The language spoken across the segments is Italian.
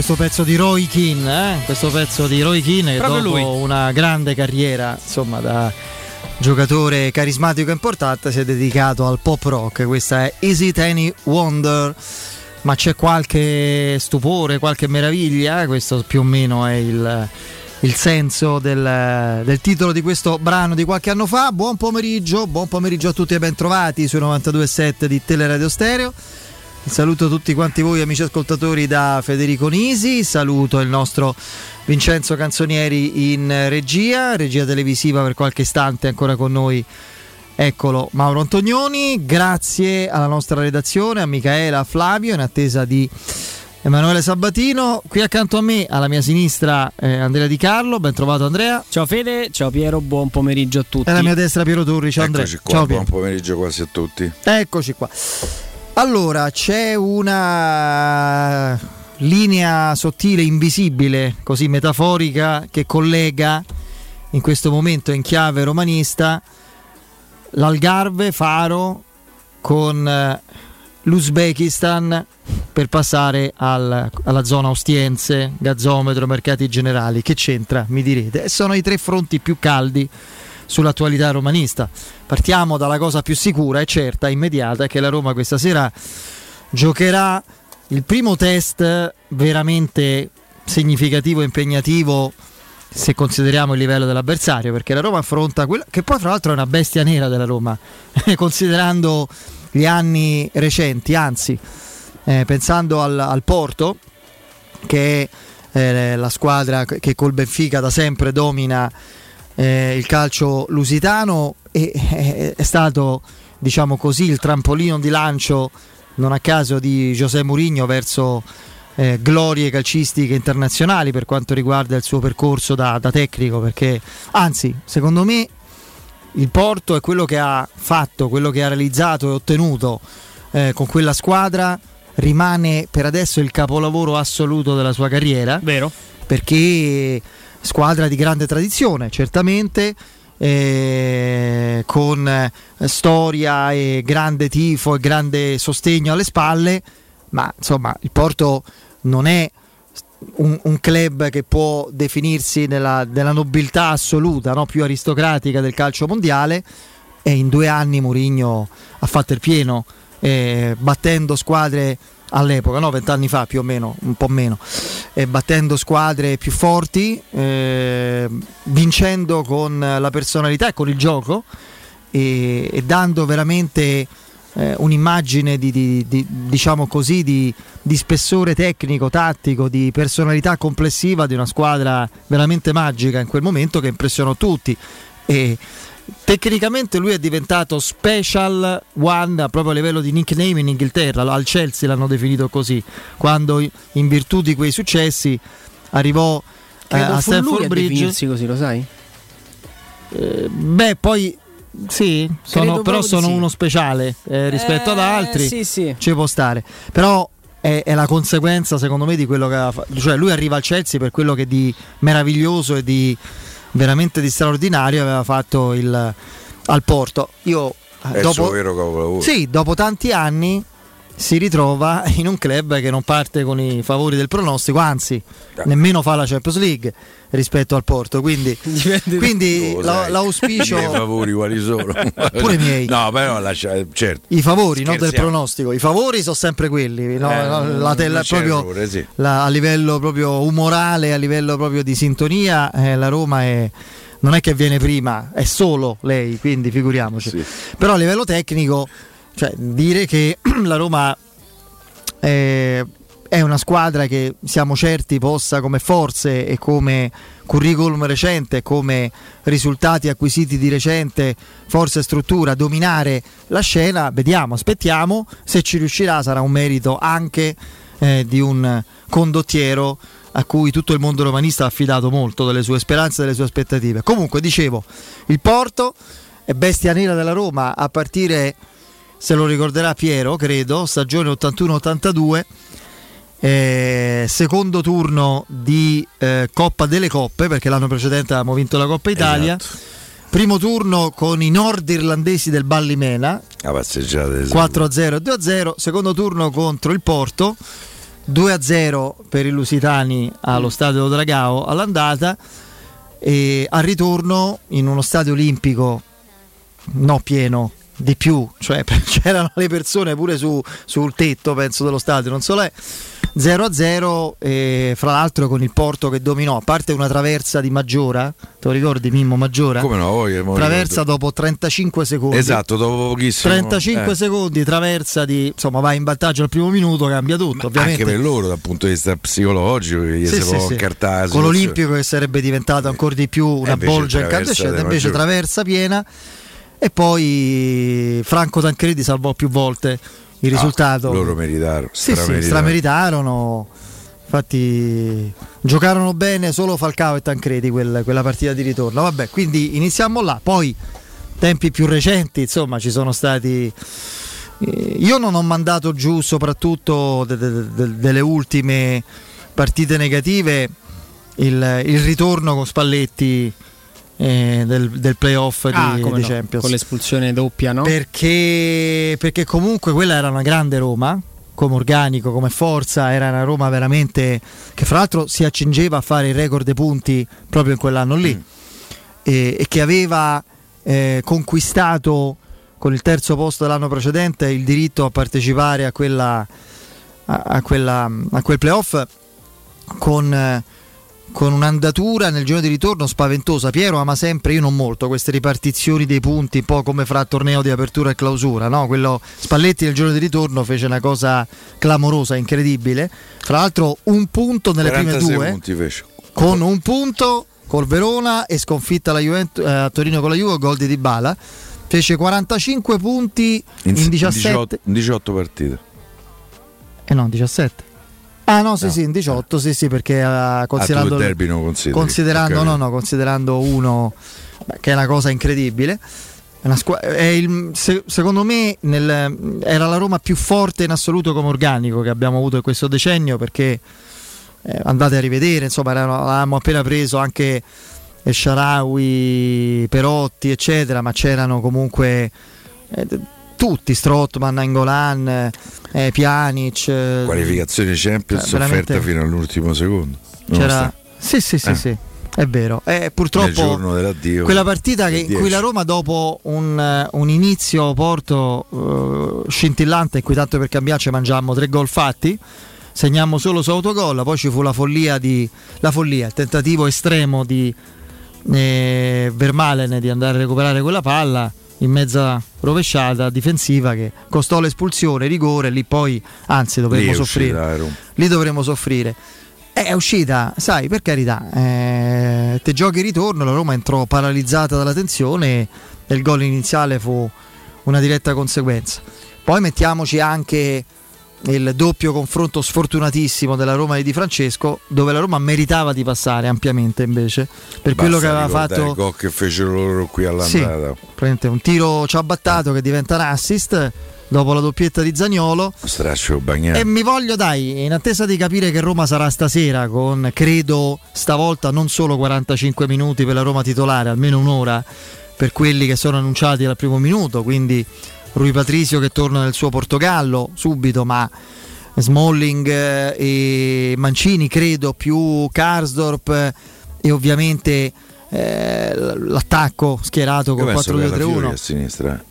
Questo pezzo di Roy Keane, che proprio dopo lui, una grande carriera, insomma, da giocatore carismatico e importante, si è dedicato al pop rock. Questa è Is It Any Wonder? Ma c'è qualche stupore, qualche meraviglia? Questo più o meno è il senso del titolo di questo brano di qualche anno fa. Buon pomeriggio a tutti e bentrovati sui 92.7 di Teleradio Stereo. Saluto tutti quanti voi amici ascoltatori da Federico Nisi, saluto il nostro Vincenzo Canzonieri in regia televisiva per qualche istante ancora con noi, eccolo, Mauro Antonioni, grazie alla nostra redazione, a Micaela, a Flavio, in attesa di Emanuele Sabatino, qui accanto a me, alla mia sinistra, Andrea Di Carlo, ben trovato Andrea. Ciao Fede, ciao Piero, buon pomeriggio a tutti. E alla mia destra Piero Turri, ciao Andrea. Eccoci qua, ciao Piero. Buon pomeriggio quasi a tutti. Eccoci qua. Allora, c'è una linea sottile, invisibile, così metaforica, che collega in questo momento in chiave romanista l'Algarve, Faro, con l'Uzbekistan per passare alla zona Ostiense, Gazzometro, Mercati Generali. Che c'entra, mi direte? E sono i tre fronti più caldi sull'attualità romanista. Partiamo dalla cosa più sicura e certa, immediata, che la Roma questa sera giocherà il primo test veramente significativo e impegnativo se consideriamo il livello dell'avversario, perché la Roma affronta quella che poi fra l'altro è una bestia nera della Roma considerando gli anni recenti, anzi pensando al Porto, che è la squadra che col Benfica da sempre domina il calcio lusitano, è stato, diciamo così, il trampolino di lancio non a caso di José Mourinho verso glorie calcistiche internazionali per quanto riguarda il suo percorso da tecnico, perché anzi secondo me il Porto è quello che ha fatto, quello che ha realizzato e ottenuto con quella squadra rimane per adesso il capolavoro assoluto della sua carriera. Vero? Perché squadra di grande tradizione, certamente, con storia e grande tifo e grande sostegno alle spalle, ma insomma il Porto non è un club che può definirsi nella nobiltà assoluta, no? Più aristocratica del calcio mondiale, e in 2 anni Mourinho ha fatto il pieno, battendo squadre all'epoca, no? 20 anni fa più o meno, un po' meno, e battendo squadre più forti, vincendo con la personalità e con il gioco, e dando veramente un'immagine di diciamo così di spessore tecnico, tattico, di personalità complessiva di una squadra veramente magica in quel momento, che impressionò tutti. E tecnicamente lui è diventato special one proprio a livello di nickname in Inghilterra, al Chelsea l'hanno definito così, quando in virtù di quei successi arrivò a Stamford Bridge, così, lo sai? Beh, poi sì, sono uno speciale rispetto ad altri, sì. Ci può stare, però è la conseguenza secondo me di quello che ha fatto, cioè lui arriva al Chelsea per quello che di meraviglioso e di veramente di straordinario aveva fatto al Porto. Io dopo tanti anni si ritrova in un club che non parte con i favori del pronostico, anzi nemmeno fa la Champions League rispetto al Porto, quindi l'auspicio i miei favori quali sono? Pure i miei, no, però certo, i favori non del pronostico, i favori sono sempre quelli, no? A livello proprio umorale, a livello proprio di sintonia, la Roma non è che viene prima, è solo lei, quindi figuriamoci, sì. Però a livello tecnico, cioè, dire che la Roma è una squadra che siamo certi possa, come forze e come curriculum recente, come risultati acquisiti di recente, forza e struttura, dominare la scena, vediamo, aspettiamo. Se ci riuscirà sarà un merito anche di un condottiero a cui tutto il mondo romanista ha affidato molto delle sue speranze e delle sue aspettative. Comunque, dicevo, il Porto è bestia nera della Roma a partire, se lo ricorderà Piero, credo, stagione 81-82, secondo turno di Coppa delle Coppe, perché l'anno precedente avevamo vinto la Coppa Italia, esatto. Primo turno con i nordirlandesi del Ballymena, 4-0 e 2-0, secondo turno contro il Porto, 2-0 per i lusitani allo stadio Dragao all'andata, e al ritorno in uno stadio olimpico no pieno, di più, cioè c'erano le persone pure sul tetto, penso, dello stadio, non so lei, 0-0, fra l'altro con il Porto che dominò, a parte una traversa di Maggiora, te lo ricordi, Mimmo Maggiora? Come no, traversa dopo 35 secondi. Esatto, dopo pochissimo. 35 secondi, traversa di, insomma, vai in vantaggio al primo minuto, cambia tutto, ovviamente. Anche per loro dal punto di vista psicologico, che si può incartare. Con l'Olimpico che sarebbe diventato ancora di più una bolgia incandescente, invece traversa piena. E poi Franco Tancredi salvò più volte il risultato. Loro meritarono. Sì, strameritarono. Infatti giocarono bene solo Falcao e Tancredi quella partita di ritorno. Vabbè, quindi iniziamo là. Poi tempi più recenti, insomma, ci sono stati. Io non ho mandato giù soprattutto delle ultime partite negative il ritorno con Spalletti del playoff di Champions, no, con l'espulsione doppia, no? Perché comunque quella era una grande Roma, come organico, come forza, era una Roma veramente che fra l'altro si accingeva a fare il record dei punti proprio in quell'anno lì, e che aveva conquistato con il terzo posto dell'anno precedente il diritto a partecipare a quel playoff con un'andatura nel giro di ritorno spaventosa. Piero ama sempre, io non molto, queste ripartizioni dei punti un po' come fra torneo di apertura e clausura, no? Quello Spalletti nel giro di ritorno fece una cosa clamorosa, incredibile, tra l'altro un punto nelle prime due punti fece. Con un punto col Verona e sconfitta la Juventus a Torino con la Juve, gol di Dybala, fece 45 punti in 18 partite, 17. Ah no, sì, in 18, sì, perché considerando il derby non considerando okay. no, considerando uno, che è una cosa incredibile. Secondo me era la Roma più forte in assoluto come organico che abbiamo avuto in questo decennio, perché andate a rivedere, insomma, avevamo appena preso anche Sharawi, Perotti, eccetera, ma c'erano comunque tutti, Strootman, Angolan, Pjanic, qualificazione Champions offerta fino all'ultimo secondo. C'era... Sì. È vero, purtroppo quella partita che, in cui la Roma dopo un inizio Porto scintillante, in cui tanto per cambiarci mangiammo 3 gol fatti, segniamo solo su autogol, poi ci fu la follia, il tentativo estremo di Vermaelen di andare a recuperare quella palla in mezza rovesciata difensiva che costò l'espulsione, rigore, lì poi anzi dovremmo soffrire, lì dovremmo soffrire. È uscita, sai, per carità, te giochi il ritorno, la Roma entrò paralizzata dalla tensione e il gol iniziale fu una diretta conseguenza. Poi mettiamoci anche il doppio confronto sfortunatissimo della Roma e di Francesco, dove la Roma meritava di passare ampiamente invece per quello che aveva fatto, il gol che fecero loro qui all'andata, sì, un tiro ciabattato che diventa un assist dopo la doppietta di Zaniolo. E mi voglio, dai, in attesa di capire che Roma sarà stasera, con credo stavolta non solo 45 minuti per la Roma titolare, almeno un'ora per quelli che sono annunciati dal primo minuto, quindi Rui Patricio che torna nel suo Portogallo subito, ma Smalling e Mancini credo, più Karsdorp e ovviamente l'attacco schierato con 4-2-3-1 a sinistra.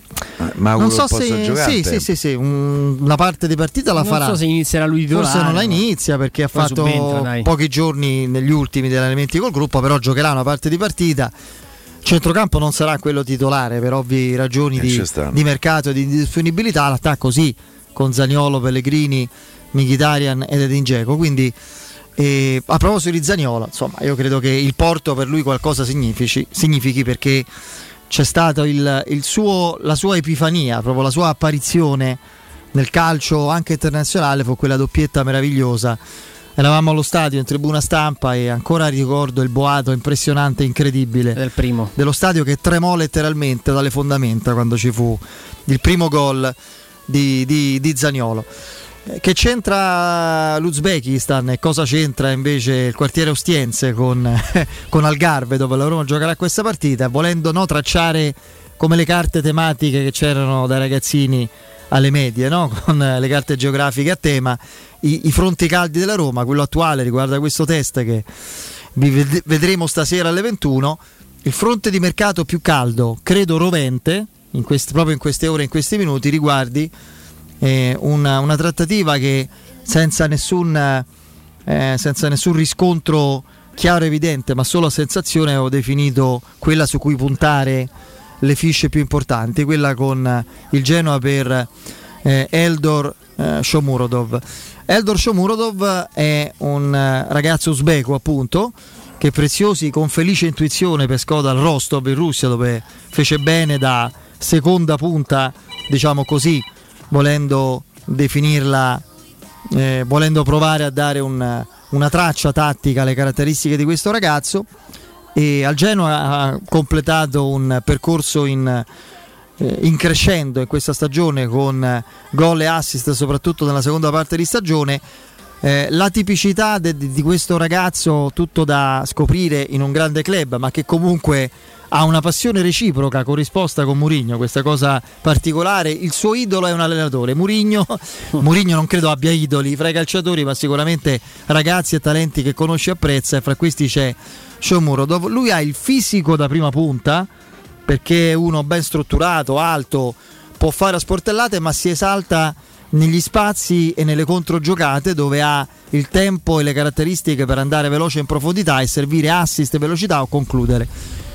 Ma non so se giocare, sì, una parte di partita la non farà. Non so se inizierà lui titolare, forse non la inizia perché ha fatto pochi giorni negli ultimi degli allenamenti col gruppo, però giocherà una parte di partita. Centrocampo non sarà quello titolare per ovvie ragioni di mercato e di disponibilità. L'attacco sì, con Zaniolo, Pellegrini, Mkhitaryan ed Edin Dzeko. Quindi a proposito di Zaniolo, insomma, io credo che il Porto per lui qualcosa significhi, perché c'è stata la sua epifania, proprio la sua apparizione nel calcio anche internazionale fu quella doppietta meravigliosa. Eravamo allo stadio in tribuna stampa e ancora ricordo il boato impressionante, incredibile dello stadio, che tremò letteralmente dalle fondamenta quando ci fu il primo gol di Zaniolo. Che c'entra l'Uzbekistan e cosa c'entra invece il quartiere Ostiense con Algarve, dove la Roma giocherà questa partita, volendo no tracciare come le carte tematiche che c'erano dai ragazzini alle medie, no? Con le carte geografiche a tema, i fronti caldi della Roma. Quello attuale riguarda questo test che vedremo stasera alle 21. Il fronte di mercato più caldo, credo rovente, proprio in queste ore, in questi minuti, riguardi una trattativa che senza nessun riscontro chiaro e evidente, ma solo a sensazione, avevo definito quella su cui puntare le fiche più importanti, quella con il Genoa per Eldor Shomurodov. Eldor Shomurodov è un ragazzo uzbeko, appunto, che Preziosi con felice intuizione pescò dal Rostov in Russia, dove fece bene da seconda punta, diciamo così, volendo definirla, volendo provare a dare una traccia tattica alle caratteristiche di questo ragazzo. E al Genoa ha completato un percorso in crescendo in questa stagione, con gol e assist soprattutto nella seconda parte di stagione. La tipicità di questo ragazzo, tutto da scoprire in un grande club, ma che comunque ha una passione reciproca corrisposta con Mourinho, questa cosa particolare. Il suo idolo è un allenatore, Mourinho non credo abbia idoli fra i calciatori, ma sicuramente ragazzi e talenti che conosce e apprezza, e fra questi c'è Shomurodov. Lui ha il fisico da prima punta, perché è uno ben strutturato, alto, può fare a sportellate, ma si esalta negli spazi e nelle controgiocate, dove ha il tempo e le caratteristiche per andare veloce in profondità e servire assist e velocità o concludere.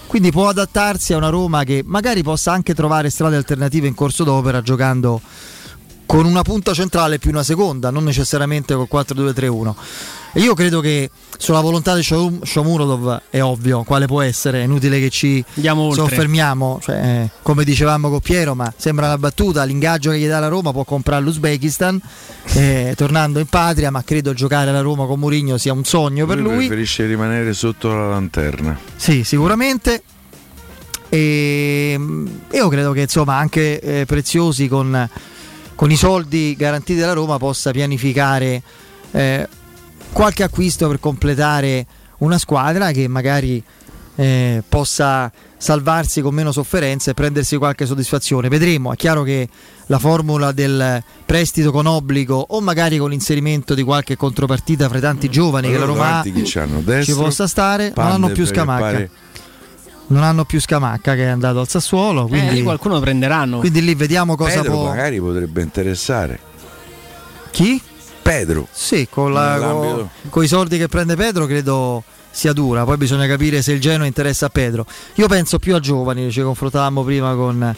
Quindi può adattarsi a una Roma che magari possa anche trovare strade alternative in corso d'opera, giocando con una punta centrale più una seconda, non necessariamente col 4-2-3-1. E io credo che sulla volontà di Shomurodov è ovvio quale può essere, è inutile che ci soffermiamo, cioè, come dicevamo con Piero, ma sembra una battuta, l'ingaggio che gli dà la Roma può comprare l'Uzbekistan tornando in patria, ma credo giocare alla Roma con Mourinho sia un sogno per lui. Preferisce rimanere sotto la lanterna. Sì, sicuramente. E io credo che insomma anche Preziosi con i soldi garantiti dalla Roma possa pianificare qualche acquisto per completare una squadra che magari possa salvarsi con meno sofferenza e prendersi qualche soddisfazione. Vedremo, è chiaro che la formula del prestito con obbligo o magari con l'inserimento di qualche contropartita fra i tanti giovani che la Roma ha, ci possa stare. Non hanno più Scamacca, che è andato al Sassuolo, quindi qualcuno prenderanno, quindi lì vediamo cosa Pedro può, magari potrebbe interessare. Chi? Pedro. Sì, con i soldi che prende Pedro credo sia dura, poi bisogna capire se il Genoa interessa a Pedro. Io penso più a giovani, ci confrontavamo prima con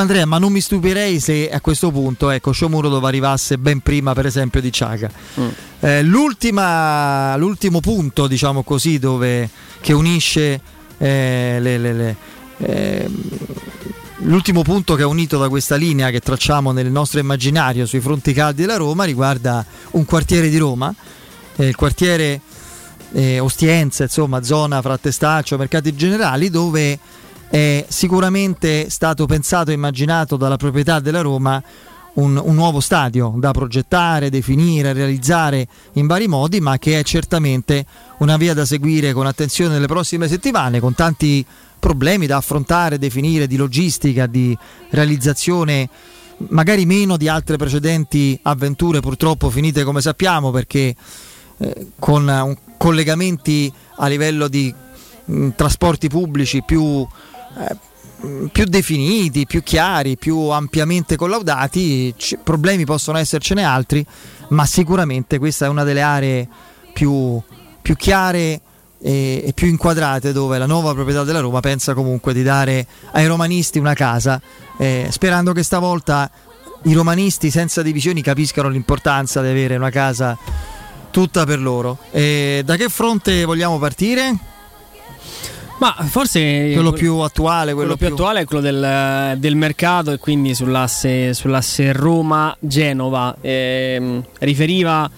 Andrea, ma non mi stupirei se a questo punto, ecco, Shomurodov arrivasse ben prima per esempio di Ciaga. L'ultimo punto, diciamo così, dove che unisce l'ultimo punto che è unito da questa linea che tracciamo nel nostro immaginario sui fronti caldi della Roma riguarda un quartiere di Roma, il quartiere Ostiense, insomma zona fra Testaccio, Mercati Generali, dove è sicuramente stato pensato e immaginato dalla proprietà della Roma un nuovo stadio da progettare, definire, realizzare in vari modi, ma che è certamente una via da seguire con attenzione nelle prossime settimane, con tanti problemi da affrontare, definire, di logistica, di realizzazione, magari meno di altre precedenti avventure purtroppo finite come sappiamo, perché con collegamenti a livello di trasporti pubblici più definiti, più chiari, più ampiamente collaudati, problemi possono essercene altri, ma sicuramente questa è una delle aree più chiare e più inquadrate, dove la nuova proprietà della Roma pensa comunque di dare ai romanisti una casa, sperando che stavolta i romanisti senza divisioni capiscano l'importanza di avere una casa tutta per loro. E da che fronte vogliamo partire? Ma forse quello più attuale, è quello del mercato, e quindi sull'asse Roma-Genova. Riferiva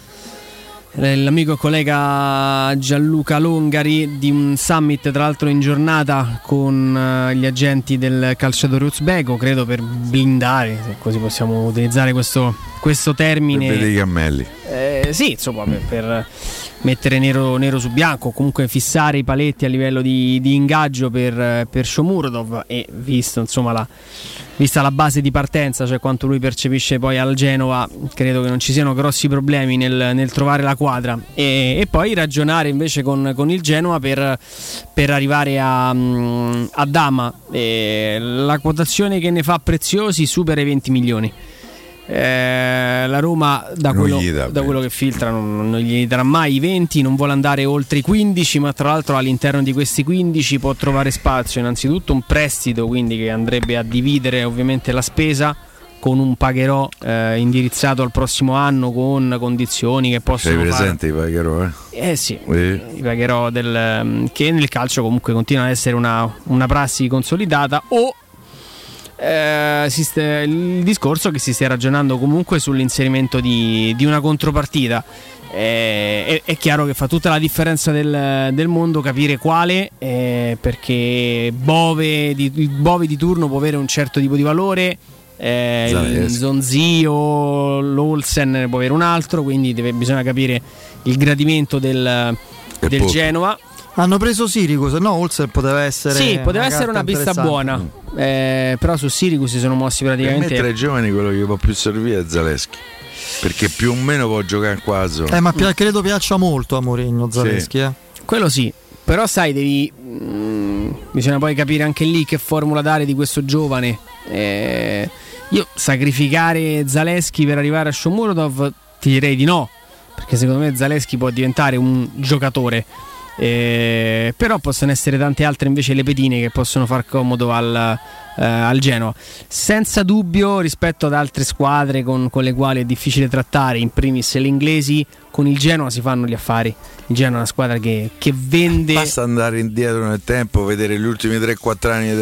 l'amico e collega Gianluca Longari di un summit, tra l'altro in giornata, con gli agenti del calciatore uzbeko, credo per blindare, se così possiamo utilizzare questo termine, per vedere i cammelli, sì, insomma, per mettere nero su bianco, comunque fissare i paletti a livello di ingaggio per Shomurodov, e visto, insomma, vista la base di partenza, cioè quanto lui percepisce poi al Genova, credo che non ci siano grossi problemi nel trovare la quadra e poi ragionare invece con il Genoa per arrivare a Dama. La quotazione che ne fa Preziosi supera i 20 milioni. La Roma da quello che filtra non gli darà mai i 20, non vuole andare oltre i 15, ma tra l'altro all'interno di questi 15 può trovare spazio innanzitutto un prestito, quindi che andrebbe a dividere ovviamente la spesa con un pagherò indirizzato al prossimo anno, con condizioni che possono fare. Sei presente i pagherò? Sì, i pagherò che nel calcio comunque continua ad essere una prassi consolidata, o il discorso che si stia ragionando comunque sull'inserimento di una contropartita. È chiaro che fa tutta la differenza del mondo capire quale, perché Bove di turno può avere un certo tipo di valore, il Zonzio, l'Olsen può avere un altro, quindi bisogna capire il gradimento del Genoa. Hanno preso Sirigu, se no Olsen poteva essere una pista buona, però su Sirigu si sono mossi praticamente. Per me tra i giovani quello che può più servire è Zaleschi, perché più o meno può giocare in quasi. Ma credo piaccia molto a Mourinho Zaleschi, sì. Quello sì, però sai, bisogna poi capire anche lì che formula dare di questo giovane. Io sacrificare Zaleschi per arrivare a Shomurodov ti direi di no, perché secondo me Zaleschi può diventare un giocatore. Però possono essere tante altre invece le pedine che possono far comodo al Genoa, senza dubbio, rispetto ad altre squadre con le quali è difficile trattare, in primis le inglesi. Con il Genoa si fanno gli affari. Il Genoa è una squadra che vende. Basta andare indietro nel tempo, vedere gli ultimi 3-4 anni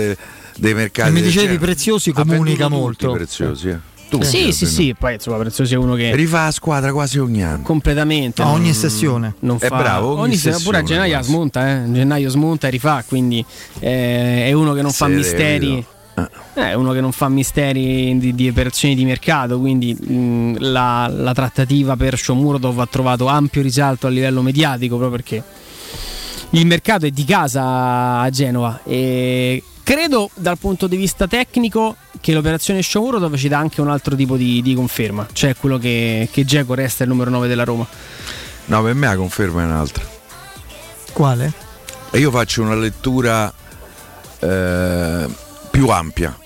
dei mercati. E mi dicevi Preziosi comunica molto. Preziosi, sì, poi insomma Preziosi è uno che rifà la squadra quasi ogni anno, completamente, ogni sessione non è fa, bravo, ogni sessione, pure a gennaio quasi. Smonta e rifà, quindi è uno che non fa misteri, è uno che non fa misteri di operazioni di mercato, quindi la trattativa per Shomurodov ha trovato ampio risalto a livello mediatico, proprio perché il mercato è di casa a Genoa e credo dal punto di vista tecnico che l'operazione Shomurodov ci dà anche un altro tipo di conferma, cioè quello che Dzeko resta il numero 9 della Roma. No, per me la conferma è un'altra. Quale? E io faccio una lettura più ampia.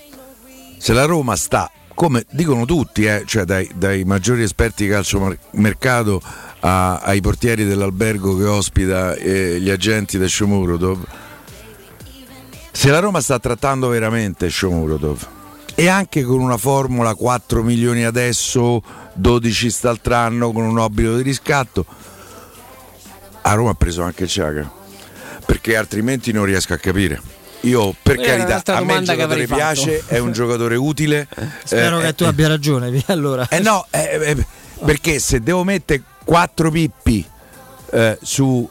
Se la Roma sta, come dicono tutti, cioè dai maggiori esperti di calciomercato ai portieri dell'albergo che ospita gli agenti del Shomurodov, se la Roma sta trattando veramente Shomurodov, e anche con una formula 4 milioni adesso, 12 st'altr'anno, con un obbligo di riscatto, a Roma ha preso anche Ciaga, perché altrimenti non riesco a capire. Io, per carità, a me il giocatore piace, è un giocatore utile. Spero che tu abbia ragione, allora. Perché se devo mettere 4 pippi su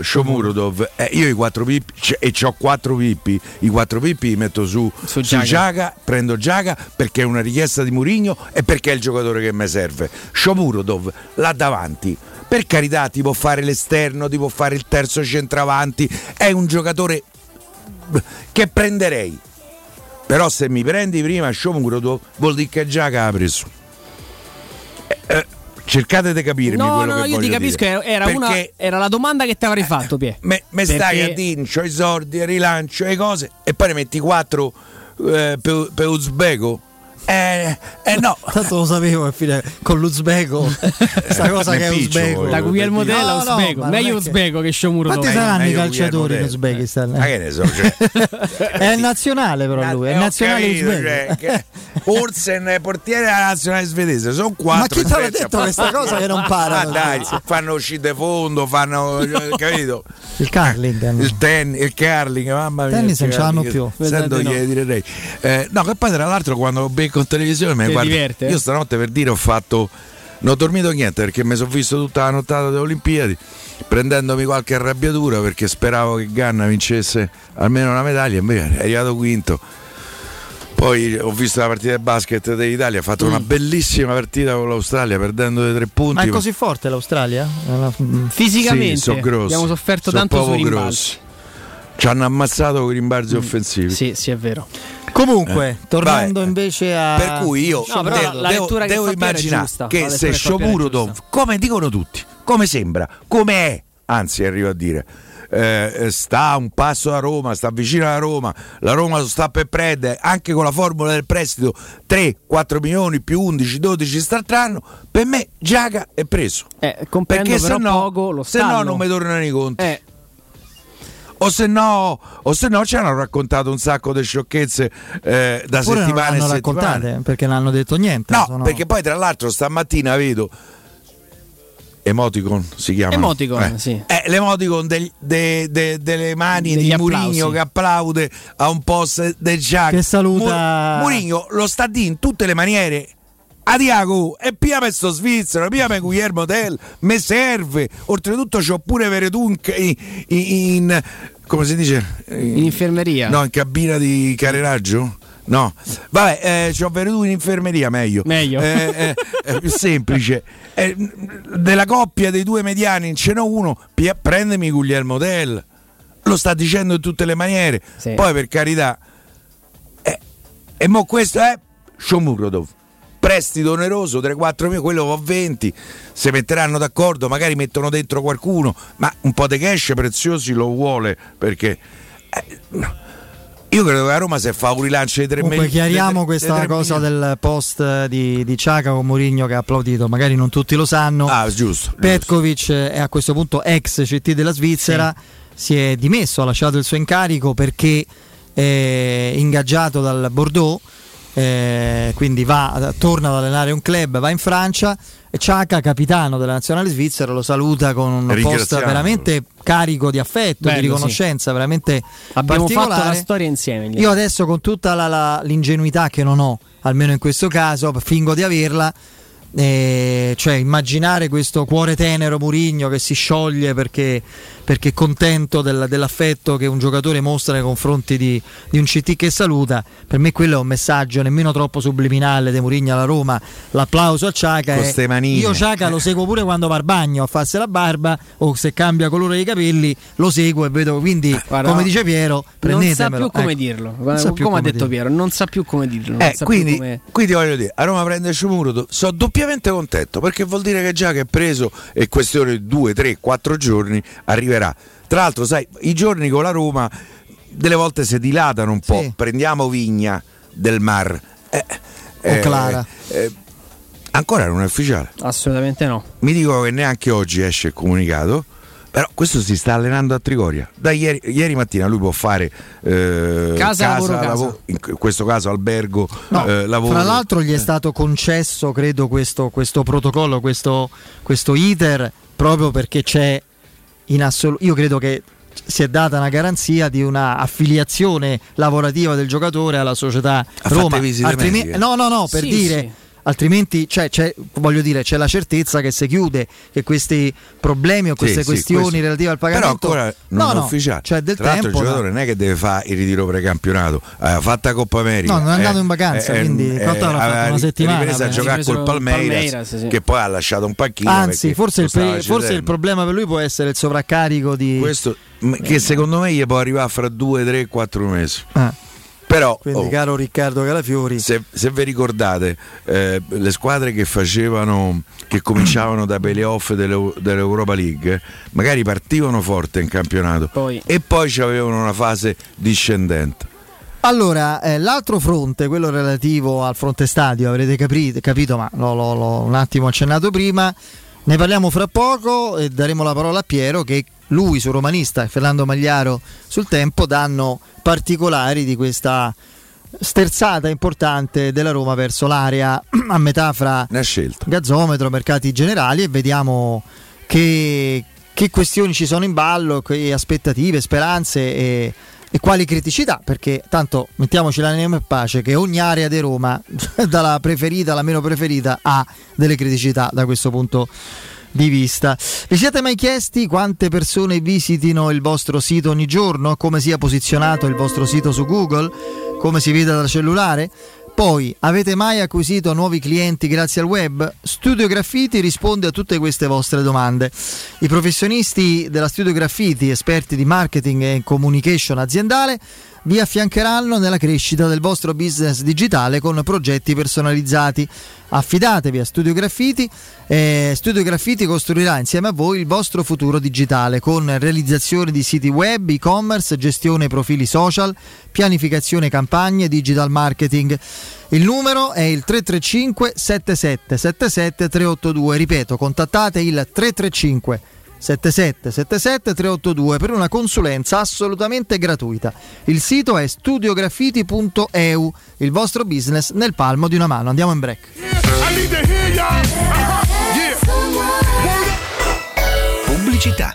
Shomurodov, io i 4 pippi, e c'ho 4 pippi, i 4 pippi li metto su Giaga, prendo Giaga perché è una richiesta di Mourinho e perché è il giocatore che mi serve. Shomurodov là davanti, per carità, ti può fare l'esterno, ti può fare il terzo centravanti, è un giocatore che prenderei. Però se mi prendi prima Shomurodov vuol dire che Giaga ha preso. Cercate di capirmi quello che voglio dire. No, io ti capisco, era la domanda che ti avrei fatto, Pie. Me stai a dire, c'ho i sordi, rilancio e cose, e poi ne metti 4 per Uzbeko? No, tanto lo sapevo che fine con l'Uzbeko, sta cosa che è Uzbeko, da cui è il modello Uzbeko, meglio Uzbeko che Shomurodov. Quanti saranno i calciatori in Uzbekistan? Ma che ne so, è nazionale, però lui è nazionale uzbeko. Olsen è portiere della nazionale svedese, sono 4. Ma chi te l'ha detto questa cosa che non parla? Ma dai, fanno uscite fondo, fanno capito? Il curling, il curling, mamma mia. Tennis non ce l'hanno più. Sento gli direi. No, che poi tra l'altro quando lo becco in televisione, ma guarda, diverte, io stanotte per dire non ho dormito niente perché mi sono visto tutta la nottata delle Olimpiadi, prendendomi qualche arrabbiatura perché speravo che Ganna vincesse almeno una medaglia, invece è arrivato quinto. Poi ho visto la partita di basket dell'Italia, ha fatto una bellissima partita con l'Australia, perdendo dei 3 punti. Ma è così forte l'Australia? Fisicamente sì, sono grossi, abbiamo sofferto tanto sui rimbalzi. Ci hanno ammazzato con i rimbalzi offensivi. Sì, è vero. Comunque, tornando invece a... Per cui io devo immaginare che se Shomurodov, come dicono tutti, come sembra, come è, anzi arrivo a dire, sta un passo da Roma, sta vicino alla Roma, la Roma sta per prendere, anche con la formula del prestito, 3-4 milioni più 11-12 st'altr'anno, per me Giaga è preso. Perché però se no non mi tornano i conti. O se no ci hanno raccontato un sacco di sciocchezze da pure settimane e settimane, perché non hanno detto niente. No, sono... perché poi tra l'altro stamattina vedo emoticon, si chiama emoticon, sì. L'emoticon delle mani degli di Mourinho che applaude a un post del Giac, che saluta Mourinho, lo sta di in tutte le maniere. Adiago, e pia per sto svizzero, pia per Guillermo Tell, me serve. Oltretutto c'ho pure Veretun in come si dice? In infermeria. No, in cabina di careraggio? No. Vabbè, c'ho Veretun in infermeria, meglio. È più semplice. Della coppia dei due mediani ce n'è uno, prendemi Guillermo Tell. Lo sta dicendo in tutte le maniere. Sì. Poi per carità. E mo questo è Shomurodov. Prestito oneroso 3-4 milioni, quello va 20. Se metteranno d'accordo, magari mettono dentro qualcuno, ma un po' di cash Preziosi lo vuole, perché io credo che la Roma se fa un rilancio di 3 milioni. Comunque chiariamo questa cosa del post di Ciaca con Mourinho che ha applaudito, magari non tutti lo sanno. Giusto. Petkovic è a questo punto ex CT della Svizzera, si è dimesso, ha lasciato il suo incarico perché è ingaggiato dal Bordeaux. Quindi torna ad allenare un club, va in Francia, e Ciaca, capitano della nazionale svizzera, lo saluta con un post veramente carico di affetto, bello, di riconoscenza, veramente abbiamo fatto la storia insieme. Io adesso, con tutta l'ingenuità che non ho, almeno in questo caso, fingo di averla, cioè immaginare questo cuore tenero Mourinho che si scioglie perché perché contento dell'affetto che un giocatore mostra nei confronti di un CT che saluta. Per me quello è un messaggio nemmeno troppo subliminale de Mourinho alla Roma. L'applauso a Ciaca, io Ciaca lo seguo pure quando va al bagno a farsi la barba o se cambia colore dei capelli, lo seguo e vedo, quindi guarda, come dice Piero, prendetemelo. Non sa più come dirlo, come ha detto Piero, non sa più come dirlo. Quindi voglio dire, a Roma prende Shomurodov, sono doppiamente contento perché vuol dire che Ciaca è preso e questione di 2, 3, 4 giorni arriverà. Tra l'altro sai, i giorni con la Roma delle volte si dilatano un po', sì. Prendiamo Vigna del Mar o Clara ancora non è ufficiale, assolutamente no. Mi dicono che neanche oggi esce il comunicato, però questo si sta allenando a Trigoria da ieri mattina. Lui può fare casa, lavoro, in questo caso albergo, lavoro. Tra l'altro gli è stato concesso, credo, questo protocollo, questo iter, proprio perché c'è in assoluto, io credo che si è data una garanzia di una affiliazione lavorativa del giocatore alla società Roma. Altrimenti c'è la certezza che se chiude, che questi problemi o queste questioni relative al pagamento, però ancora non è ufficiale. Cioè del tra tempo, l'altro il giocatore non è che deve fare il ritiro precampionato, ha fatta Coppa America, non è andato in vacanza, quindi una settimana ripresa a giocare col Palmeiras sì. Che poi ha lasciato un panchino, anzi forse il problema per lui può essere il sovraccarico di questo, che secondo me gli può arrivare fra 2, 3, 4 mesi. Però, quindi caro Riccardo Calafiori, se vi ricordate le squadre che cominciavano da playoff dell'Europa League, magari partivano forte in campionato e poi avevano una fase discendente. Allora, l'altro fronte, quello relativo al fronte stadio, avrete capito, ma l'ho un attimo accennato prima. Ne parliamo fra poco e daremo la parola a Piero, che lui su Romanista e Fernando Magliaro sul Tempo danno particolari di questa sterzata importante della Roma verso l'area a metà fra Gazzometro, Mercati Generali, e vediamo che questioni ci sono in ballo, che aspettative, speranze e quali criticità, perché tanto mettiamoci l'anima in pace che ogni area di Roma, dalla preferita alla meno preferita, ha delle criticità da questo punto di vista. Vi siete mai chiesti quante persone visitino il vostro sito ogni giorno? Come sia posizionato il vostro sito su Google? Come si vede dal cellulare? Poi, avete mai acquisito nuovi clienti grazie al web? Studio Graffiti risponde a tutte queste vostre domande. I professionisti della Studio Graffiti, esperti di marketing e communication aziendale, vi affiancheranno nella crescita del vostro business digitale con progetti personalizzati. Affidatevi a Studio Graffiti e Studio Graffiti costruirà insieme a voi il vostro futuro digitale con realizzazione di siti web, e-commerce, gestione profili social, pianificazione campagne, digital marketing. Il numero è il 335 7777 382. Ripeto, contattate il 335 7777 382 per una consulenza assolutamente gratuita. Il sito è studiograffiti.eu, il vostro business nel palmo di una mano. Andiamo in break. Pubblicità.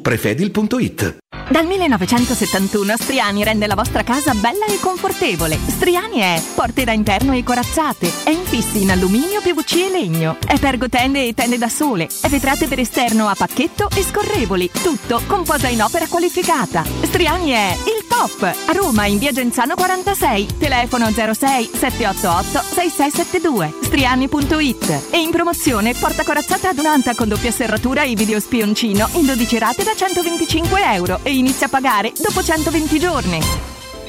prefedil.it. Dal 1971 Striani rende la vostra casa bella e confortevole. Striani è porte da interno e corazzate, è infissi in alluminio, PVC e legno, è pergotende e tende da sole, è vetrate per esterno a pacchetto e scorrevoli, tutto con posa in opera qualificata. Striani è il top! A Roma in via Genzano 46, telefono 06 788 6672, striani.it. E in promozione porta corazzata ad un'anta con doppia serratura e video spioncino in 12 rate da €125 e inizia a pagare dopo 120 giorni.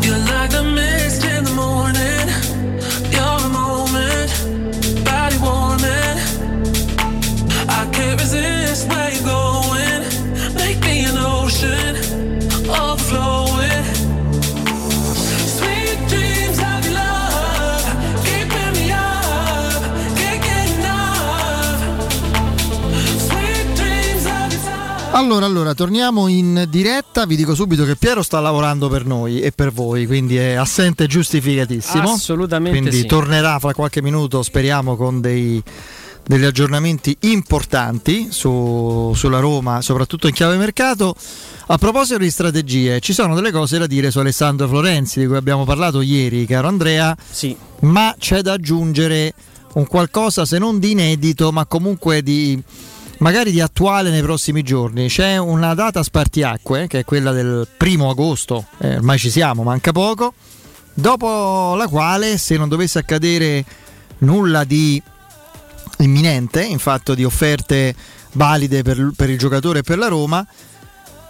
You're like a mist in the morning, you're the moment, body warming, I can't resist where you're going, make me an ocean, overflowing. Allora, torniamo in diretta. Vi dico subito che Piero sta lavorando per noi e per voi, quindi è assente giustificatissimo. Assolutamente. Quindi sì, tornerà fra qualche minuto, speriamo, con degli aggiornamenti importanti sulla Roma, soprattutto in chiave mercato. A proposito di strategie, ci sono delle cose da dire su Alessandro Florenzi, di cui abbiamo parlato ieri, caro Andrea. Sì. Ma c'è da aggiungere un qualcosa, se non di inedito, ma comunque magari di attuale nei prossimi giorni. C'è una data spartiacque, che è quella del 1° agosto, ormai ci siamo, manca poco, dopo la quale, se non dovesse accadere nulla di imminente in fatto di offerte valide per il giocatore e per la Roma,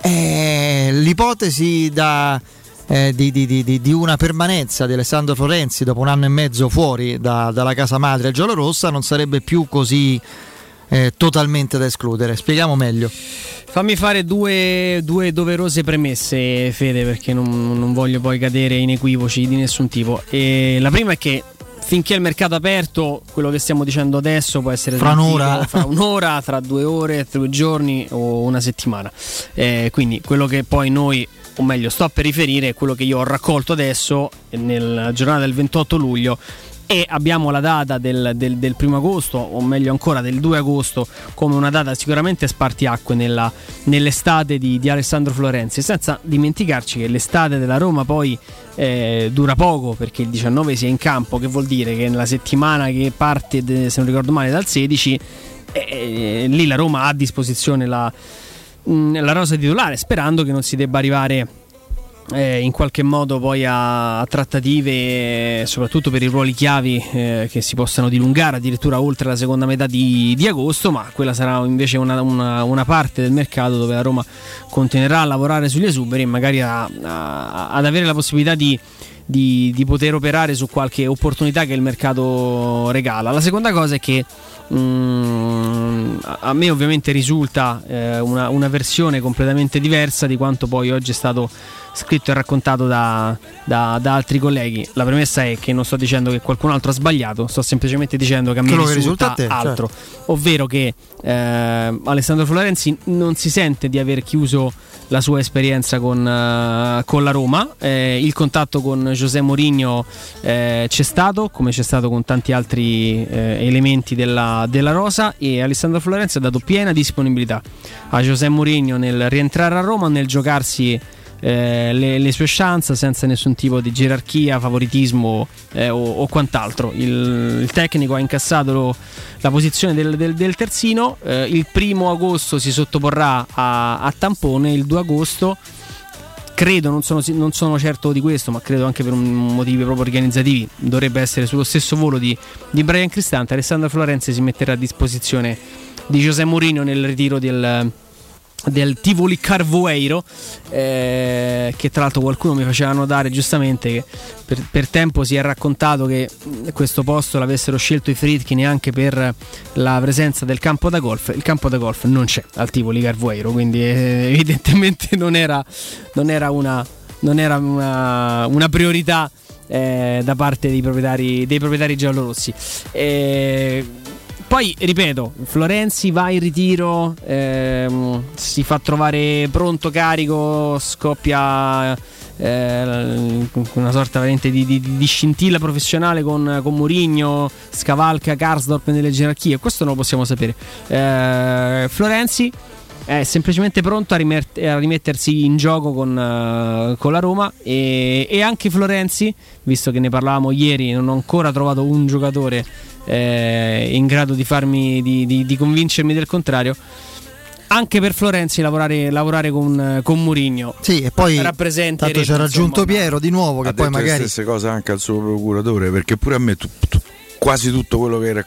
l'ipotesi di una permanenza di Alessandro Florenzi dopo 1 anno e mezzo fuori dalla casa madre giallorossa non sarebbe più così totalmente da escludere. Spieghiamo meglio. Fammi fare due doverose premesse, Fede, perché non voglio poi cadere in equivoci di nessun tipo. E la prima è che finché il mercato è aperto, quello che stiamo dicendo adesso può essere fra un'ora, tra 2 ore, 3 giorni o una settimana, quindi quello che poi noi o meglio sto per riferire quello che io ho raccolto adesso nel giornale del 28 luglio. E abbiamo la data del primo agosto, o meglio ancora del 2 agosto, come una data sicuramente spartiacque nell'estate di Alessandro Florenzi, senza dimenticarci che l'estate della Roma poi dura poco, perché il 19 si è in campo, che vuol dire che nella settimana che parte, se non ricordo male, dal 16, lì la Roma ha a disposizione la rosa titolare, sperando che non si debba arrivare in qualche modo poi a trattative, soprattutto per i ruoli chiavi, che si possano dilungare addirittura oltre la seconda metà di agosto, ma quella sarà invece una parte del mercato dove la Roma continuerà a lavorare sugli esuberi e magari ad avere la possibilità di poter operare su qualche opportunità che il mercato regala. La seconda cosa è che a me ovviamente risulta una versione completamente diversa di quanto poi oggi è stato scritto e raccontato da altri colleghi. La premessa è che non sto dicendo che qualcun altro ha sbagliato, sto semplicemente dicendo che a me risulta altro, cioè, ovvero che Alessandro Florenzi non si sente di aver chiuso la sua esperienza con la Roma. Il contatto con José Mourinho c'è stato, come c'è stato con tanti altri elementi della rosa, e Alessandro Florenzi ha dato piena disponibilità a José Mourinho nel rientrare a Roma, nel giocarsi le sue chance senza nessun tipo di gerarchia, favoritismo o quant'altro. Il tecnico ha incassato la posizione del terzino. Il primo agosto si sottoporrà a tampone, il 2 agosto credo, non sono certo di questo, ma credo anche per motivi proprio organizzativi, dovrebbe essere sullo stesso volo di Brian Cristante. Alessandro Florenzi si metterà a disposizione di José Mourinho nel ritiro del Tivoli Carvoeiro, che tra l'altro qualcuno mi faceva notare giustamente che per tempo si è raccontato che questo posto l'avessero scelto i Friedkin anche per la presenza del campo da golf. Il campo da golf non c'è al Tivoli Carvoeiro, quindi evidentemente non era una priorità da parte dei proprietari giallorossi. Poi ripeto, Florenzi va in ritiro, si fa trovare pronto, carico, scoppia una sorta veramente di scintilla professionale con Mourinho, scavalca Karsdorp nelle gerarchie, questo non lo possiamo sapere. Florenzi è semplicemente pronto a rimettersi in gioco con la Roma, e anche Florenzi, visto che ne parlavamo ieri, non ho ancora trovato un giocatore in grado di farmi di convincermi del contrario. Anche per Florenzi lavorare con Mourinho, sì, e poi rappresenta, tanto c'era aggiunto Piero di nuovo, che poi magari le stesse cose anche al suo procuratore, perché pure a me quasi tutto quello che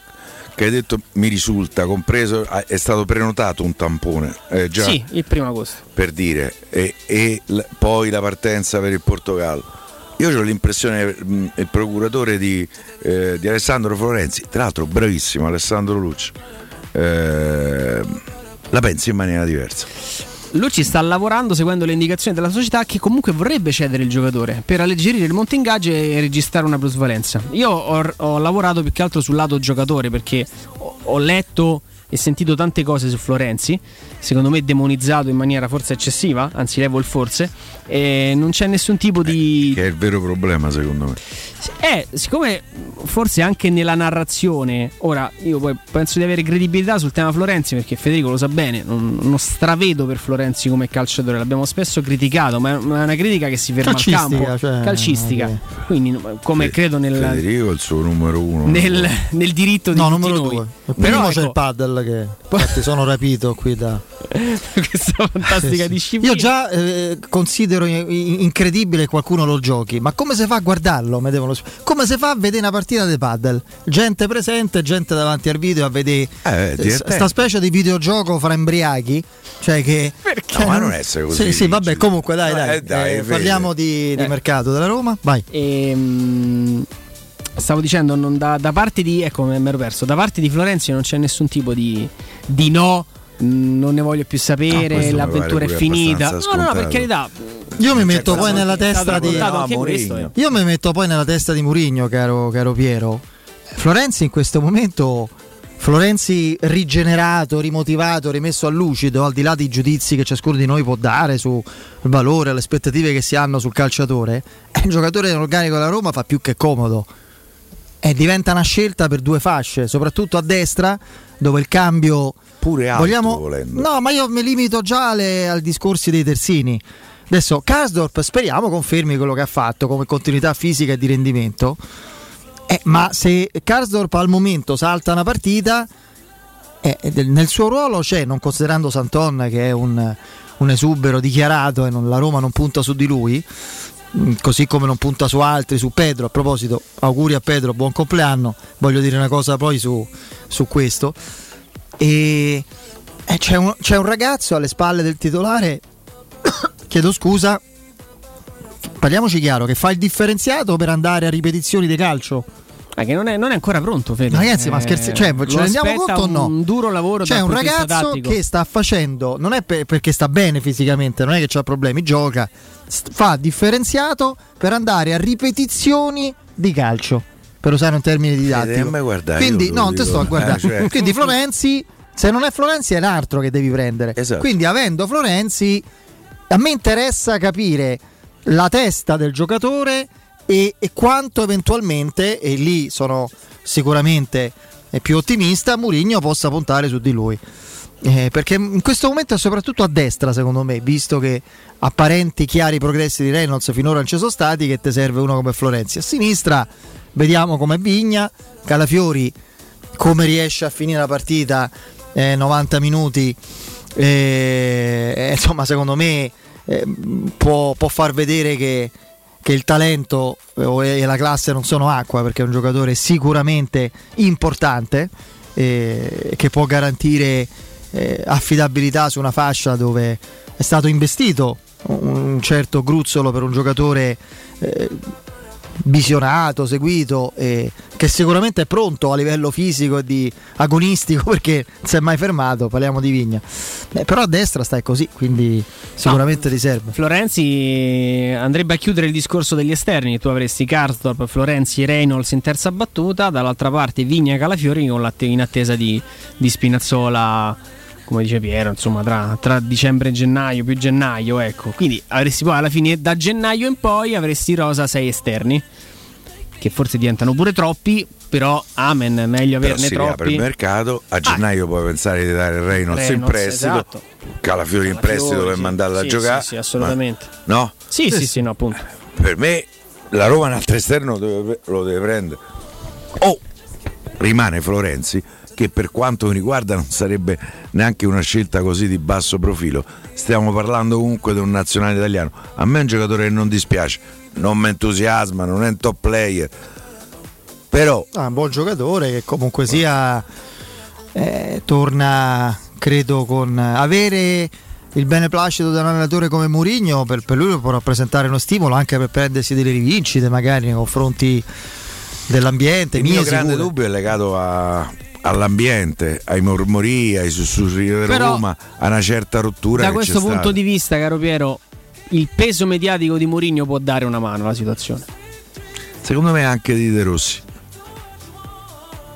hai detto mi risulta, compreso è stato prenotato un tampone già, sì, il primo agosto per dire, e poi la partenza per il Portogallo. Io ho l'impressione il procuratore di Alessandro Florenzi, tra l'altro bravissimo Alessandro Lucci, la pensi in maniera diversa. Lucci sta lavorando seguendo le indicazioni della società, che comunque vorrebbe cedere il giocatore per alleggerire il monte ingaggio e registrare una plusvalenza. Io ho lavorato più che altro sul lato giocatore, perché ho letto e sentito tante cose su Florenzi, secondo me demonizzato in maniera forse eccessiva, anzi levo il forse, e non c'è nessun tipo di... Che è il vero problema secondo me. Siccome forse anche nella narrazione, ora io poi penso di avere credibilità sul tema Florenzi, perché Federico lo sa bene, non stravedo per Florenzi come calciatore, l'abbiamo spesso criticato, ma è una critica che si ferma al campo, cioè, calcistica, okay. Quindi come credo Federico è il suo numero uno, nel diritto di numero noi. Due. Però ecco, c'è il paddle che infatti sono rapito qui da questa fantastica disciplina. Io già considero incredibile qualcuno lo giochi, ma come si fa a guardarlo? Come si fa a vedere una partita di padel? Gente presente, gente davanti al video a vedere sta specie di videogioco fra embriachi, cioè che perché no, ma non è così. Sì, vabbè, comunque dai, parliamo di mercato della Roma, vai. Stavo dicendo, non da parte di, ecco, mi ero perso, da parte di Florenzi non c'è nessun tipo di no, non ne voglio più sapere, l'avventura è finita. No, per carità. Io mi metto poi nella testa di Mourinho, caro Piero. Florenzi in questo momento Florenzi rigenerato, rimotivato, rimesso a lucido, al di là dei giudizi che ciascuno di noi può dare sul valore, le aspettative che si hanno sul calciatore, è un giocatore dell'organico della Roma, fa più che comodo, e diventa una scelta per due fasce, soprattutto a destra, dove il cambio pure alto, vogliamo... volendo. No, ma io mi limito già al discorsi dei terzini. Adesso Karsdorp speriamo confermi quello che ha fatto come continuità fisica e di rendimento. Ma se Karsdorp al momento salta una partita, nel suo ruolo c'è, non considerando Santon che è un esubero dichiarato e la Roma non punta su di lui, così come non punta su altri, su Pedro. A proposito, auguri a Pedro, buon compleanno. Voglio dire una cosa poi su questo. E c'è un ragazzo alle spalle del titolare, chiedo scusa, parliamoci chiaro, che fa il differenziato per andare a ripetizioni di calcio. Che non è ancora pronto, Fede. Ragazzi, ma scherzi, cioè, ce ne rendiamo conto o no? Un duro lavoro. C'è un ragazzo tattico che sta facendo, non è perché sta bene fisicamente, non è che ha problemi, gioca, fa differenziato per andare a ripetizioni di calcio, per usare un termine didattico. Quindi no, non te sto a guardare. Cioè. Quindi Florenzi, se non è Florenzi è un altro che devi prendere. Esatto. Quindi avendo Florenzi, a me interessa capire la testa del giocatore e quanto eventualmente, e lì sono sicuramente più ottimista, Mourinho possa puntare su di lui, perché in questo momento è soprattutto a destra, secondo me, visto che apparenti chiari progressi di Reynolds finora non ci sono stati, che te serve uno come Florenzi. A sinistra vediamo com'è Vigna, Calafiori come riesce a finire la partita, 90 minuti, insomma secondo me può far vedere che il talento e la classe non sono acqua, perché è un giocatore sicuramente importante, che può garantire affidabilità su una fascia dove è stato investito un certo gruzzolo per un giocatore visionato, seguito, che sicuramente è pronto a livello fisico e di agonistico, perché non si è mai fermato, parliamo di Vigna. Però a destra stai così, quindi sicuramente ti serve. Florenzi andrebbe a chiudere il discorso degli esterni, tu avresti Karsdorp, Florenzi, Reynolds in terza battuta, dall'altra parte Vigna e Calafiori in attesa di Spinazzola, come dice Piero, insomma tra dicembre e gennaio, più gennaio, ecco. Quindi avresti poi alla fine, da gennaio in poi, avresti rosa 6 esterni, che forse diventano pure troppi, però amen, meglio averne troppi. Per il mercato, a gennaio puoi pensare di dare Reynolds in prestito, esatto. Calafiori in prestito per mandarla a giocare. Sì, assolutamente. Ma, no? Sì, no, appunto. Per me la Roma un altro esterno lo deve prendere. O rimane Florenzi, che per quanto mi riguarda non sarebbe neanche una scelta così di basso profilo. Stiamo parlando comunque di un nazionale italiano. A me è un giocatore che non dispiace, non mi entusiasma, non è un top player, però è un buon giocatore che comunque sia torna, credo, con avere il beneplacito da un allenatore come Mourinho, per lui può rappresentare uno stimolo anche per prendersi delle rivincite magari nei confronti dell'ambiente. Il mio grande dubbio è legato all'ambiente, ai mormorii, ai sussurri di Roma, a una certa rottura. Da questo punto di vista, caro Piero, il peso mediatico di Mourinho può dare una mano alla situazione. Secondo me anche di De Rossi.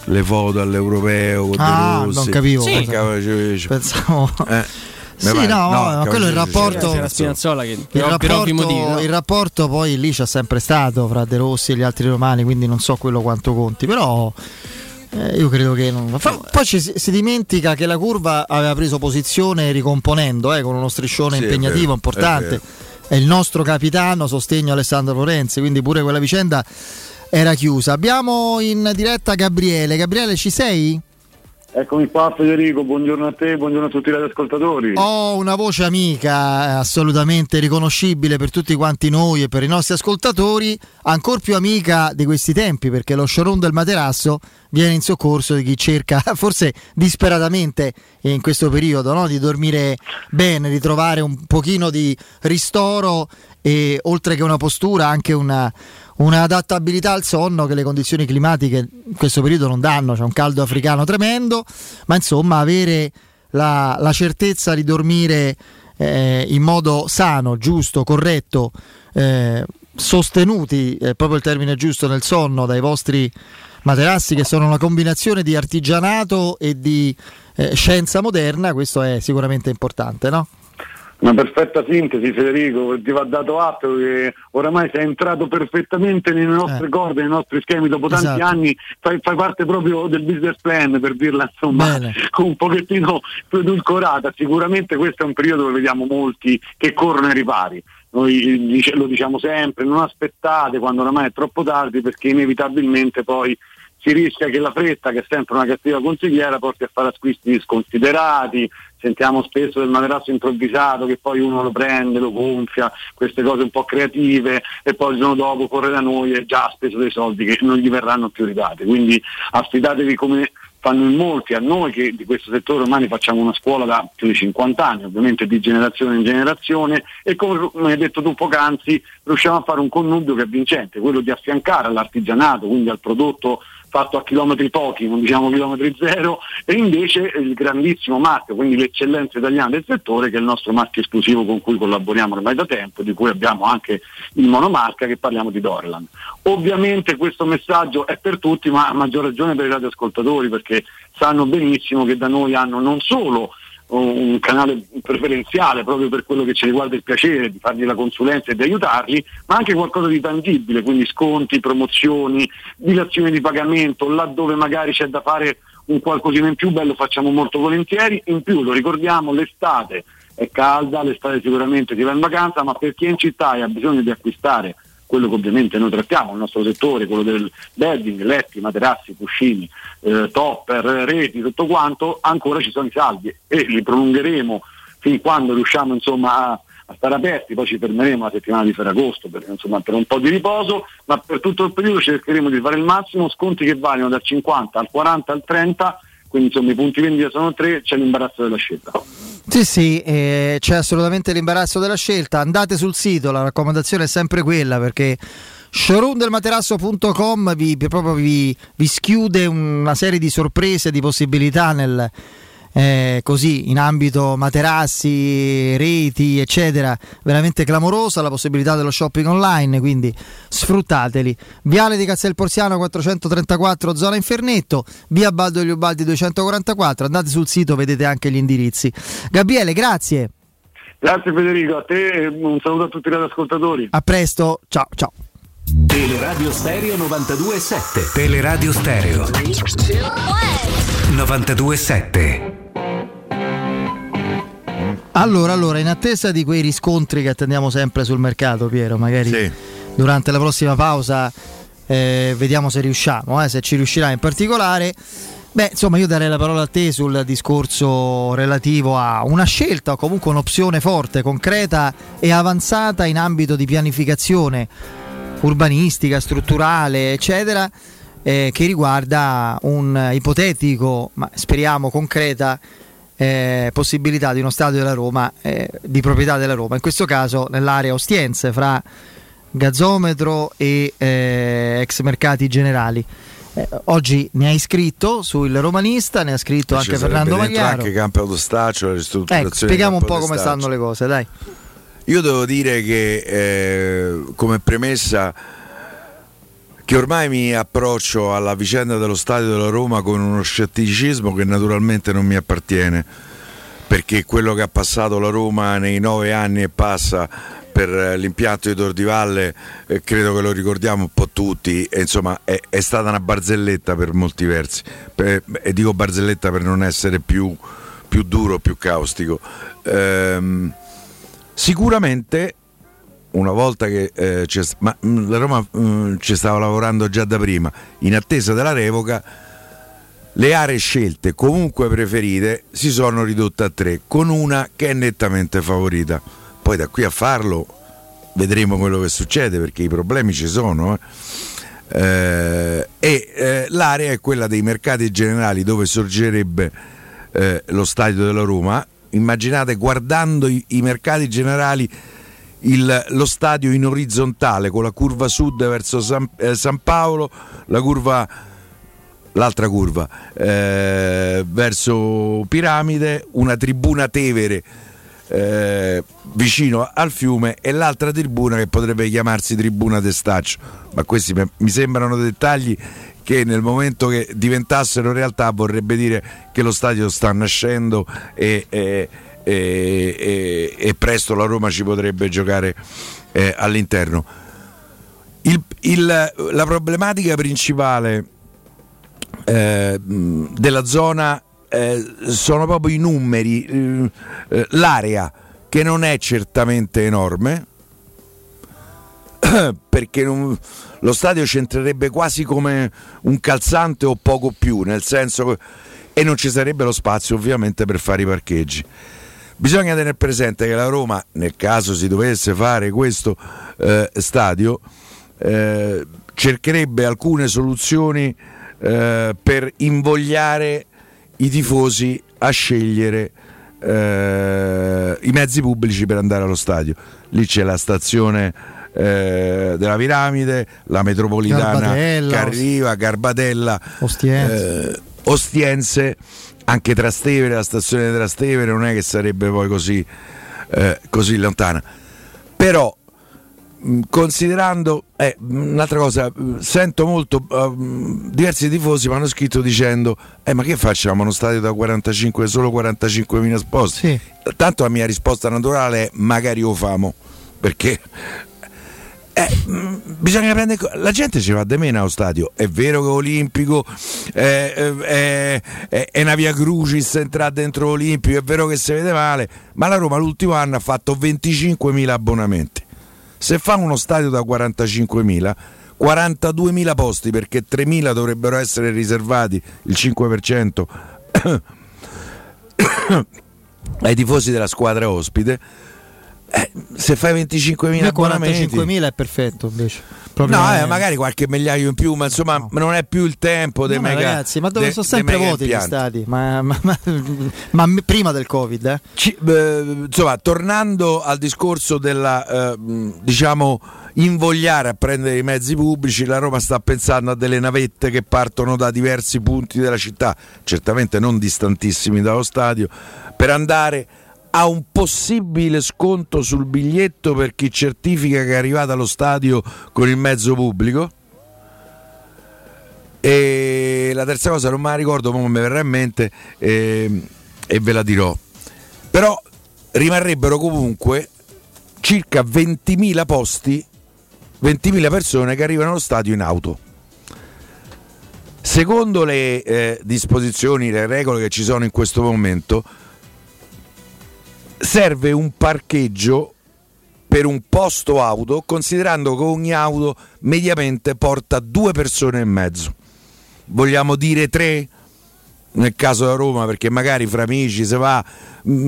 Le foto all'europeo con De Rossi. Non capivo. Sì. Pensavo. Sì, no, quello è il rapporto. C'era Spinazzola che il rapporto poi lì c'è sempre stato fra De Rossi e gli altri romani, quindi non so quello quanto conti, però io credo che non... Poi si dimentica che la curva aveva preso posizione ricomponendo, con uno striscione impegnativo, vero, importante. È il nostro capitano, sostegno Alessandro Florenzi, quindi pure quella vicenda era chiusa. Abbiamo in diretta Gabriele, ci sei? Eccomi qua Federico, buongiorno a te, buongiorno a tutti gli ascoltatori. Una voce amica assolutamente riconoscibile per tutti quanti noi e per i nostri ascoltatori, ancor più amica di questi tempi, perché lo showroom del materasso viene in soccorso di chi cerca forse disperatamente in questo periodo, no? Di dormire bene, di trovare un pochino di ristoro e, oltre che una postura, anche una adattabilità al sonno che le condizioni climatiche in questo periodo non danno. C'è un caldo africano tremendo, ma insomma avere la certezza di dormire in modo sano, giusto, corretto, sostenuti, proprio il termine giusto, nel sonno dai vostri materassi che sono una combinazione di artigianato e di scienza moderna, questo è sicuramente importante, no? Una perfetta sintesi, Federico, ti va dato atto che oramai sei entrato perfettamente nelle nostre corde, nei nostri schemi dopo tanti anni, fai parte proprio del business plan, per dirla insomma un pochettino più edulcorata. Sicuramente questo è un periodo dove vediamo molti che corrono ai ripari. Noi lo diciamo sempre, non aspettate quando oramai è troppo tardi, perché inevitabilmente poi si rischia che la fretta, che è sempre una cattiva consigliera, porti a fare acquisti sconsiderati. Sentiamo spesso del materasso improvvisato, che poi uno lo prende, lo gonfia, queste cose un po' creative, e poi il giorno dopo corre da noi e già ha speso dei soldi che non gli verranno più ridati. Quindi affidatevi, come fanno in molti, a noi che di questo settore ormai facciamo una scuola da più di 50 anni, ovviamente di generazione in generazione, e come hai detto tu poc'anzi riusciamo a fare un connubio che è vincente, quello di affiancare all'artigianato, quindi al prodotto fatto a chilometri pochi, non diciamo chilometri zero, e invece il grandissimo marchio, quindi l'eccellenza italiana del settore, che è il nostro marchio esclusivo con cui collaboriamo ormai da tempo, di cui abbiamo anche il monomarca, che parliamo di Dorland. Ovviamente questo messaggio è per tutti, ma a maggior ragione per i radioascoltatori, perché sanno benissimo che da noi hanno non solo un canale preferenziale proprio per quello che ci riguarda il piacere di fargli la consulenza e di aiutarli, ma anche qualcosa di tangibile, quindi sconti, promozioni, dilazioni di pagamento, laddove magari c'è da fare un qualcosina in più, bello, facciamo molto volentieri. In più, lo ricordiamo, l'estate è calda, l'estate sicuramente si va in vacanza, ma per chi è in città e ha bisogno di acquistare quello che ovviamente noi trattiamo, il nostro settore, quello del bedding, letti, materassi, cuscini, topper, reti, tutto quanto, ancora ci sono i saldi e li prolungheremo fin quando riusciamo insomma a stare aperti. Poi ci fermeremo la settimana di Ferragosto per un po' di riposo, ma per tutto il periodo cercheremo di fare il massimo, sconti che variano dal 50 al 40 al 30, quindi insomma i punti vendita sono 3, c'è l'imbarazzo della scelta. Sì, c'è assolutamente l'imbarazzo della scelta. Andate sul sito, la raccomandazione è sempre quella, perché showroomdelmaterasso.com vi schiude una serie di sorprese, di possibilità nel così in ambito materassi, reti eccetera, veramente clamorosa la possibilità dello shopping online, quindi sfruttateli. Viale di Castel Porziano 434 zona Infernetto, via Baldo degli Ubaldi 244, andate sul sito, vedete anche gli indirizzi. Gabriele, grazie. Grazie Federico, a te un saluto a tutti gli ascoltatori. A presto, ciao. Teleradio Stereo 92.7. Teleradio Stereo 92.7. Allora, in attesa di quei riscontri che attendiamo sempre sul mercato, Piero, magari durante la prossima pausa vediamo se riusciamo, se ci riuscirà in particolare. Io darei la parola a te sul discorso relativo a una scelta o comunque un'opzione forte, concreta e avanzata in ambito di pianificazione urbanistica, strutturale, eccetera, che riguarda un ipotetico, ma speriamo concreta, possibilità di uno stadio della Roma, di proprietà della Roma, in questo caso nell'area Ostiense fra Gazzometro e ex Mercati Generali. Oggi ne hai scritto sul Romanista, ne ha scritto anche Fernando Magliaro, anche Campo Eustachio, la ristrutturazione. Spieghiamo un po' come stanno le cose, dai. Io devo dire che come premessa che ormai mi approccio alla vicenda dello stadio della Roma con uno scetticismo che naturalmente non mi appartiene, perché quello che ha passato la Roma nei 9 anni e passa per l'impianto di Tor di Valle credo che lo ricordiamo un po' tutti, e insomma è stata una barzelletta per molti versi, e dico barzelletta per non essere più duro, più caustico. Sicuramente una volta che la Roma ci stava lavorando già da prima, in attesa della revoca, le aree scelte comunque preferite si sono ridotte a 3, con una che è nettamente favorita. Poi da qui a farlo vedremo quello che succede, perché i problemi ci sono. L'area è quella dei Mercati Generali, dove sorgerebbe lo stadio della Roma. Immaginate, guardando i Mercati Generali, lo stadio in orizzontale, con la curva sud verso San Paolo, l'altra curva verso Piramide, una tribuna Tevere vicino al fiume, e l'altra tribuna che potrebbe chiamarsi tribuna Testaccio, ma questi mi sembrano dettagli che nel momento che diventassero realtà vorrebbe dire che lo stadio sta nascendo e presto la Roma ci potrebbe giocare all'interno. La problematica principale della zona sono proprio i numeri, l'area che non è certamente enorme perché non, lo stadio centrerebbe quasi come un calzante o poco più, nel senso, e non ci sarebbe lo spazio ovviamente per fare i parcheggi. Bisogna tenere presente che la Roma, nel caso si dovesse fare questo stadio, cercherebbe alcune soluzioni per invogliare i tifosi a scegliere i mezzi pubblici per andare allo stadio. Lì c'è la stazione della Piramide, la metropolitana Garbatella, che arriva, Garbatella, Ostiense, anche Trastevere, la stazione di Trastevere non è che sarebbe poi così lontana. Però considerando un'altra cosa, sento molto diversi tifosi mi hanno scritto dicendo ma che facciamo uno stadio da 45, solo 45.000 posti? Sì. Tanto la mia risposta naturale è magari lo famo, perché bisogna prendere, la gente ci va de meno allo stadio. È vero che Olimpico è una via crucis entrare dentro Olimpico, è vero che si vede male, ma la Roma l'ultimo anno ha fatto 25.000 abbonamenti. Se fa uno stadio da 45.000, 42.000 posti, perché 3.000 dovrebbero essere riservati, il 5% ai tifosi della squadra ospite, se fai 25.000 abbonamenti, 45.000 è perfetto invece. Proprio no, magari qualche migliaio in più, ma insomma no, non è più il tempo dei mega, ragazzi, ma dove sono sempre vuoti gli stadi, ma prima del Covid insomma, tornando al discorso della diciamo invogliare a prendere i mezzi pubblici, la Roma sta pensando a delle navette che partono da diversi punti della città, certamente non distantissimi dallo stadio, per andare ha un possibile sconto sul biglietto per chi certifica che è arrivato allo stadio con il mezzo pubblico. E la terza cosa non me la ricordo, ma mi verrà in mente e ve la dirò. Però rimarrebbero comunque circa 20.000 posti, 20.000 persone che arrivano allo stadio in auto. Secondo le disposizioni, le regole che ci sono in questo momento, serve un parcheggio per un posto auto, considerando che ogni auto mediamente porta 2 persone e mezzo, vogliamo dire 3 nel caso della Roma, perché magari fra amici se va,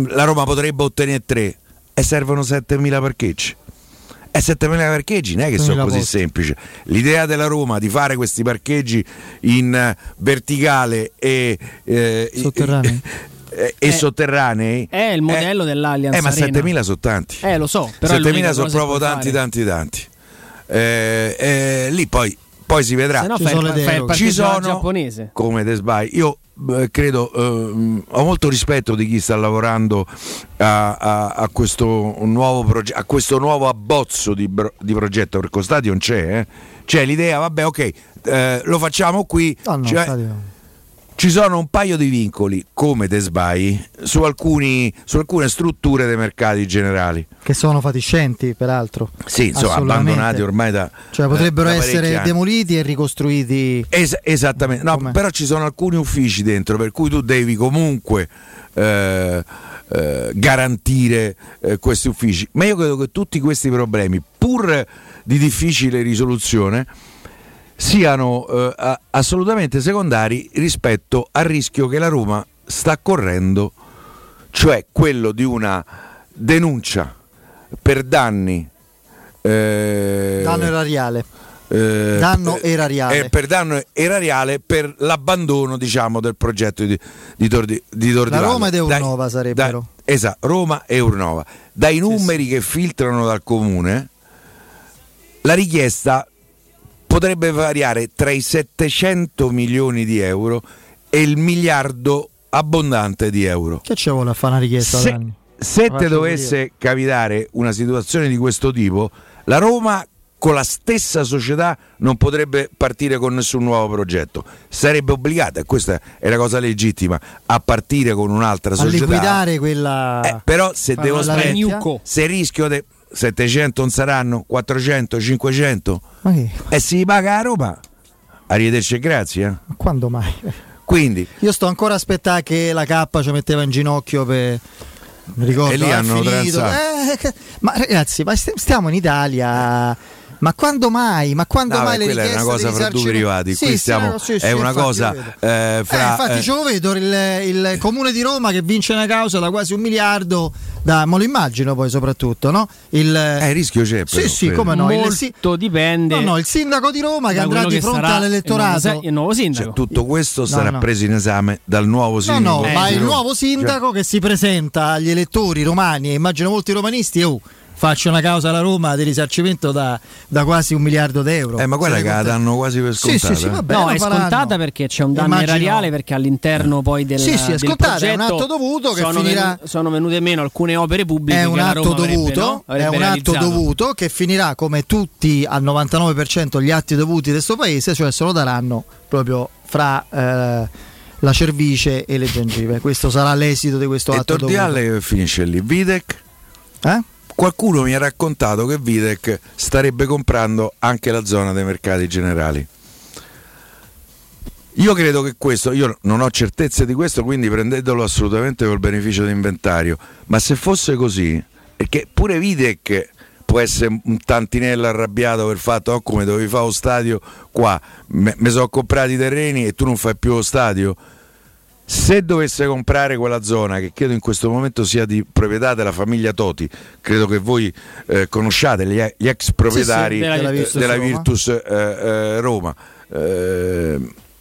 la Roma potrebbe ottenere 3 e servono 7.000 parcheggi. E 7.000 parcheggi non è che sono così semplici. L'idea della Roma di fare questi parcheggi in verticale e sotterranei sotterranei è il modello dell'Allianz Arena. Ma 7.000 sono tanti, lo so, però 7.000 sono proprio tanti. Lì poi si vedrà. Se no fai il parcheggio giapponese come te sbagli. Io credo, ho molto rispetto di chi sta lavorando a questo nuovo progetto, a questo nuovo abbozzo di progetto, perché lo stadio non c'è. C'è l'idea, vabbè, ok, lo facciamo qui. Ci sono un paio di vincoli, come te sbagli, su alcune strutture dei mercati generali. Che sono fatiscenti, peraltro. Sì, insomma, abbandonati ormai da. Cioè potrebbero essere demoliti e ricostruiti. Esattamente. No, com'è? Però ci sono alcuni uffici dentro, per cui tu devi comunque garantire questi uffici. Ma io credo che tutti questi problemi, pur di difficile risoluzione, siano assolutamente secondari rispetto al rischio che la Roma sta correndo, cioè quello di una denuncia per danni danno erariale per danno erariale per l'abbandono, diciamo, del progetto di Tordivano. La Roma ed Eurnova sarebbero esatto, Roma e Eurnova. Dai numeri che filtrano dal comune, la richiesta potrebbe variare tra i 700 milioni di euro e il miliardo abbondante di euro. Che ci vuole a fare una richiesta? Se te dovesse capitare una situazione di questo tipo, la Roma con la stessa società non potrebbe partire con nessun nuovo progetto, sarebbe obbligata, e questa è la cosa legittima, a partire con un'altra società, a liquidare quella, però se devo smettere, se rischio 700 non saranno 400, 500 okay. E si paga a Roma, arrivederci e grazie, ma quando mai? Quindi io sto ancora a aspettare che la K ci metteva in ginocchio per... Mi ricordo, e lì hanno transato. Ma ragazzi, ma stiamo in Italia, ma quando mai? Ma quando mai le richieste? È una cosa fra due privati. Sì, qui stiamo, sì, è una cosa fra. Infatti, ce lo vedo il comune di Roma che vince una causa da quasi 1 miliardo. Lo immagino poi, soprattutto, no? Il rischio c'è. Però, sì, sì, come no? Molto dipende. No, il sindaco di Roma che andrà di fronte all'elettorato. Il nuovo sindaco. Cioè, tutto questo sarà preso in esame dal nuovo sindaco. Ma il nuovo sindaco che si presenta agli elettori romani, e immagino molti romanisti, faccio una causa alla Roma di risarcimento da quasi 1 miliardo d'euro. Ma quella che la danno quasi per scontata. Sì, vabbè, no, è scontata perché c'è un danno erariale, perché all'interno poi del del scontata, progetto è un atto dovuto che sono venute meno alcune opere pubbliche. È un atto dovuto, è un atto dovuto che finirà come tutti al 99% gli atti dovuti di questo paese, cioè se lo daranno proprio fra la cervice e le gengive. Questo sarà l'esito di questo atto dovuto. E Tordiale che finisce lì, Videk? Qualcuno mi ha raccontato che Videk starebbe comprando anche la zona dei mercati generali. Io credo che questo, io non ho certezze di questo, quindi prendetelo assolutamente col beneficio d'inventario, ma se fosse così, perché pure Videk può essere un tantinello arrabbiato per il fatto come dovevi fare lo stadio qua, mi sono comprati i terreni e tu non fai più lo stadio. Se dovesse comprare quella zona, che credo in questo momento sia di proprietà della famiglia Toti, credo che voi conosciate gli ex proprietari della Virtus Roma,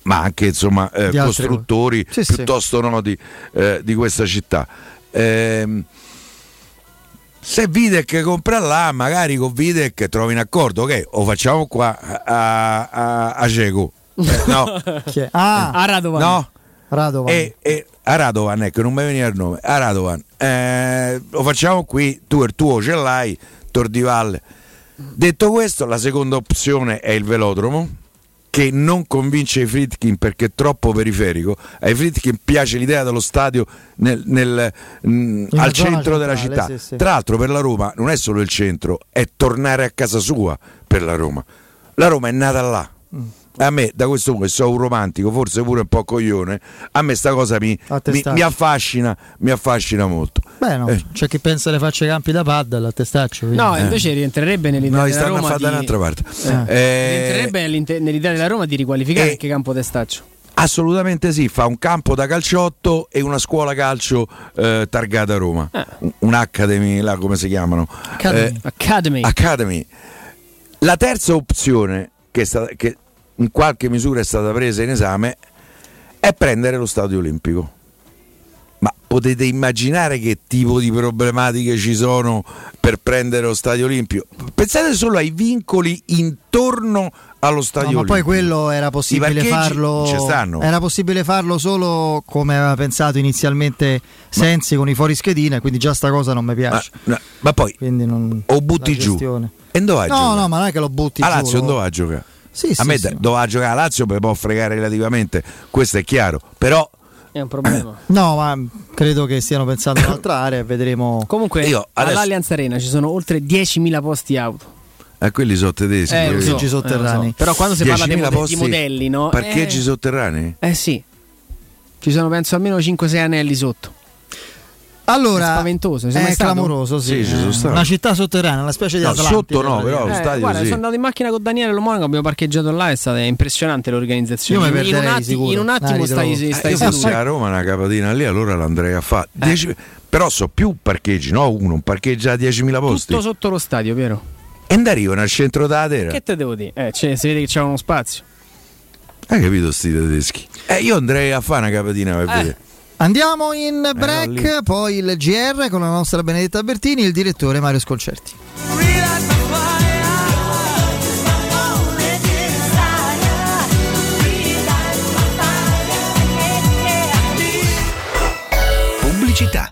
ma anche insomma costruttori piuttosto noti di questa città, se Videk compra là, magari con Videk trovi un accordo, ok, o facciamo qua a Ceco, a Radovan, no? Radovan. A Radovan, ecco, non mi veniva il nome. A Radovan, lo facciamo qui, tu il tuo ce l'hai, Tordivalle. Detto questo, la seconda opzione è il velodromo, che non convince i Friedkin perché è troppo periferico. Ai Friedkin piace l'idea dello stadio al centro della città. Sì. Tra l'altro per la Roma non è solo il centro, è tornare a casa sua per la Roma. La Roma è nata là. A me, da questo punto, sono un romantico, forse pure un po' coglione, a me sta cosa mi affascina molto. Beh, no, c'è chi pensa le faccia campi da paddle a testaccio. No, invece rientrerebbe nell'idea della Roma. No, stanno da un'altra parte. Rientrerebbe nell'idea della Roma di riqualificare anche campo testaccio. Assolutamente sì, fa un campo da calciotto e una scuola calcio targata a Roma. Un academy, là come si chiamano? Academy. La terza opzione che è stata. Che in qualche misura è stata presa in esame, è prendere lo stadio olimpico. Ma potete immaginare che tipo di problematiche ci sono per prendere lo stadio olimpico? Pensate solo ai vincoli intorno allo stadio olimpico. Ma poi quello era possibile farlo. Era possibile farlo solo come aveva pensato inizialmente Sensi con i fuorischedina, quindi già sta cosa non mi piace. Ma poi o butti giù. E dove gioca? No, ma non è che lo butti giù. A Lazio dove va a giocare? Sì, a me doveva giocare la Lazio, mi può fregare relativamente, questo è chiaro, però è un problema. No, ma credo che stiano pensando in un'altra area, vedremo. Comunque all'Allianz Arena ci sono oltre 10.000 posti auto. Quelli sono tedeschi, parcheggi sotterranei. Però quando si parla di modelli, no? Parcheggi sotterranei? Sì. Ci sono penso almeno 5-6 anelli sotto. Allora, è spaventoso, è clamoroso, sì. Una città sotterranea, una specie di Atlante. Sotto no, però lo stadio sono andato in macchina con Daniele Lo Monaco, abbiamo parcheggiato là, è stata impressionante l'organizzazione. Io in un attimo stai se a Roma una capatina lì, allora l'andrei a fare. Però so più parcheggi, no? Uno, un parcheggio a 10.000 posti. Tutto sotto lo stadio, vero? E andare nel centro della terra. Che te devo dire? Si vede che c'è uno spazio. Hai capito sti tedeschi? Io andrei a fare una capatina per vedere. Andiamo in break, poi il GR con la nostra Benedetta Bertini e il direttore Mario Sconcerti. Pubblicità.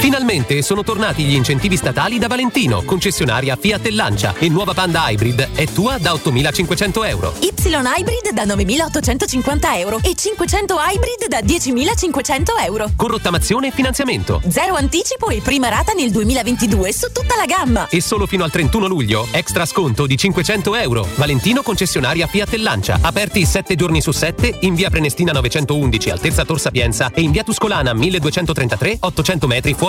Finalmente sono tornati gli incentivi statali da Valentino, concessionaria Fiat e Lancia, e nuova Panda Hybrid è tua da 8.500 euro. Y Hybrid da 9.850 euro e 500 Hybrid da 10.500 euro. Con rottamazione e finanziamento. Zero anticipo e prima rata nel 2022 su tutta la gamma. E solo fino al 31 luglio, extra sconto di 500 euro. Valentino, concessionaria Fiat e Lancia, aperti 7 giorni su 7 in via Prenestina 911 altezza Tor Sapienza e in via Tuscolana 1233 800 metri fuori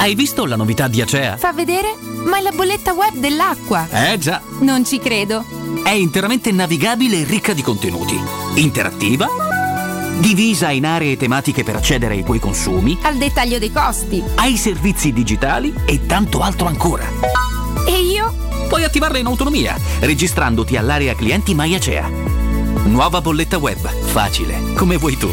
Hai visto la novità di Acea? Fa vedere? Ma è la bolletta web dell'acqua! Già! Non ci credo! È interamente navigabile e ricca di contenuti. Interattiva, divisa in aree tematiche per accedere ai tuoi consumi, al dettaglio dei costi, ai servizi digitali e tanto altro ancora. E io? Puoi attivarla in autonomia, registrandoti all'area clienti My Acea. Nuova bolletta web, facile, come vuoi tu.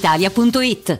Italia.it.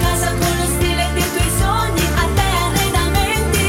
casa con lo stile dei tuoi sogni. Arte Arredamenti.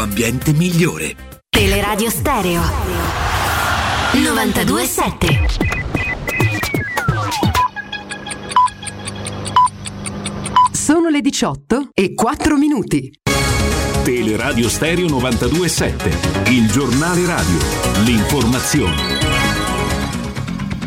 ambiente migliore. Teleradio Stereo 92.7. Sono le 18:04. Teleradio Stereo 92.7, il giornale radio, l'informazione.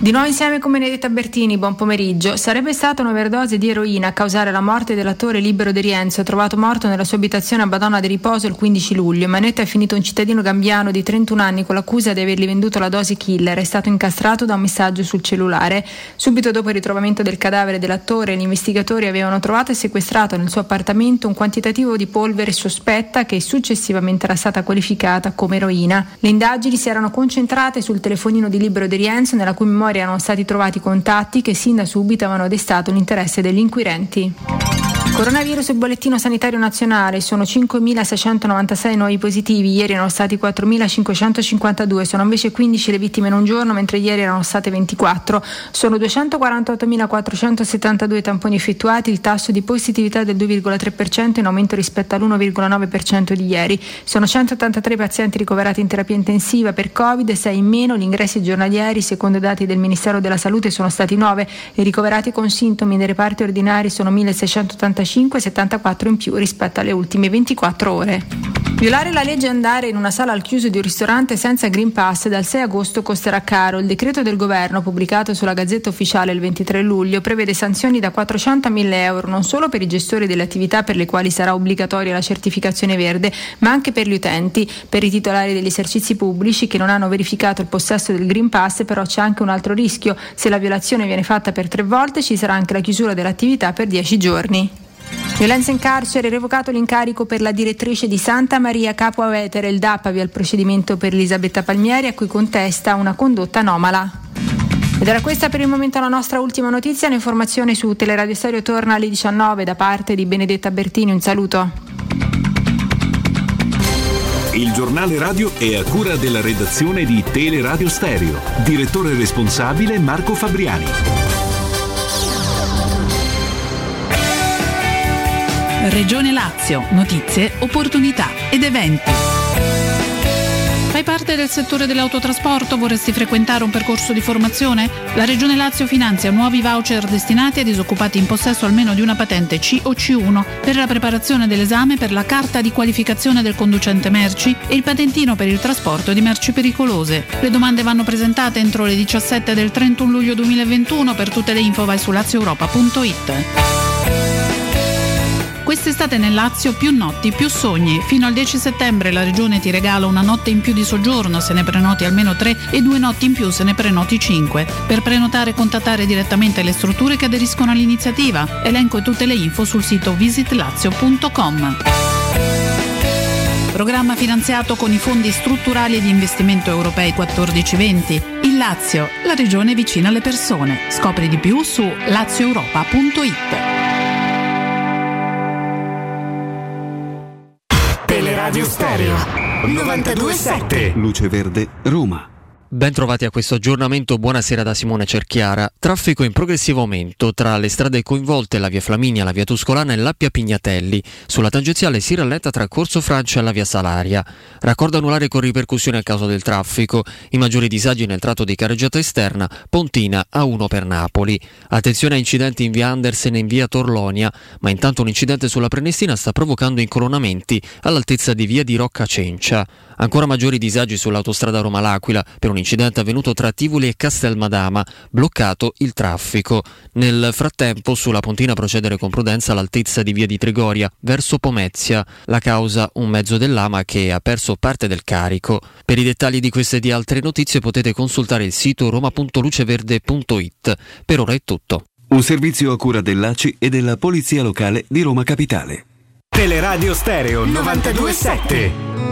Di nuovo insieme con Benedetta Bertini, buon pomeriggio. Sarebbe stata un'overdose di eroina a causare la morte dell'attore Libero De Rienzo, trovato morto nella sua abitazione a Badona di Riposo il 15 luglio. In manetta è finito un cittadino gambiano di 31 anni con l'accusa di avergli venduto la dose killer. È stato incastrato da un messaggio sul cellulare. Subito dopo il ritrovamento del cadavere dell'attore, gli investigatori avevano trovato e sequestrato nel suo appartamento un quantitativo di polvere sospetta che successivamente era stata qualificata come eroina. Le indagini si erano concentrate sul telefonino di Libero De Rienzo, nella cui memoria erano stati trovati contatti che sin da subito avevano destato l'interesse degli inquirenti. Coronavirus e bollettino sanitario nazionale: sono 5.696 nuovi positivi, ieri erano stati 4.552, sono invece 15 le vittime in un giorno, mentre ieri erano state 24. Sono 248.472 tamponi effettuati, il tasso di positività del 2,3% in aumento rispetto all'1,9% di ieri. Sono 183 pazienti ricoverati in terapia intensiva per Covid, 6 in meno. Gli ingressi giornalieri, secondo i dati del Ministero della Salute, sono stati 9. I ricoverati con sintomi nei reparti ordinari sono 1.685, 74 in più rispetto alle ultime 24 ore. Violare la legge e andare in una sala al chiuso di un ristorante senza Green Pass dal 6 agosto costerà caro. Il decreto del governo, pubblicato sulla Gazzetta Ufficiale il 23 luglio, prevede sanzioni da 400 a 1000 euro non solo per i gestori delle attività per le quali sarà obbligatoria la certificazione verde, ma anche per gli utenti. Per i titolari degli esercizi pubblici che non hanno verificato il possesso del Green Pass, però, c'è anche un altro rischio: se la violazione viene fatta per 3 volte, ci sarà anche la chiusura dell'attività per 10 giorni. Violenza in carcere: revocato l'incarico per la direttrice di Santa Maria Capua Vetere. Il DAP avvia il procedimento per Elisabetta Palmieri, a cui contesta una condotta anomala. Ed era questa per il momento la nostra ultima notizia. L'informazione su Teleradio Stereo torna alle 19 da parte di Benedetta Bertini. Un saluto. Il giornale radio è a cura della redazione di Teleradio Stereo. Direttore responsabile Marco Fabriani. Regione Lazio, notizie, opportunità ed eventi. Fai parte del settore dell'autotrasporto? Vorresti frequentare un percorso di formazione? La Regione Lazio finanzia nuovi voucher destinati a disoccupati in possesso almeno di una patente C o C1 per la preparazione dell'esame per la carta di qualificazione del conducente merci e il patentino per il trasporto di merci pericolose. Le domande vanno presentate entro le 17 del 31 luglio 2021. Per tutte le info vai su lazioeuropa.it. Quest'estate nel Lazio più notti, più sogni. Fino al 10 settembre la Regione ti regala una notte in più di soggiorno se ne prenoti almeno 3 e 2 notti in più se ne prenoti 5. Per prenotare contattare direttamente le strutture che aderiscono all'iniziativa. Elenco e tutte le info sul sito visitlazio.com. Programma finanziato con i fondi strutturali di investimento europei 14-20. Il Lazio, la regione vicina alle persone. Scopri di più su lazioeuropa.it. Radio Stereo 92.7. Luce Verde, Roma. Ben trovati a questo aggiornamento, buonasera da Simone Cerchiara. Traffico in progressivo aumento tra le strade coinvolte, la via Flaminia, la via Tuscolana e l'Appia Pignatelli. Sulla tangenziale si rallenta tra Corso Francia e la via Salaria. Raccordo anulare con ripercussioni a causa del traffico. I maggiori disagi nel tratto di carreggiata esterna, Pontina A1 per Napoli. Attenzione a incidenti in via Andersen e in via Torlonia, ma intanto un incidente sulla Prenestina sta provocando incolonamenti all'altezza di via di Rocca Cencia. Ancora maggiori disagi sull'autostrada Roma-L'Aquila per un incidente avvenuto tra Tivoli e Castelmadama, bloccato il traffico. Nel frattempo sulla Pontina procedere con prudenza all'altezza di via di Trigoria verso Pomezia, la causa un mezzo dell'AMA che ha perso parte del carico. Per i dettagli di queste e di altre notizie potete consultare il sito roma.luceverde.it. per ora è tutto. Un servizio a cura dell'ACI e della Polizia Locale di Roma Capitale. Teleradio Stereo 92.7.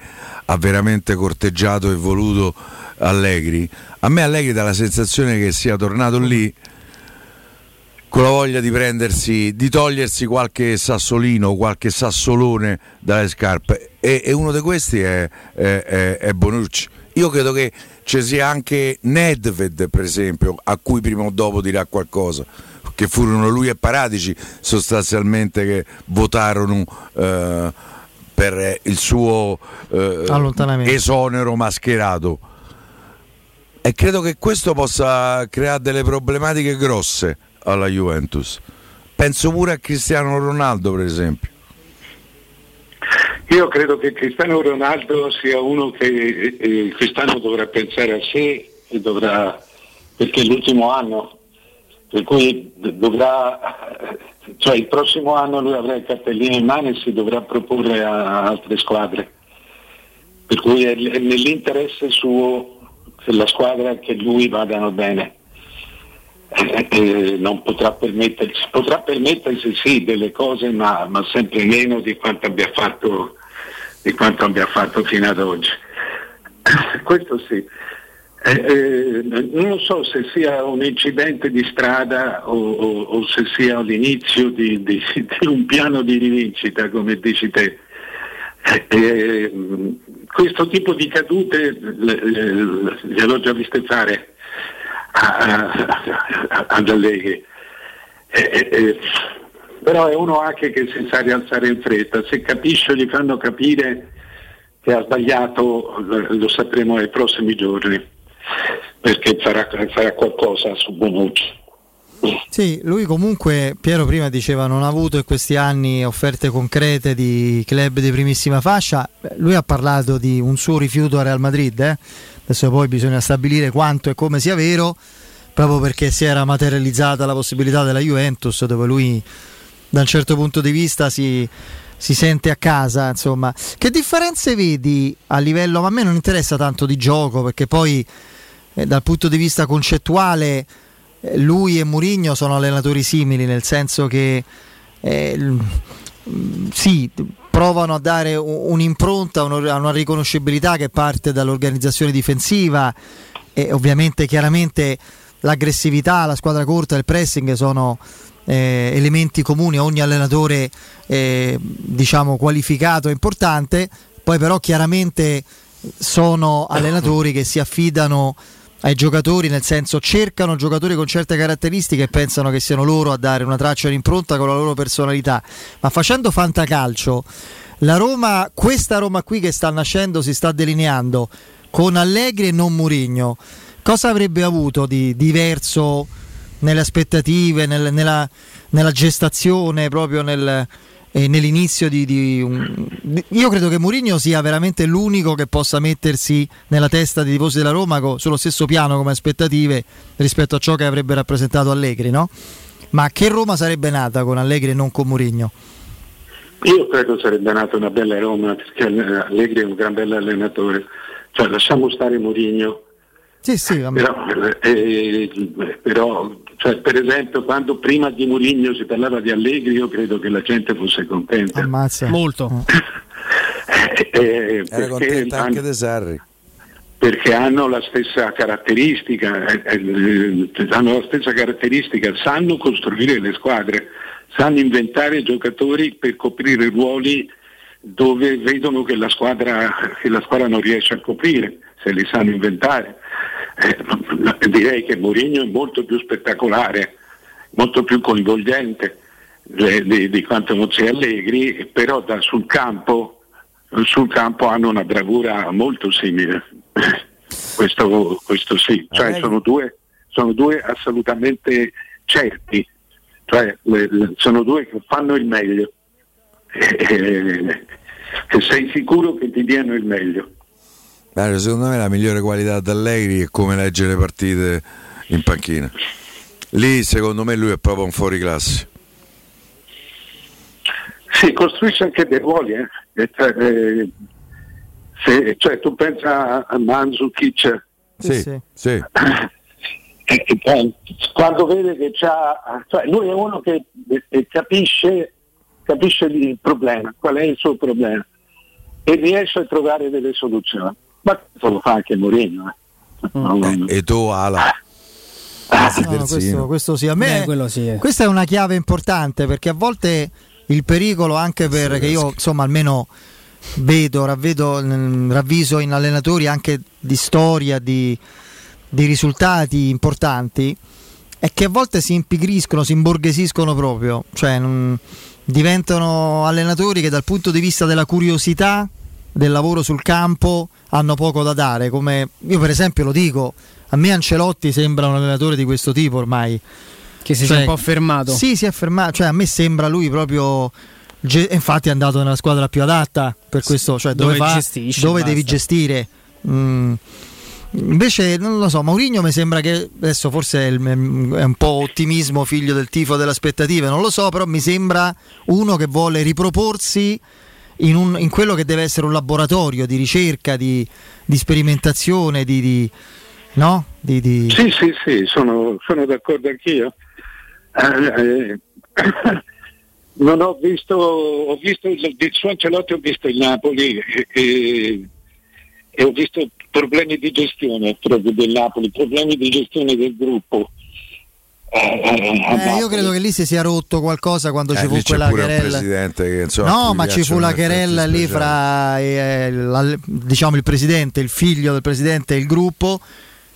ha veramente corteggiato e voluto Allegri. A me Allegri dà la sensazione che sia tornato lì con la voglia di togliersi qualche sassolino, qualche sassolone dalle scarpe, e uno di questi è Bonucci. Io credo che ci sia anche Nedved, per esempio, a cui prima o dopo dirà qualcosa, che furono lui e Paratici sostanzialmente che votarono per il suo esonero mascherato, e credo che questo possa creare delle problematiche grosse alla Juventus. Penso pure a Cristiano Ronaldo, per esempio. Io credo che Cristiano Ronaldo sia uno che quest'anno dovrà pensare a sé e dovrà, perché è l'ultimo anno, per cui dovrà, cioè il prossimo anno lui avrà il cartellino in mano e si dovrà proporre a altre squadre, per cui è nell'interesse suo della squadra che lui vadano bene. Non potrà permettersi sì delle cose, ma sempre meno di quanto abbia fatto fino ad oggi. Questo sì. Non so se sia un incidente di strada o se sia l'inizio di un piano di rivincita, come dici te. Questo tipo di cadute le ho già viste fare ad Allegri, però è uno anche che si sa rialzare in fretta. Se capisce, gli fanno capire che ha sbagliato, lo sapremo nei prossimi giorni, perché farà qualcosa su Bonucci. Sì, lui comunque, Piero prima diceva, non ha avuto in questi anni offerte concrete di club di primissima fascia. Lui ha parlato di un suo rifiuto a Real Madrid, adesso poi bisogna stabilire quanto e come sia vero, proprio perché si era materializzata la possibilità della Juventus, dove lui da un certo punto di vista si sente a casa, insomma. Che differenze vedi a livello, ma a me non interessa tanto di gioco, perché poi dal punto di vista concettuale lui e Mourinho sono allenatori simili, nel senso che sì, provano a dare un'impronta, una riconoscibilità che parte dall'organizzazione difensiva, e ovviamente chiaramente l'aggressività, la squadra corta, il pressing sono elementi comuni a ogni allenatore diciamo qualificato e importante. Poi però chiaramente sono allenatori che si affidano ai giocatori, nel senso cercano giocatori con certe caratteristiche e pensano che siano loro a dare una traccia d'impronta con la loro personalità. Ma facendo fantacalcio, la Roma, questa Roma qui che sta nascendo, si sta delineando con Allegri e non Mourinho, cosa avrebbe avuto di diverso nelle aspettative, nella gestazione, proprio nell'inizio io credo che Mourinho sia veramente l'unico che possa mettersi nella testa dei tifosi della Roma sullo stesso piano come aspettative rispetto a ciò che avrebbe rappresentato Allegri, no? Ma che Roma sarebbe nata con Allegri e non con Mourinho? Io credo sarebbe nata una bella Roma, perché Allegri è un gran bello allenatore, cioè lasciamo stare Mourinho. Sì, sì, però cioè, per esempio, quando prima di Mourinho si parlava di Allegri, io credo che la gente fosse contenta. Ammazza. Molto. Era contenta anche De Sarri. Perché hanno la stessa caratteristica, sanno costruire le squadre, sanno inventare giocatori per coprire ruoli dove vedono che la squadra non riesce a coprire, se li sanno inventare. Direi che Mourinho è molto più spettacolare, molto più coinvolgente di quanto non sia Allegri, però sul campo hanno una bravura molto simile. Questo sì, cioè sono due assolutamente certi, cioè sono due che fanno il meglio, che sei sicuro che ti diano il meglio. Secondo me la migliore qualità di Allegri è come leggere le partite in panchina. Lì secondo me lui è proprio un fuoriclasse. Sì, costruisce anche dei ruoli. Cioè, tu pensa a Mandzukic. Sì. Quando vede che c'ha, cioè, lui è uno che capisce il problema, qual è il suo problema, e riesce a trovare delle soluzioni. Ma lo fa anche Mourinho. E tu Ala. Questo sì, a me sì. Questa è una chiave importante, perché a volte il pericolo, anche perché io insomma almeno ravviso in allenatori anche di storia, di risultati importanti, è che a volte si impigriscono, si imborghesiscono proprio, cioè diventano allenatori che dal punto di vista della curiosità del lavoro sul campo hanno poco da dare. Come io per esempio lo dico, a me Ancelotti sembra un allenatore di questo tipo ormai, che si è un po' fermato. Sì, si è fermato, cioè a me sembra lui proprio, infatti è andato nella squadra più adatta per questo, cioè dove devi gestire. Invece non lo so, Mourinho mi sembra che adesso forse è un po' ottimismo figlio del tifo, delle aspettative, non lo so, però mi sembra uno che vuole riproporsi in quello che deve essere un laboratorio di ricerca, di sperimentazione, no? Sì, sono d'accordo anch'io. Non ho visto, il suo Ancelotti, ho visto il Napoli e ho visto problemi di gestione proprio del Napoli, problemi di gestione del gruppo. Io credo che lì si sia rotto qualcosa quando ci fu quella querella. Ma ci fu la querella lì fra diciamo il presidente, il figlio del presidente e il gruppo,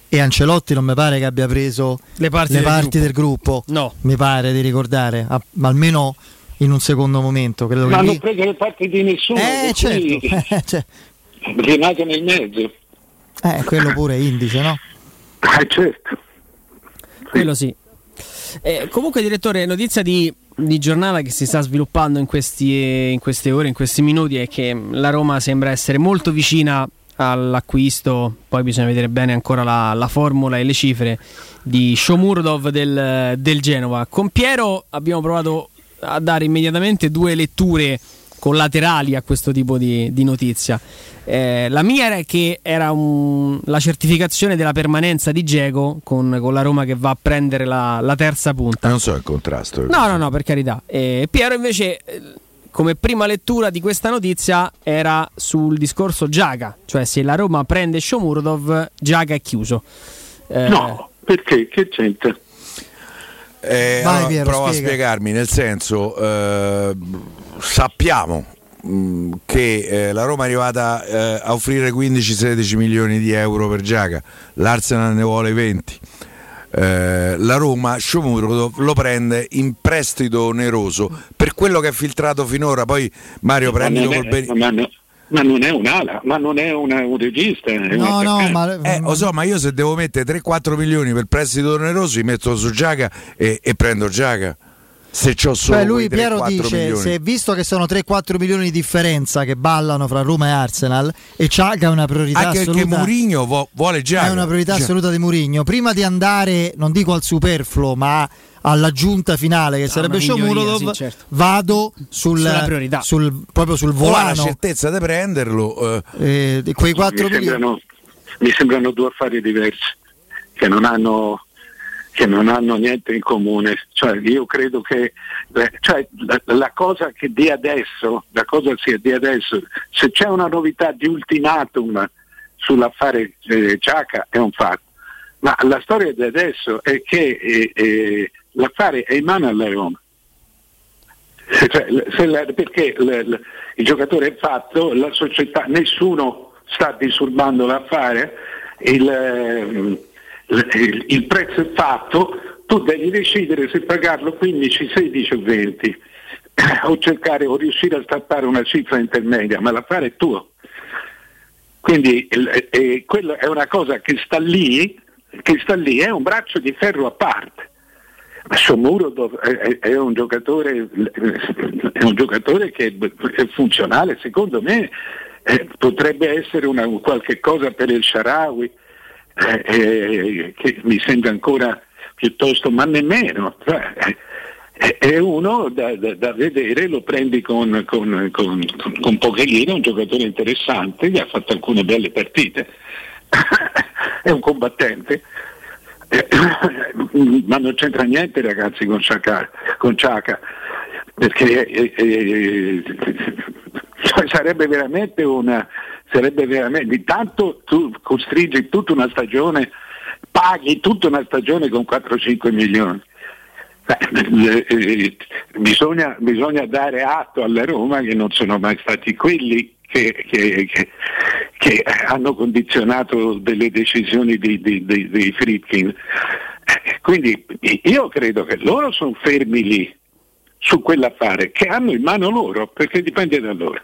e Ancelotti non mi pare che abbia preso le parti del gruppo. No, mi pare di ricordare, ma almeno in un secondo momento credo che non preso le parti di nessuno, certo. Rimane nel mezzo, quello pure indice, no? Certo, quello sì. Comunque direttore, notizia di giornale che si sta sviluppando in queste ore, in questi minuti, è che la Roma sembra essere molto vicina all'acquisto, poi bisogna vedere bene ancora la formula e le cifre di Shomurodov del Genoa. Con Piero abbiamo provato a dare immediatamente due letture collaterali a questo tipo di notizia. La mia era che era la certificazione della permanenza di Dzeko con la Roma che va a prendere la terza punta. Non so il contrasto. No, per carità. Piero invece, come prima lettura di questa notizia, era sul discorso Giaga, cioè se la Roma prende Shomurodov, Giaga è chiuso. No, perché? Che c'entra? Vai, Piero, prova a spiegarmi, nel senso... sappiamo che la Roma è arrivata a offrire 15-16 milioni di euro per Giaga, l'Arsenal ne vuole 20. La Roma Shomurodov lo prende in prestito oneroso per quello che è filtrato finora. Poi Mario prende col benissimo. Ma non è un'ala, ma non è un regista. Ma io se devo mettere 3-4 milioni per prestito oneroso, li metto su Giaga e prendo Giaga. Se c'ho solo lui 3, Piero dice milioni. Se visto che sono 3-4 milioni di differenza che ballano fra Roma e Arsenal e Giaga è una priorità assoluta, anche che Mourinho vuole Giaga, è una priorità assoluta di Mourinho prima di andare, non dico al superfluo ma all'aggiunta finale che sarebbe Shomurodov, sì, certo. Vado sulla priorità, proprio sul volano, la certezza di prenderlo. Quei 4 milioni mi sembrano due affari diversi che non hanno niente in comune, cioè io credo che la cosa che di adesso, la cosa sia di adesso, se c'è una novità di ultimatum sull'affare Giaca è un fatto, ma la storia di adesso è che l'affare è in mano alla Roma, perché il giocatore è fatto, la società, nessuno sta disturbando l'affare, il prezzo è fatto, tu devi decidere se pagarlo 15, 16 o 20 o cercare o riuscire a strappare una cifra intermedia, ma l'affare è tuo, quindi quella è una cosa che sta lì, è un braccio di ferro a parte. Shomurodov è un giocatore che è funzionale, secondo me potrebbe essere una qualche cosa per il Sharawi, che mi sembra ancora piuttosto, ma nemmeno è uno da vedere, lo prendi con Pochettino, un giocatore interessante che ha fatto alcune belle partite è un combattente ma non c'entra niente, ragazzi, con Ciaca perché sarebbe veramente intanto tu costringi tutta una stagione, paghi tutta una stagione con 4-5 milioni. Bisogna dare atto alla Roma che non sono mai stati quelli che hanno condizionato delle decisioni dei Friedkin. Quindi io credo che loro sono fermi lì su quell'affare che hanno in mano loro, perché dipende da loro.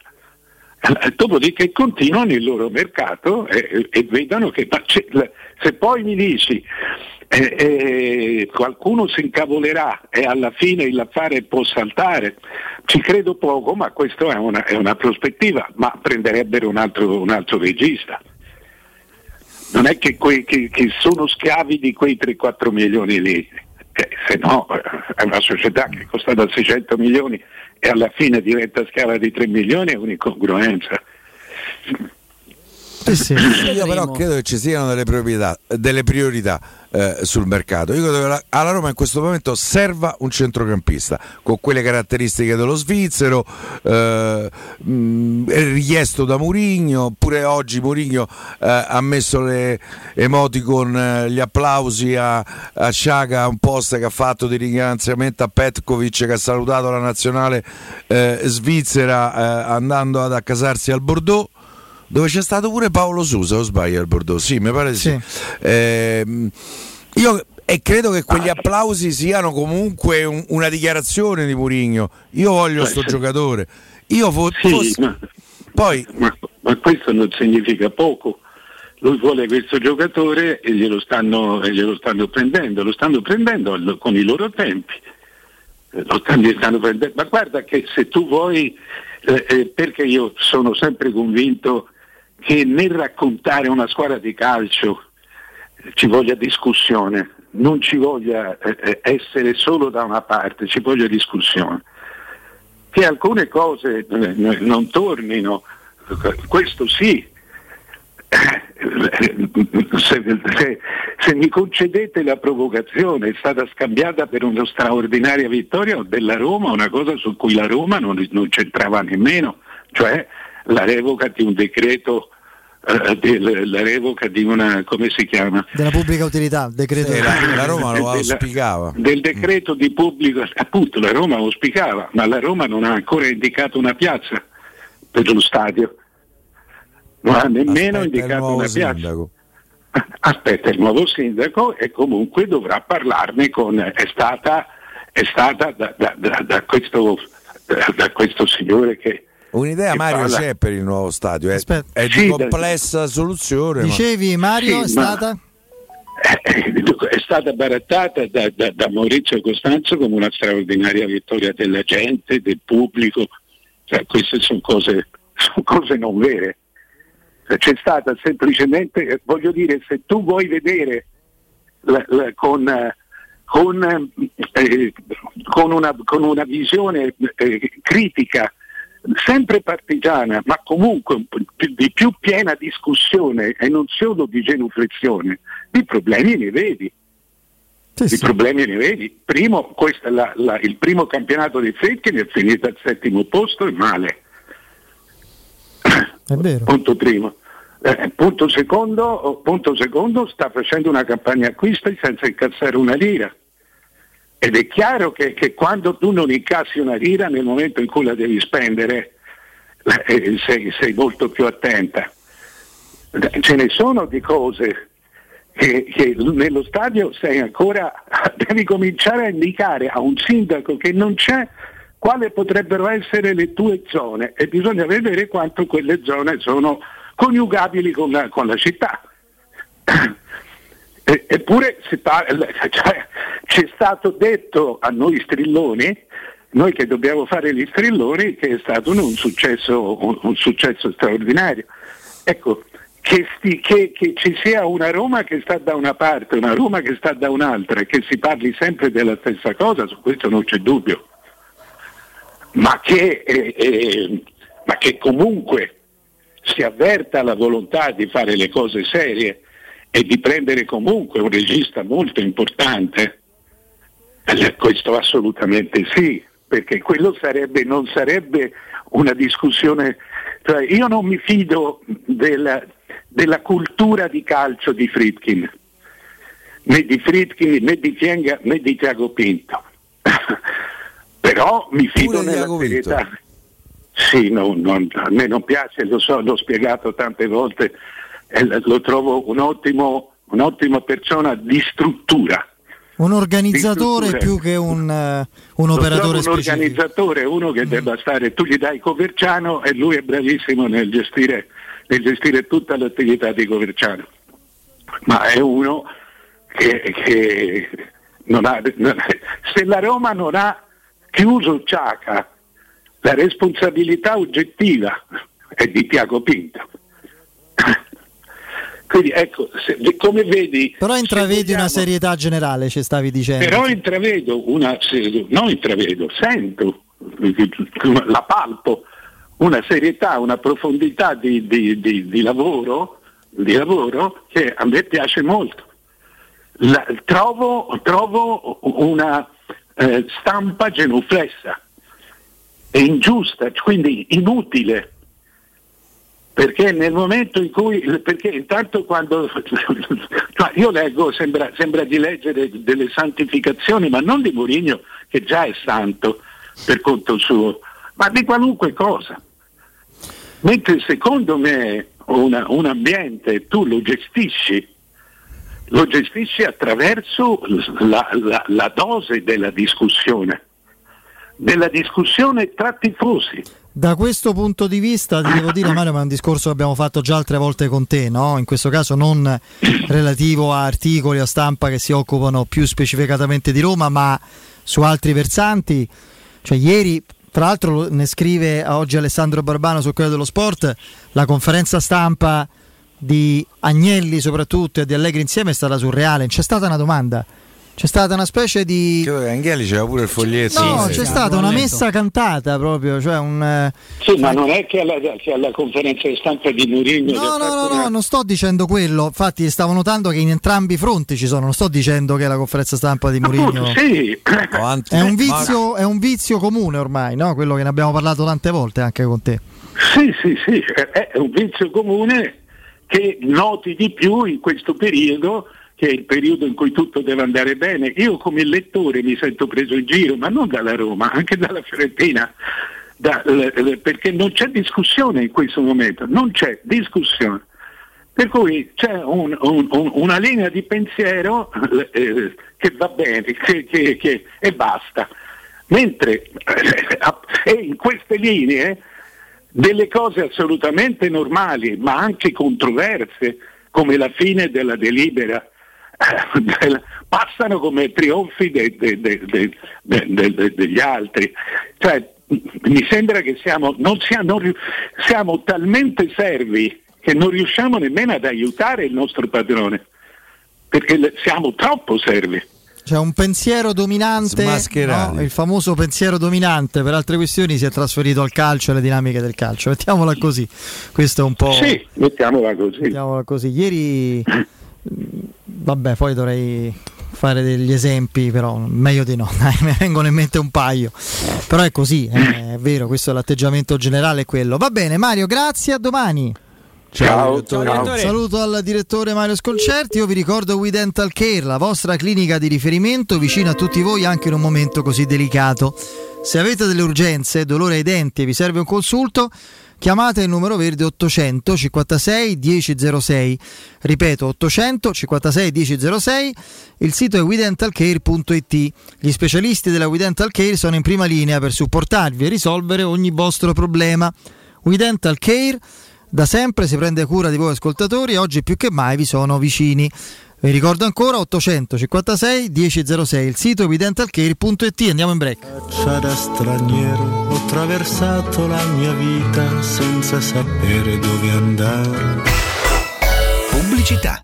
Dopodiché continuano il loro mercato e vedano che se poi mi dici qualcuno si incavolerà e alla fine l'affare può saltare, ci credo poco, ma questa è una prospettiva, ma prenderebbero un altro regista. Non è che sono schiavi di quei 3-4 milioni lì, se no è una società che è costata 600 milioni e alla fine diventa scala di 3 milioni, è un'incongruenza. Sì, io però credo che ci siano delle priorità sul mercato. Io credo che alla Roma in questo momento serva un centrocampista con quelle caratteristiche dello svizzero, richiesto da Mourinho. Pure oggi Mourinho ha messo le emoticon, gli applausi a Sciaga, un post che ha fatto di ringraziamento a Petkovic che ha salutato la nazionale svizzera andando ad accasarsi al Bordeaux, dove c'è stato pure Paolo Sousa, o sbaglio, al Bordeaux? Sì, mi pare di sì. Io credo che quegli applausi siano comunque una dichiarazione di Mourinho. Io voglio sto giocatore. Ma questo non significa poco. Lui vuole questo giocatore e glielo stanno prendendo. Lo stanno prendendo con i loro tempi. Ma guarda che se tu vuoi, perché io sono sempre convinto che nel raccontare una squadra di calcio ci voglia discussione, non ci voglia essere solo da una parte, ci voglia discussione, che alcune cose non tornino, questo sì. Se mi concedete la provocazione, è stata scambiata per una straordinaria vittoria della Roma una cosa su cui la Roma non c'entrava nemmeno, cioè la revoca di un decreto, la revoca di una, come si chiama? Della pubblica utilità, decreto la Roma lo auspicava. Del decreto di pubblico, appunto, la Roma auspicava, ma la Roma non ha ancora indicato una piazza per lo stadio. Non ha nemmeno indicato una piazza. Aspetta il nuovo sindaco e comunque dovrà parlarne con. È stata da questo signore che. Un'idea, che Mario, parla. C'è per il nuovo stadio. È di complessa soluzione. Dicevi, Mario, sì, è stata barattata da Maurizio Costanzo come una straordinaria vittoria della gente, del pubblico. Cioè, queste sono cose non vere. C'è stata semplicemente, voglio dire, se tu vuoi vedere con una visione critica, sempre partigiana, ma comunque di più piena discussione e non solo di genuflezione, di problemi ne vedi. Sì. Problemi ne vedi. Primo, il primo campionato dei Fredkin è finito al settimo posto e male. È vero. Punto primo. Punto secondo, sta facendo una campagna acquisti senza incassare una lira, ed è chiaro che quando tu non incassi una lira, nel momento in cui la devi spendere sei molto più attenta. Ce ne sono di cose che nello stadio sei ancora, devi cominciare a indicare a un sindaco che non c'è quale potrebbero essere le tue zone, e bisogna vedere quanto quelle zone sono coniugabili con la città. Eppure c'è stato detto a noi strilloni, noi che dobbiamo fare gli strilloni, che è stato un successo straordinario. Ecco, che ci sia una Roma che sta da una parte, una Roma che sta da un'altra, e che si parli sempre della stessa cosa, su questo non c'è dubbio. Ma che comunque si avverta la volontà di fare le cose serie e di prendere comunque un regista molto importante, questo assolutamente sì, perché quello non sarebbe una discussione. Cioè, io non mi fido della cultura di calcio di Friedkin, né di Fienga, né di Tiago Pinto. Però mi fido nella serietà. Sì, a me non piace, lo so, l'ho spiegato tante volte, lo trovo un'ottima persona di struttura. Un organizzatore più che un operatore specifico. Un organizzatore, uno che debba stare, tu gli dai Coverciano e lui è bravissimo nel gestire tutta l'attività di Coverciano. Ma è uno che non ha, se la Roma non ha chiuso Ciaca, la responsabilità oggettiva è di Tiago Pinto. Quindi ecco, come vedi. Però intravedi una serietà generale, ci stavi dicendo. Però sento, la palpo, una serietà, una profondità di lavoro che a me piace molto. Trovo una stampa genuflessa e ingiusta, quindi inutile, perché nel momento in cui, perché intanto quando io leggo sembra di leggere delle santificazioni, ma non di Mourinho, che già è santo per conto suo, ma di qualunque cosa, mentre secondo me un ambiente tu lo gestisci attraverso la dose della discussione tra tifosi. Da questo punto di vista ti devo dire, Mario, ma è un discorso che abbiamo fatto già altre volte con te, no? In questo caso non relativo a articoli o stampa che si occupano più specificatamente di Roma, ma su altri versanti. Cioè, ieri Tra l'altro ne scrive oggi Alessandro Barbano sul Corriere dello Sport, la conferenza stampa di Agnelli soprattutto e di Allegri insieme è stata surreale, c'è stata una domanda, c'è stata una specie di... Angeli c'era pure il foglietto. No, c'è stata una messa cantata proprio, cioè un... Sì, ma non è che alla conferenza di stampa di Mourinho... No, non sto dicendo quello, infatti stavo notando che in entrambi i fronti ci sono, non sto dicendo che la conferenza stampa di Mourinho... Sì. È un vizio comune ormai, no? Quello che ne abbiamo parlato tante volte anche con te. Sì, è un vizio comune che noti di più in questo periodo... che è il periodo in cui tutto deve andare bene. Io come lettore mi sento preso in giro, ma non dalla Roma, anche dalla Fiorentina, perché non c'è discussione in questo momento, non c'è discussione. Per cui c'è una linea di pensiero che va bene e basta. Mentre in queste linee delle cose assolutamente normali, ma anche controverse, come la fine della delibera, passano come trionfi degli altri. Cioè, mi sembra che siamo talmente servi che non riusciamo nemmeno ad aiutare il nostro padrone, perché siamo troppo servi. C'è un pensiero dominante, no? Il famoso pensiero dominante per altre questioni si è trasferito al calcio e alle dinamiche del calcio, mettiamola così. Questo è un po'... Sì, mettiamola così. Ieri... Vabbè, poi dovrei fare degli esempi, però meglio di no, ne vengono in mente un paio. Però è così, è vero, questo è l'atteggiamento generale, è quello. Va bene, Mario, grazie, a domani. Ciao. Saluto al direttore Mario Sconcerti. Io vi ricordo We Dental Care, la vostra clinica di riferimento vicina a tutti voi anche in un momento così delicato. Se avete delle urgenze, dolore ai denti e vi serve un consulto, chiamate il numero verde 800 56 1006. Ripeto, 800 56 1006. Il sito è WeDentalCare.it. Gli specialisti della We Dental Care sono in prima linea per supportarvi e risolvere ogni vostro problema. We Dental Care da sempre si prende cura di voi ascoltatori e oggi più che mai vi sono vicini. Vi ricordo ancora 856 1006, il sito evidentalcare.it. Andiamo in break. Faccia da straniero, ho attraversato la mia vita senza sapere dove andare. Pubblicità.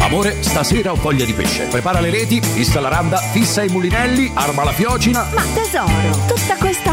Amore, stasera ho voglia di pesce. Prepara le reti, fissa la randa, fissa i mulinelli, arma la fiocina. Ma tesoro, tutta questa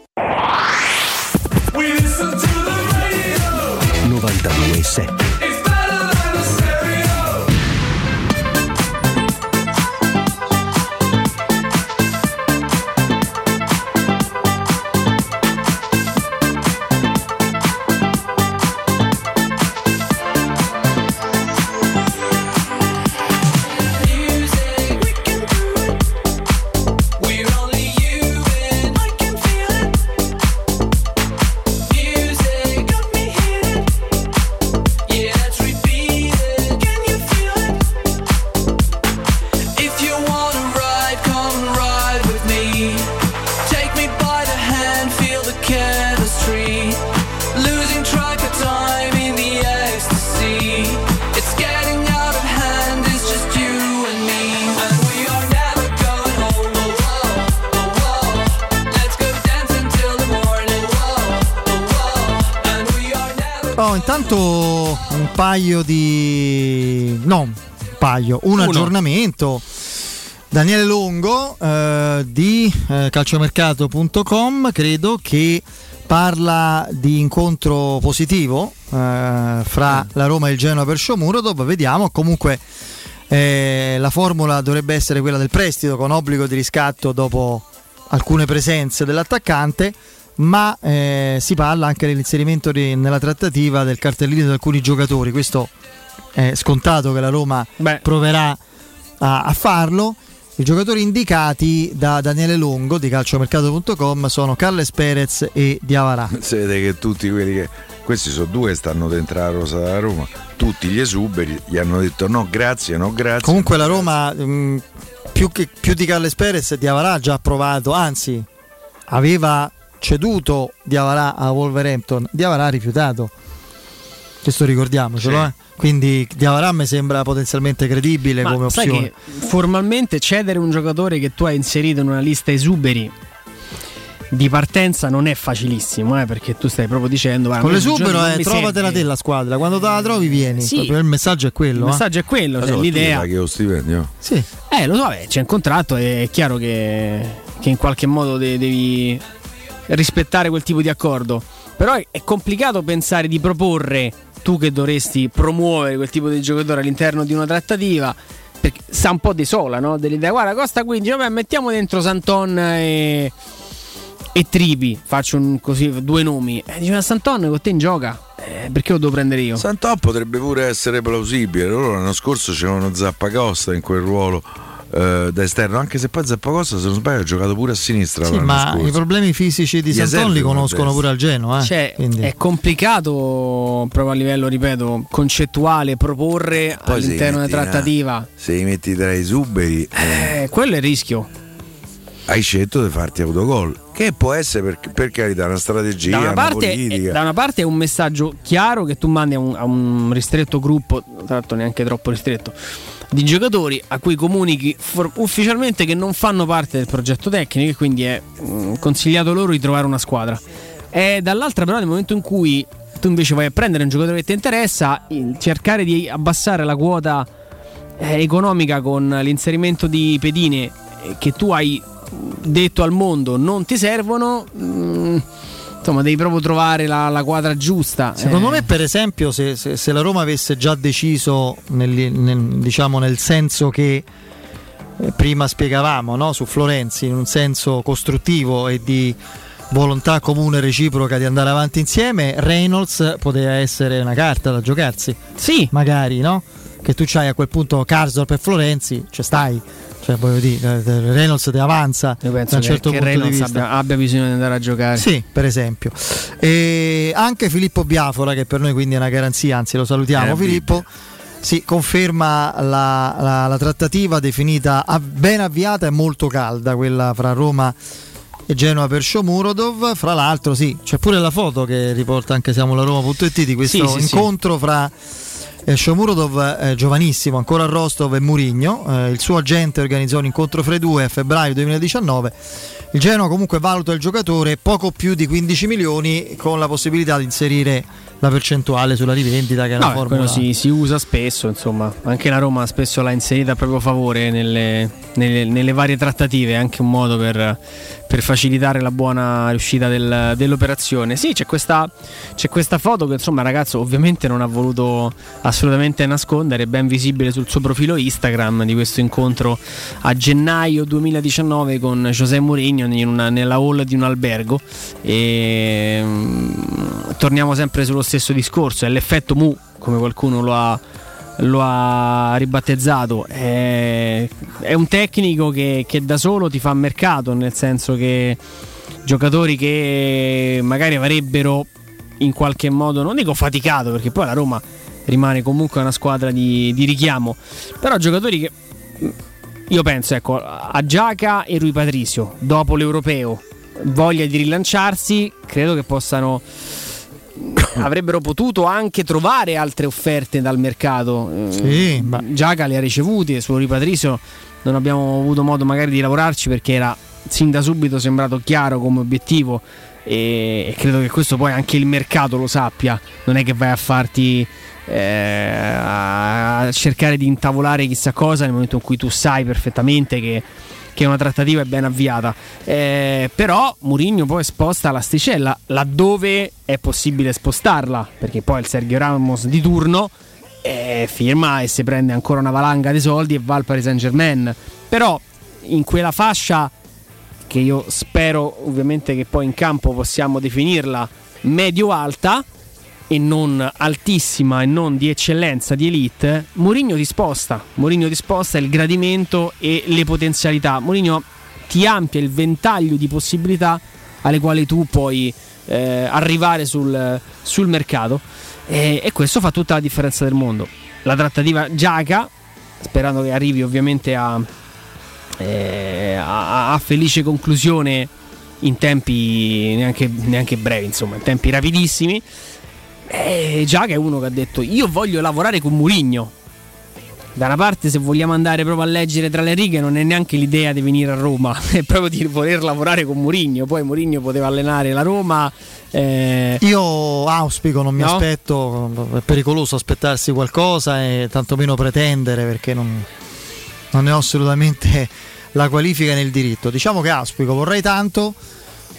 92.7 un aggiornamento. Daniele Longo di calciomercato.com credo che parla di incontro positivo fra la Roma e il Genoa per Shomurodov. Vediamo, comunque la formula dovrebbe essere quella del prestito con obbligo di riscatto dopo alcune presenze dell'attaccante, ma si parla anche dell'inserimento nella trattativa del cartellino di alcuni giocatori. Questo è scontato che la Roma proverà a farlo. I giocatori indicati da Daniele Longo di calciomercato.com sono Carles Perez e Diawara. Si vede che tutti quelli che, questi sono due, stanno dentro la rosa della Roma, tutti gli esuberi gli hanno detto no grazie. Comunque la Roma più di Carles Perez, Diawara ha già provato, anzi aveva ceduto Diawara a Wolverhampton, Diawara ha rifiutato, questo ricordiamocelo, sì. Quindi Diawara mi sembra potenzialmente credibile. Ma come opzione, sai che formalmente cedere un giocatore che tu hai inserito in una lista esuberi di partenza non è facilissimo, perché tu stai proprio dicendo con l'esubero è trovatela te la squadra, quando te la trovi vieni, sì. Il messaggio è quello, cioè, l'idea che lo stipendio lo so, c'è un contratto, è chiaro che in qualche modo devi rispettare quel tipo di accordo. Però è complicato pensare di proporre, tu che dovresti promuovere quel tipo di giocatore all'interno di una trattativa, perché sa un po' di sola, no? Dell'idea, guarda, costa 15, vabbè, mettiamo dentro Santon e Tripi, faccio così due nomi, dice, ma Santon con te in gioca, perché lo devo prendere io? Santon potrebbe pure essere plausibile. Loro l'anno scorso c'erano Zappacosta in quel ruolo da esterno, anche se poi Zappacosta, se non sbaglio, ha giocato pure a sinistra, sì, ma scorso. I problemi fisici di Santon li conoscono pure al Genoa, cioè, è complicato proprio a livello, ripeto, concettuale proporre poi all'interno della trattativa. Se li metti tra i suberi, quello è il rischio. Hai scelto di farti autogol, che può essere per carità una strategia, una politica. Da una parte è un messaggio chiaro che tu mandi a un ristretto gruppo, tra l'altro neanche troppo ristretto, di giocatori a cui comunichi ufficialmente che non fanno parte del progetto tecnico, e quindi è consigliato loro di trovare una squadra. E dall'altra, però, nel momento in cui tu invece vai a prendere un giocatore che ti interessa, cercare di abbassare la quota economica con l'inserimento di pedine che tu hai detto al mondo non ti servono, insomma devi proprio trovare la quadra giusta. Secondo me, per esempio, se la Roma avesse già deciso diciamo nel senso che prima spiegavamo, no, su Florenzi, in un senso costruttivo e di volontà comune reciproca di andare avanti insieme, Reynolds poteva essere una carta da giocarsi, sì, magari, no? Che tu c'hai a quel punto Karsdorp e Florenzi, cioè stai, cioè voglio dire, Reynolds ti avanza. Io penso da un certo punto Reynolds di vista abbia bisogno di andare a giocare, sì, per esempio. E anche Filippo Biafora, che per noi quindi è una garanzia, anzi lo salutiamo, Filippo, si conferma la trattativa definita ben avviata e molto calda, quella fra Roma e Genoa per Shomurodov. Fra l'altro, sì, c'è pure la foto che riporta anche siamolaroma.it di questo incontro fra Shomurodov, giovanissimo, ancora a Rostov, e Mourinho. Il suo agente organizzò un incontro fra i due a febbraio 2019. Il Genoa comunque valuta il giocatore poco più di 15 milioni, con la possibilità di inserire la percentuale sulla rivendita, che è una formula si usa spesso, insomma, anche la Roma spesso l'ha inserita a proprio favore nelle varie trattative, anche un modo per facilitare la buona riuscita dell'operazione. Sì, c'è questa foto che, insomma, il ragazzo ovviamente non ha voluto assolutamente nascondere, ben visibile sul suo profilo Instagram, di questo incontro a gennaio 2019 con José Mourinho nella hall di un albergo. E torniamo sempre sullo stesso discorso, è l'effetto Mu, come qualcuno lo ha ribattezzato. È un tecnico che da solo ti fa mercato, nel senso che giocatori che magari avrebbero in qualche modo, non dico faticato, perché poi la Roma rimane comunque una squadra di richiamo, però giocatori che io penso, ecco, a Giaca e Rui Patricio, dopo l'europeo, voglia di rilanciarsi, credo che avrebbero potuto anche trovare altre offerte dal mercato. Sì, Giaca le ha ricevute, su Rui Patricio non abbiamo avuto modo magari di lavorarci, perché era sin da subito sembrato chiaro come obiettivo, e credo che questo poi anche il mercato lo sappia. Non è che vai a farti a cercare di intavolare chissà cosa nel momento in cui tu sai perfettamente che una trattativa è ben avviata. Però Mourinho poi sposta l'asticella laddove è possibile spostarla, perché poi il Sergio Ramos di turno firma e si prende ancora una valanga di soldi e va al Paris Saint-Germain. Però in quella fascia che io spero ovviamente che poi in campo possiamo definirla medio-alta e non altissima e non di eccellenza, di elite, Mourinho ti sposta il gradimento e le potenzialità. Mourinho ti amplia il ventaglio di possibilità alle quali tu puoi arrivare sul mercato, e questo fa tutta la differenza del mondo. La trattativa Giaca, sperando che arrivi ovviamente a felice conclusione in tempi neanche brevi, insomma, in tempi rapidissimi. Giaca è uno che ha detto: io voglio lavorare con Mourinho. Da una parte, se vogliamo andare proprio a leggere tra le righe, non è neanche l'idea di venire a Roma, è proprio di voler lavorare con Mourinho. Poi Mourinho poteva allenare la Roma. Io auspico, non mi aspetto, è pericoloso aspettarsi qualcosa e tantomeno pretendere, perché non ne ho assolutamente la qualifica nel diritto. Diciamo che auspico, vorrei tanto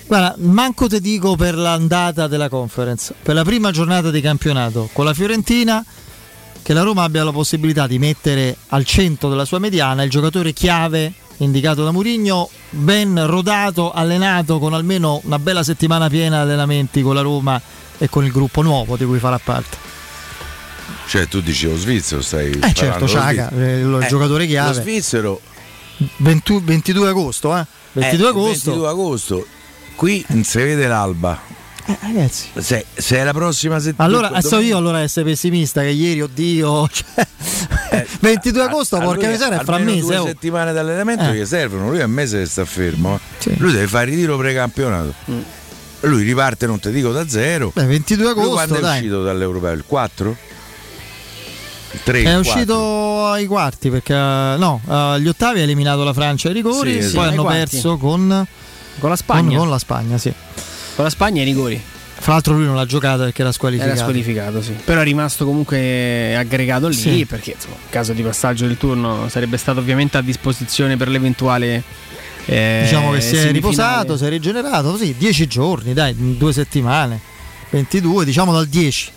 Guarda, manco te dico per l'andata della Conference, per la prima giornata di campionato con la Fiorentina, che la Roma abbia la possibilità di mettere al centro della sua mediana il giocatore chiave indicato da Mourinho, ben rodato, allenato, con almeno una bella settimana piena di allenamenti con la Roma e con il gruppo nuovo di cui farà parte. Cioè tu dici lo svizzero, stai certo, Sciaca, il giocatore chiave. Lo svizzero 22 agosto, 22 agosto qui si vede l'alba. Ragazzi, se è la prossima settimana, allora so io allora essere pessimista, che ieri oddio, 22 agosto porca miseria, fra un mese, settimane d'allenamento che servono. Lui a mese che sta fermo, sì. Lui deve fare il ritiro precampionato. Lui riparte, non ti dico da zero. 22 agosto lui quando è uscito dall'Europeo? Il 4? Il 3, è 4. Uscito ai quarti perché agli ottavi ha eliminato la Francia ai rigori, sì, poi hanno perso con la Spagna, con la Spagna, sì. Con la Spagna ai rigori. Fra l'altro lui non l'ha giocata perché era squalificato. Era squalificato, sì. Però è rimasto comunque aggregato lì, sì. Perché insomma, in caso di passaggio del turno sarebbe stato ovviamente a disposizione per l'eventuale diciamo che si è riposato, si è rigenerato, così 10 giorni, dai, 2 settimane. 22, diciamo dal 10.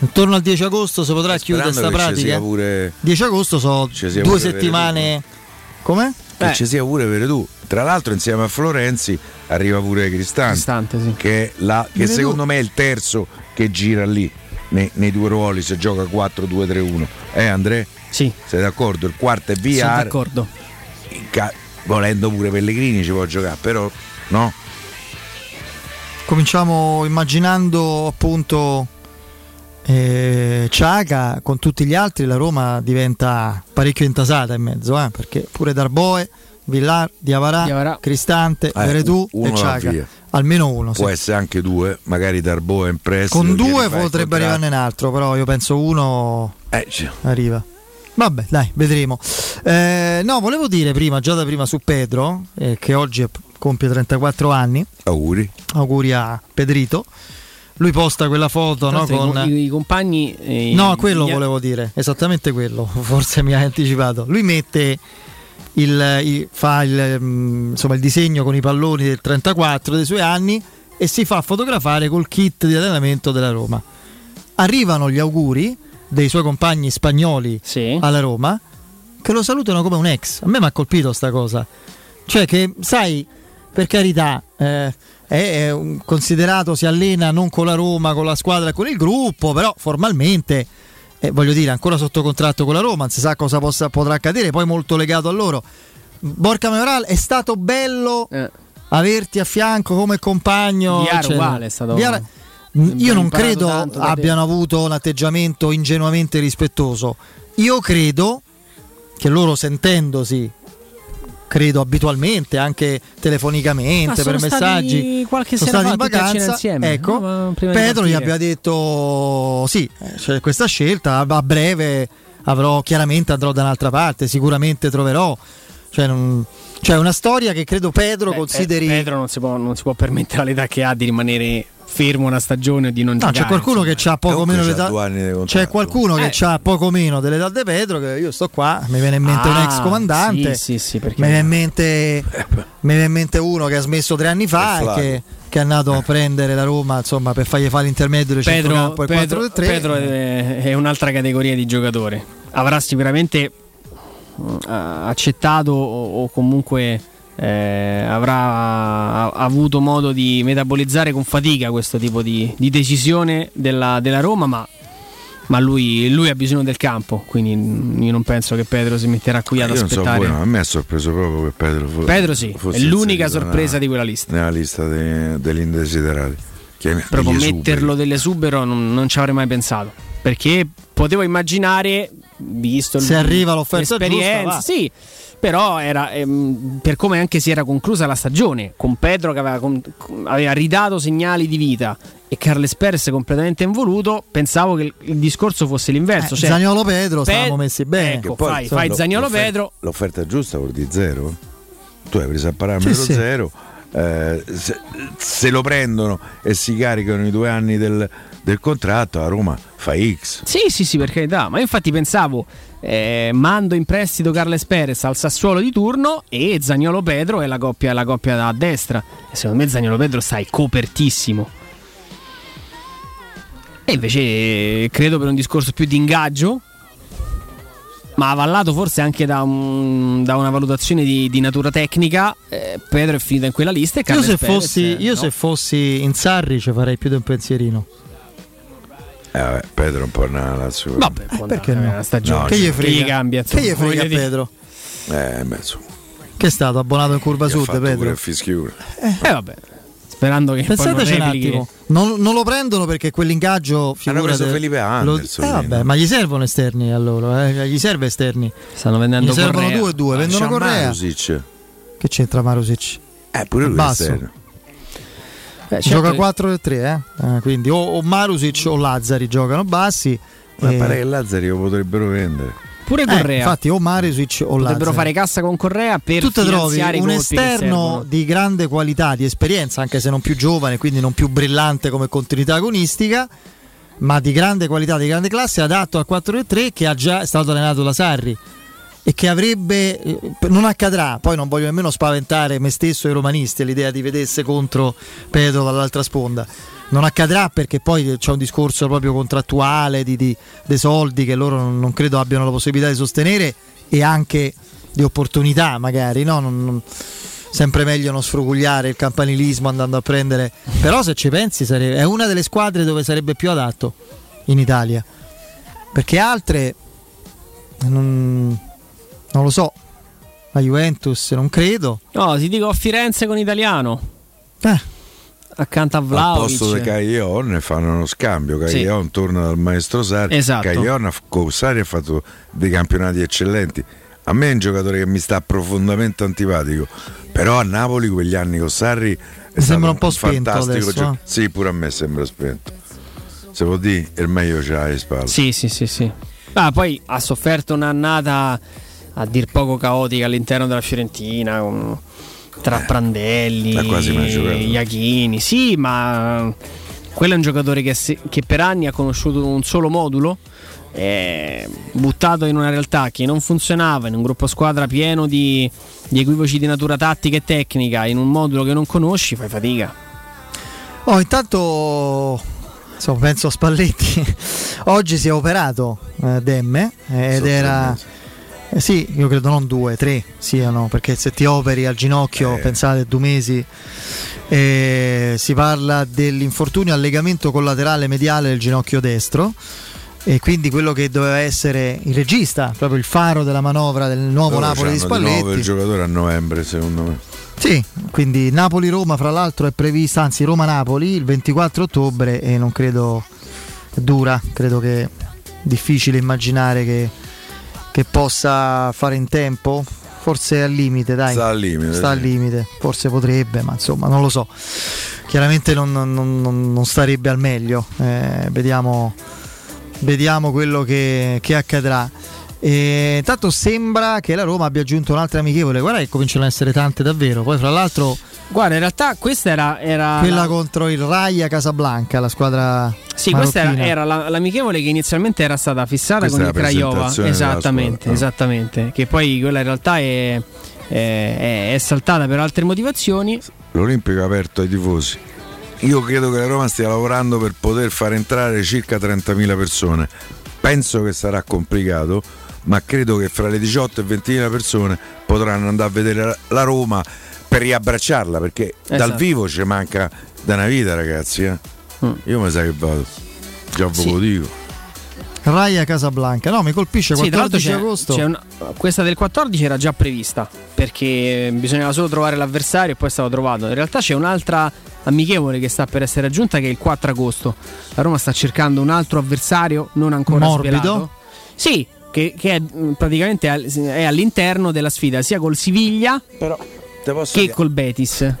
Intorno al 10 agosto si potrà chiudere questa pratica. Pure... 10 agosto sono 2 settimane. Come? Che ci sia pure Veretù. Tra l'altro insieme a Florenzi arriva pure Cristante sì. Che secondo me è il terzo che gira lì nei due ruoli, se gioca 4-2-3-1. Andrea? Sì. Sei d'accordo? Il quarto è via. Sono d'accordo. Volendo pure Pellegrini ci può giocare, però no. Cominciamo immaginando appunto Ciaca con tutti gli altri, la Roma diventa parecchio intasata in mezzo, perché pure Darboe, Villar, Diavarà. Cristante, Veretù e Ciaca, almeno uno può essere anche due, magari Darboe in prestito, con due potrebbe arrivarne un altro, però io penso uno arriva. Vabbè, dai, vedremo. Volevo dire già da prima su Pedro, che oggi compie 34 anni. Auguri a Pedrito. Lui posta quella foto con i compagni. Quello volevo dire, esattamente quello. Forse mi hai anticipato. Lui mette il disegno con i palloni del 34 dei suoi anni e si fa fotografare col kit di allenamento della Roma. Arrivano gli auguri dei suoi compagni spagnoli, sì, alla Roma, che lo salutano come un ex. A me mi ha colpito sta cosa. Cioè che, sai, per carità, è considerato, si allena non con la Roma, con la squadra, con il gruppo, però formalmente ancora sotto contratto con la Roma, non si sa cosa potrà accadere, poi molto legato a loro. Borca Majoral, è stato bello averti a fianco come compagno. Viara uguale è stato. Viara, io non credo abbiano avuto un atteggiamento ingenuamente rispettoso. Io credo che loro, sentendosi credo abitualmente, anche telefonicamente, per messaggi, qualche sera in vacanza insieme, Pedro gli abbia detto sì, c'è questa scelta, a breve andrò da un'altra parte, sicuramente troverò. Cioè una storia che credo Pedro consideri. Pedro non si può permettere all'età che ha di rimanere fermo una stagione o di non giocare. C'è qualcuno che ha poco meno l'età. C'è qualcuno che ha poco meno dell'età di Pedro, che io sto qua, mi viene in mente un ex comandante. Sì, perché mi viene in mente uno che ha smesso 3 anni fa che è andato a prendere la Roma, insomma, per fargli fare l'intermedio del centrocampo. Pedro è un'altra categoria di giocatore. Avrà sicuramente accettato o comunque avrà avuto modo di metabolizzare con fatica questo tipo di decisione della Roma, ma lui ha bisogno del campo, quindi io non penso che Pedro si metterà qui ad aspettare. Non so, a me ha sorpreso proprio che Pedro fosse, è l'unica sorpresa di quella lista, nella lista degli indesiderati, proprio metterlo dell'esubero non ci avrei mai pensato, perché potevo immaginare, visto se arriva l'offerta giusta, sì, però era per come anche si era conclusa la stagione con Pedro, che aveva ridato segnali di vita, e Carles Perez completamente involuto, pensavo che il discorso fosse l'inverso, cioè Zaniolo Pedro stavamo messi bene, ecco, poi, fai Zaniolo Pedro, l'offerta giusta vuol dire 0, tu hai preso a parametro 0. Se lo prendono e si caricano i 2 anni del contratto, a Roma fa X. Sì, sì, sì, per carità. Ma io infatti pensavo, mando in prestito Carles Perez al Sassuolo di turno e Zaniolo Pedro è la coppia a destra. E secondo me Zaniolo Pedro stai copertissimo. E invece credo per un discorso più di ingaggio, ma avallato forse anche da una valutazione di natura tecnica, Pedro è finito in quella lista e Carles Perez, se fossi in Sarri ci farei più di un pensierino. Vabbè, Pedro un po' nella sua. Vabbè, perché no? Una stagione. No, che gli frega? Cambia, che gli frega Pedro? Che è stato abbonato in curva sud, Pedro? Pure fischiura. Vabbè. Sperando che pensateci un attimo. Non lo prendono perché quell'ingaggio hanno preso Felipe Anderson. Vabbè, ma gli servono esterni a loro, gli serve esterni. Stanno vendendo Correa. Gli servono due, vendono Correa. Marusic. Che c'entra Marusic? Pure lui esterno. Certo. Gioca 4 e 3, quindi o Marusic o Lazzari giocano bassi. Ma pare che Lazzari lo potrebbero vendere pure Correa, infatti o Marusic o Lazzari potrebbero fare cassa con Correa per tu te trovi un esterno di grande qualità, di esperienza, anche se non più giovane, quindi non più brillante come continuità agonistica, ma di grande qualità, di grande classe, adatto a 4 e 3, che ha già stato allenato da Sarri e che avrebbe, non accadrà. Poi non voglio nemmeno spaventare me stesso e i romanisti all'idea di vedesse contro Pedro dall'altra sponda, non accadrà, perché poi c'è un discorso proprio contrattuale dei soldi che loro non credo abbiano la possibilità di sostenere, e anche di opportunità magari, no? Sempre meglio non sfrugugliare il campanilismo andando a prendere, però se ci pensi è una delle squadre dove sarebbe più adatto in Italia, perché altre non lo so, la Juventus non credo. No, ti dico a Firenze con Italiano. Accanto a Vlahovic. Al posto di Caglione fanno uno scambio. Caglione torna dal maestro Sarri. Esatto. Caglione con Sarri ha fatto dei campionati eccellenti. A me è un giocatore che mi sta profondamente antipatico, però a Napoli quegli anni con Sarri è mi sembra un po' spento adesso. Sì, pure a me sembra spento. Se vuol dire, è meglio c'ha le spalle. Sì. Poi ha sofferto un'annata a dir poco caotica all'interno della Fiorentina, tra Prandelli, Iachini. Sì, ma quello è un giocatore che per anni ha conosciuto un solo modulo, buttato in una realtà che non funzionava, in un gruppo squadra pieno di equivoci di natura tattica e tecnica, in un modulo che non conosci, fai fatica. Intanto penso a Spalletti. Oggi si è operato Demme, ed era... sì, io credo non 2, 3 siano, perché se ti operi al ginocchio, pensate 2 mesi. Si parla dell'infortunio al legamento collaterale mediale del ginocchio destro, e quindi quello che doveva essere il regista, proprio il faro della manovra del nuovo Napoli di Spalletti, di nuovo il giocatore a novembre, secondo me. Sì, quindi Napoli-Roma fra l'altro è prevista, anzi Roma-Napoli il 24 ottobre, e non credo dura, credo che è difficile immaginare che possa fare in tempo, forse al limite, dai. Sta al limite, forse potrebbe, ma insomma non lo so. Chiaramente non starebbe al meglio. Vediamo quello che accadrà. Intanto sembra che la Roma abbia aggiunto un'altra amichevole. Guarda che cominciano ad essere tante davvero. Poi fra l'altro, guarda, in realtà questa era quella contro il Raja Casablanca, la squadra marocchina. Questa era l'amichevole che inizialmente era stata fissata con il Craiova. Esattamente. Che poi quella in realtà è saltata per altre motivazioni. L'Olimpico è aperto ai tifosi. Io credo che la Roma stia lavorando per poter far entrare circa 30.000 persone. Penso che sarà complicato, ma credo che fra le 18 e 20.000 persone potranno andare a vedere la Roma per riabbracciarla, perché dal vivo ci manca da una vita, ragazzi. Io mi sa che vado, già ve lo dico. Raja Casablanca, no, mi colpisce. 14 agosto. Questa del 14 era già prevista, perché bisognava solo trovare l'avversario e poi è stato trovato. In realtà c'è un'altra amichevole che sta per essere aggiunta, che è il 4 agosto. La Roma sta cercando un altro avversario non ancora svelato. Sì, che è, praticamente è all'interno della sfida sia col Siviglia che col Betis.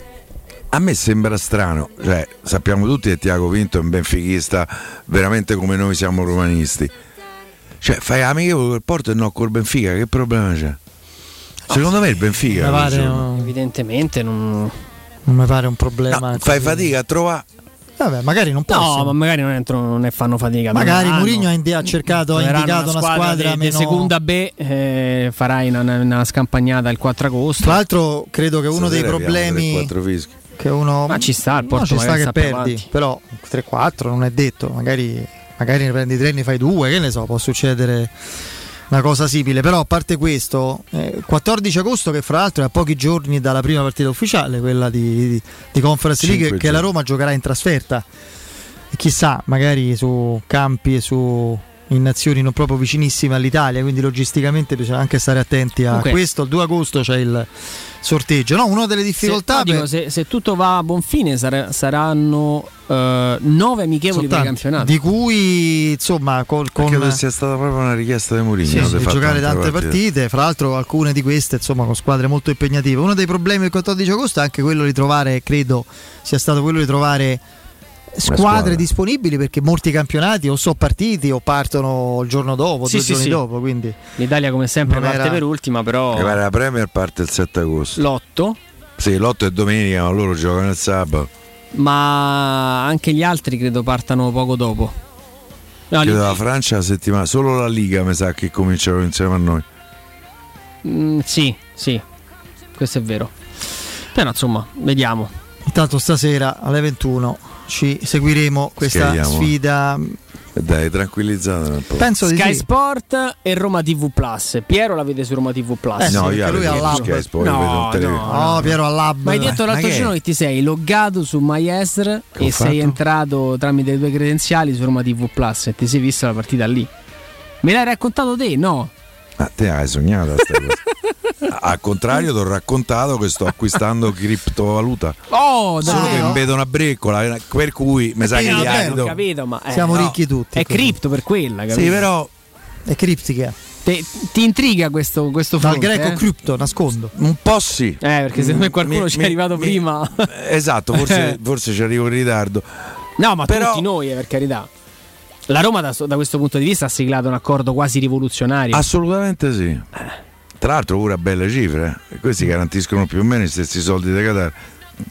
A me sembra strano, sappiamo tutti che Tiago Pinto è un benfichista veramente come noi siamo romanisti. Fai amichevole col Porto e no col Benfica, che problema c'è? Secondo me il Benfica evidentemente non mi pare un problema. Fai fatica a trovare Vabbè, magari non possono. No, ma magari non ne fanno fatica. Magari Mourinho ha cercato, ha indicato una squadra meno... seconda B, farà una scampagnata il 4 agosto. Tra l'altro credo che uno dei problemi che uno... Ma ci sta il Porto, no, ci sta che perdi avanti. Però 3-4 non è detto. Magari ne prendi 3, ne fai 2, che ne so, può succedere una cosa simile. Però a parte questo, 14 agosto, che fra l'altro è a pochi giorni dalla prima partita ufficiale, quella di Conference League, che la Roma giocherà in trasferta, e chissà, magari su campi e in nazioni non proprio vicinissime all'Italia, quindi logisticamente bisogna anche stare attenti a questo. Il 2 agosto c'è il sorteggio, no? Una delle difficoltà se tutto va a buon fine saranno 9 amichevoli per campionato, di cui insomma credo sia stata proprio una richiesta di Mourinho di giocare tante partite, fra l'altro alcune di queste insomma con squadre molto impegnative. Uno dei problemi del 14 agosto è anche quello di trovare, credo sia stato quello di trovare squadre disponibili, perché molti campionati o sono partiti o partono il giorno dopo, due giorni dopo, quindi l'Italia come sempre parte per ultima, però la Premier parte il 7 agosto. L'8? Sì, l'8 è domenica, ma loro giocano il sabato. Ma anche gli altri credo partano poco dopo. No, la Francia la settimana, solo la Liga mi sa che cominciano insieme a noi. Sì, questo è vero. Però insomma, vediamo. Intanto stasera alle 21 ci seguiremo questa sfida. Dai, tranquillizzate un po'. Penso Sky di Sport e Roma TV Plus. Piero la vede su Roma TV Plus. No, io lui ha Lab. Sky Sport, no, Piero ha Lab. Ma hai detto l'altro giorno che ti sei loggato su MyEsr e sei entrato tramite le tue credenziali su Roma TV Plus e ti sei visto la partita lì. Me l'hai raccontato te, no? Ma te hai sognato questa cosa. Al contrario, ti ho raccontato che sto acquistando criptovaluta. Solo che vedo una breccola, per cui mi sa che ho capito, ma siamo ricchi tutti. È cripto per quella, capito? Sì, però è criptica. Ti intriga questo dal fronte, greco cripto, nascondo. Un po' sì. Perché secondo me qualcuno ci è arrivato prima. Esatto, forse ci arrivo in ritardo. No, ma però... tutti noi, per carità. La Roma da questo punto di vista ha siglato un accordo quasi rivoluzionario. Assolutamente sì. Tra l'altro pure a belle cifre. Questi garantiscono più o meno i stessi soldi di Qatar,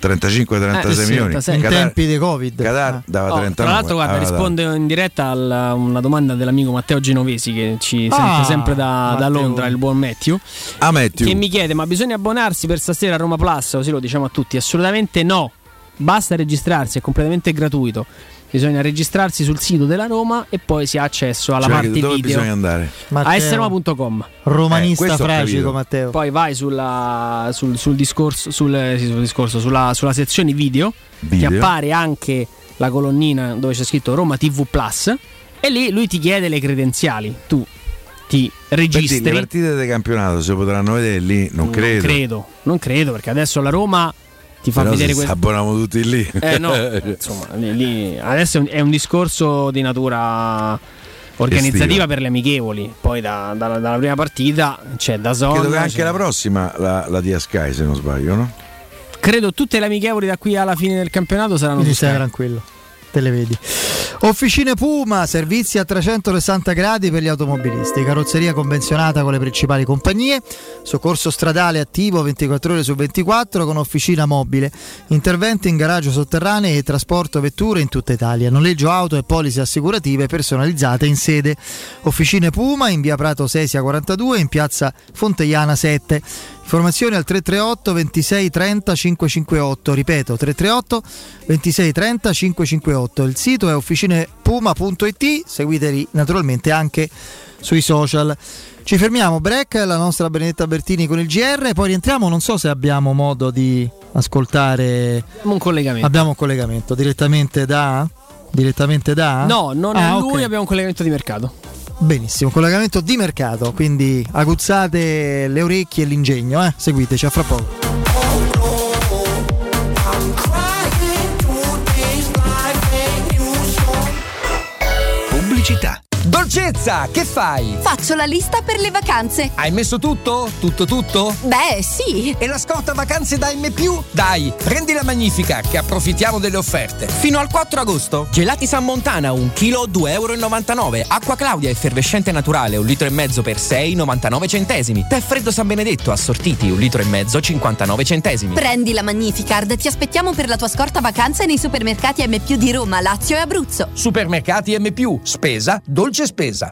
35-36 milioni. In tempi di Covid. Qatar dava 39. Tra l'altro guarda, risponde in diretta a una domanda dell'amico Matteo Genovesi, che ci sente sempre da Londra, il buon Matthew. Che mi chiede: ma bisogna abbonarsi per stasera a Roma Plus? Così lo diciamo a tutti. Assolutamente no. Basta registrarsi, è completamente gratuito. Bisogna registrarsi sul sito della Roma e poi si ha accesso alla parte dove video. Bisogna andare? A sroma.com. Romanista fragico Matteo. Poi vai sulla sezione video, ti appare anche la colonnina dove c'è scritto Roma TV Plus, e lì lui ti chiede le credenziali. Tu ti registri. Perché le partite del campionato se potranno vedere lì? Non credo, perché adesso la Roma ti fa però vedere questo. Abboniamo tutti lì. No, insomma, lì adesso è un discorso di natura organizzativa per le amichevoli. Poi dalla prima partita c'è da zona. Credo che anche la prossima la dia Sky, se non sbaglio, no? Credo tutte le amichevoli da qui alla fine del campionato saranno di Sky. Tranquillo, te le vedi. Officine Puma, servizi a 360 gradi per gli automobilisti, carrozzeria convenzionata con le principali compagnie, soccorso stradale attivo 24 ore su 24 con officina mobile, interventi in garage sotterranei e trasporto vetture in tutta Italia, noleggio auto e polizze assicurative personalizzate in sede. Officine Puma in via Prato Sesia 42 in piazza Fonteiana 7. Informazioni al 338 26 30 558, ripeto 338 26 30 558, il sito è officinepuma.it, seguiteli naturalmente anche sui social. Ci fermiamo, break, la nostra Benedetta Bertini con il GR, poi rientriamo, non so se abbiamo modo di ascoltare, abbiamo un collegamento direttamente da? No, non è lui, okay. Abbiamo un collegamento di mercato. Benissimo, collegamento di mercato, quindi aguzzate le orecchie e l'ingegno, seguiteci a fra poco. Pubblicità. Dolcezza, che fai? Faccio la lista per le vacanze. Hai messo tutto? Tutto? Beh, sì. E la scorta vacanze da M+? Dai, prendi la Magnifica, che approfittiamo delle offerte. Fino al 4 agosto. Gelati San Montana, 1 kg, €2,99. Acqua Claudia, effervescente naturale, 1,5 litri per €6,99. Tè freddo San Benedetto, assortiti, 1,5 litri, €59. Prendi la Magnificard, ti aspettiamo per la tua scorta vacanze nei supermercati M+ di Roma, Lazio e Abruzzo. Supermercati M+, spesa, dolce spesa.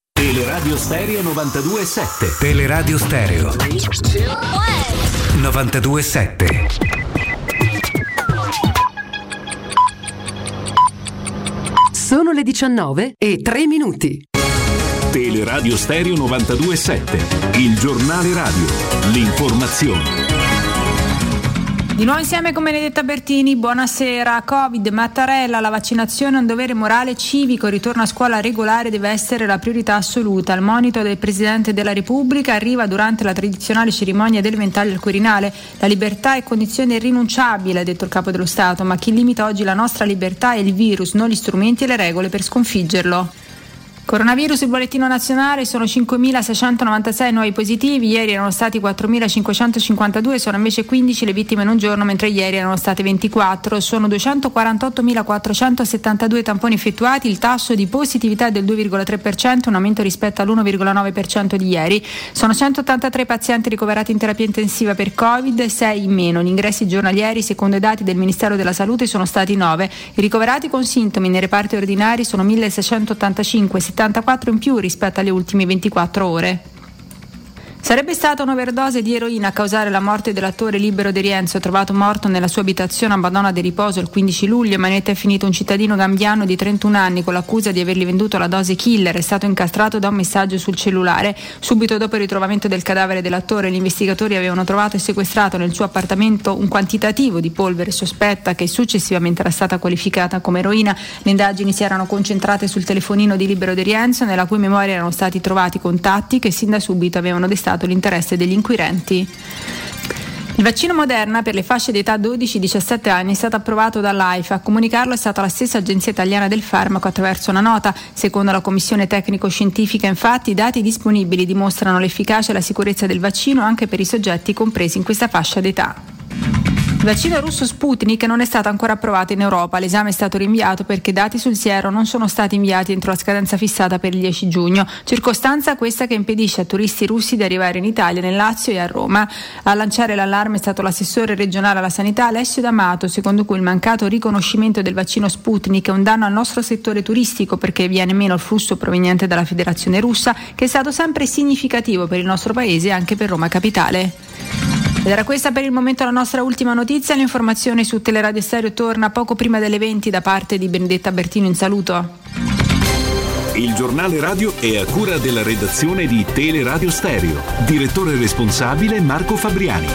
Teleradio Stereo 92.7. Teleradio Stereo 92.7. Sono le 19:03. Teleradio Stereo 92.7, il giornale radio, l'informazione. Di nuovo insieme con Benedetta Bertini, buonasera. Covid, Mattarella, la vaccinazione è un dovere morale e civico, il ritorno a scuola regolare deve essere la priorità assoluta. Il monito del Presidente della Repubblica arriva durante la tradizionale cerimonia del Ventaglio al Quirinale. La libertà è condizione irrinunciabile, ha detto il Capo dello Stato, ma chi limita oggi la nostra libertà è il virus, non gli strumenti e le regole per sconfiggerlo. Coronavirus, il bollettino nazionale, sono 5.696 nuovi positivi, ieri erano stati 4.552, sono invece 15 le vittime in un giorno, mentre ieri erano state 24, sono 248.472 tamponi effettuati, il tasso di positività è del 2,3%, un aumento rispetto all'1,9% di ieri, sono 183 pazienti ricoverati in terapia intensiva per Covid, 6 in meno, gli ingressi giornalieri secondo i dati del Ministero della Salute sono stati 9, i ricoverati con sintomi nei reparti ordinari sono 1.685, 74 in più rispetto alle ultime 24 ore. Sarebbe stata un'overdose di eroina a causare la morte dell'attore Libero De Rienzo, trovato morto nella sua abitazione a Madonna del Riposo il 15 luglio. Manetta è finito un cittadino gambiano di 31 anni con l'accusa di avergli venduto la dose killer. È stato incastrato da un messaggio sul cellulare. Subito dopo il ritrovamento del cadavere dell'attore, gli investigatori avevano trovato e sequestrato nel suo appartamento un quantitativo di polvere sospetta che successivamente era stata qualificata come eroina. Le indagini si erano concentrate sul telefonino di Libero De Rienzo, nella cui memoria erano stati trovati contatti che sin da subito avevano destato l'interesse degli inquirenti. Il vaccino Moderna per le fasce d'età 12-17 anni è stato approvato dall'AIFA. A comunicarlo è stata la stessa Agenzia Italiana del Farmaco attraverso una nota. Secondo la Commissione Tecnico-Scientifica, infatti, i dati disponibili dimostrano l'efficacia e la sicurezza del vaccino anche per i soggetti compresi in questa fascia d'età. Il vaccino russo Sputnik non è stato ancora approvato in Europa, l'esame è stato rinviato perché dati sul siero non sono stati inviati entro la scadenza fissata per il 10 giugno, circostanza questa che impedisce a turisti russi di arrivare in Italia, nel Lazio e a Roma. A lanciare l'allarme è stato l'assessore regionale alla sanità Alessio D'Amato, secondo cui il mancato riconoscimento del vaccino Sputnik è un danno al nostro settore turistico perché viene meno il flusso proveniente dalla Federazione Russa, che è stato sempre significativo per il nostro paese e anche per Roma Capitale. Ed era questa per il momento la nostra ultima notizia. L'informazione su Teleradio Stereo torna poco prima delle 20 da parte di Benedetta Bertino. Un saluto. Il giornale radio è a cura della redazione di Teleradio Stereo. Direttore responsabile Marco Fabriani.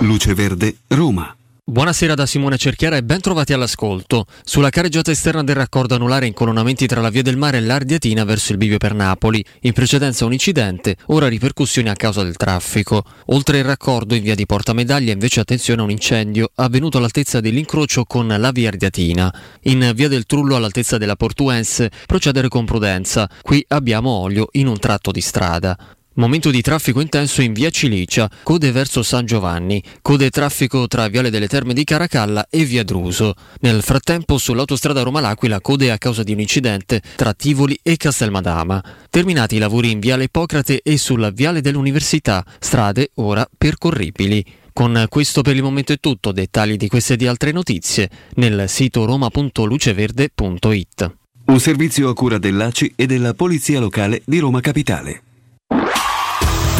Luce Verde, Roma. Buonasera da Simone Cerchiara e ben trovati all'ascolto. Sulla carreggiata esterna del raccordo anulare in colonnamenti tra la Via del Mare e l'Ardiatina verso il bivio per Napoli, in precedenza un incidente, ora ripercussioni a causa del traffico. Oltre il raccordo in via di Porta Medaglia invece attenzione a un incendio avvenuto all'altezza dell'incrocio con la Via Ardiatina. In via del Trullo all'altezza della Portuense procedere con prudenza, qui abbiamo olio in un tratto di strada. Momento di traffico intenso in via Cilicia, code verso San Giovanni, code traffico tra Viale delle Terme di Caracalla e via Druso. Nel frattempo sull'autostrada Roma-L'Aquila code a causa di un incidente tra Tivoli e Castelmadama. Terminati i lavori in Viale Ippocrate e sulla Viale dell'Università, strade ora percorribili. Con questo per il momento è tutto, dettagli di queste e di altre notizie nel sito roma.luceverde.it. Un servizio a cura dell'ACI e della Polizia Locale di Roma Capitale.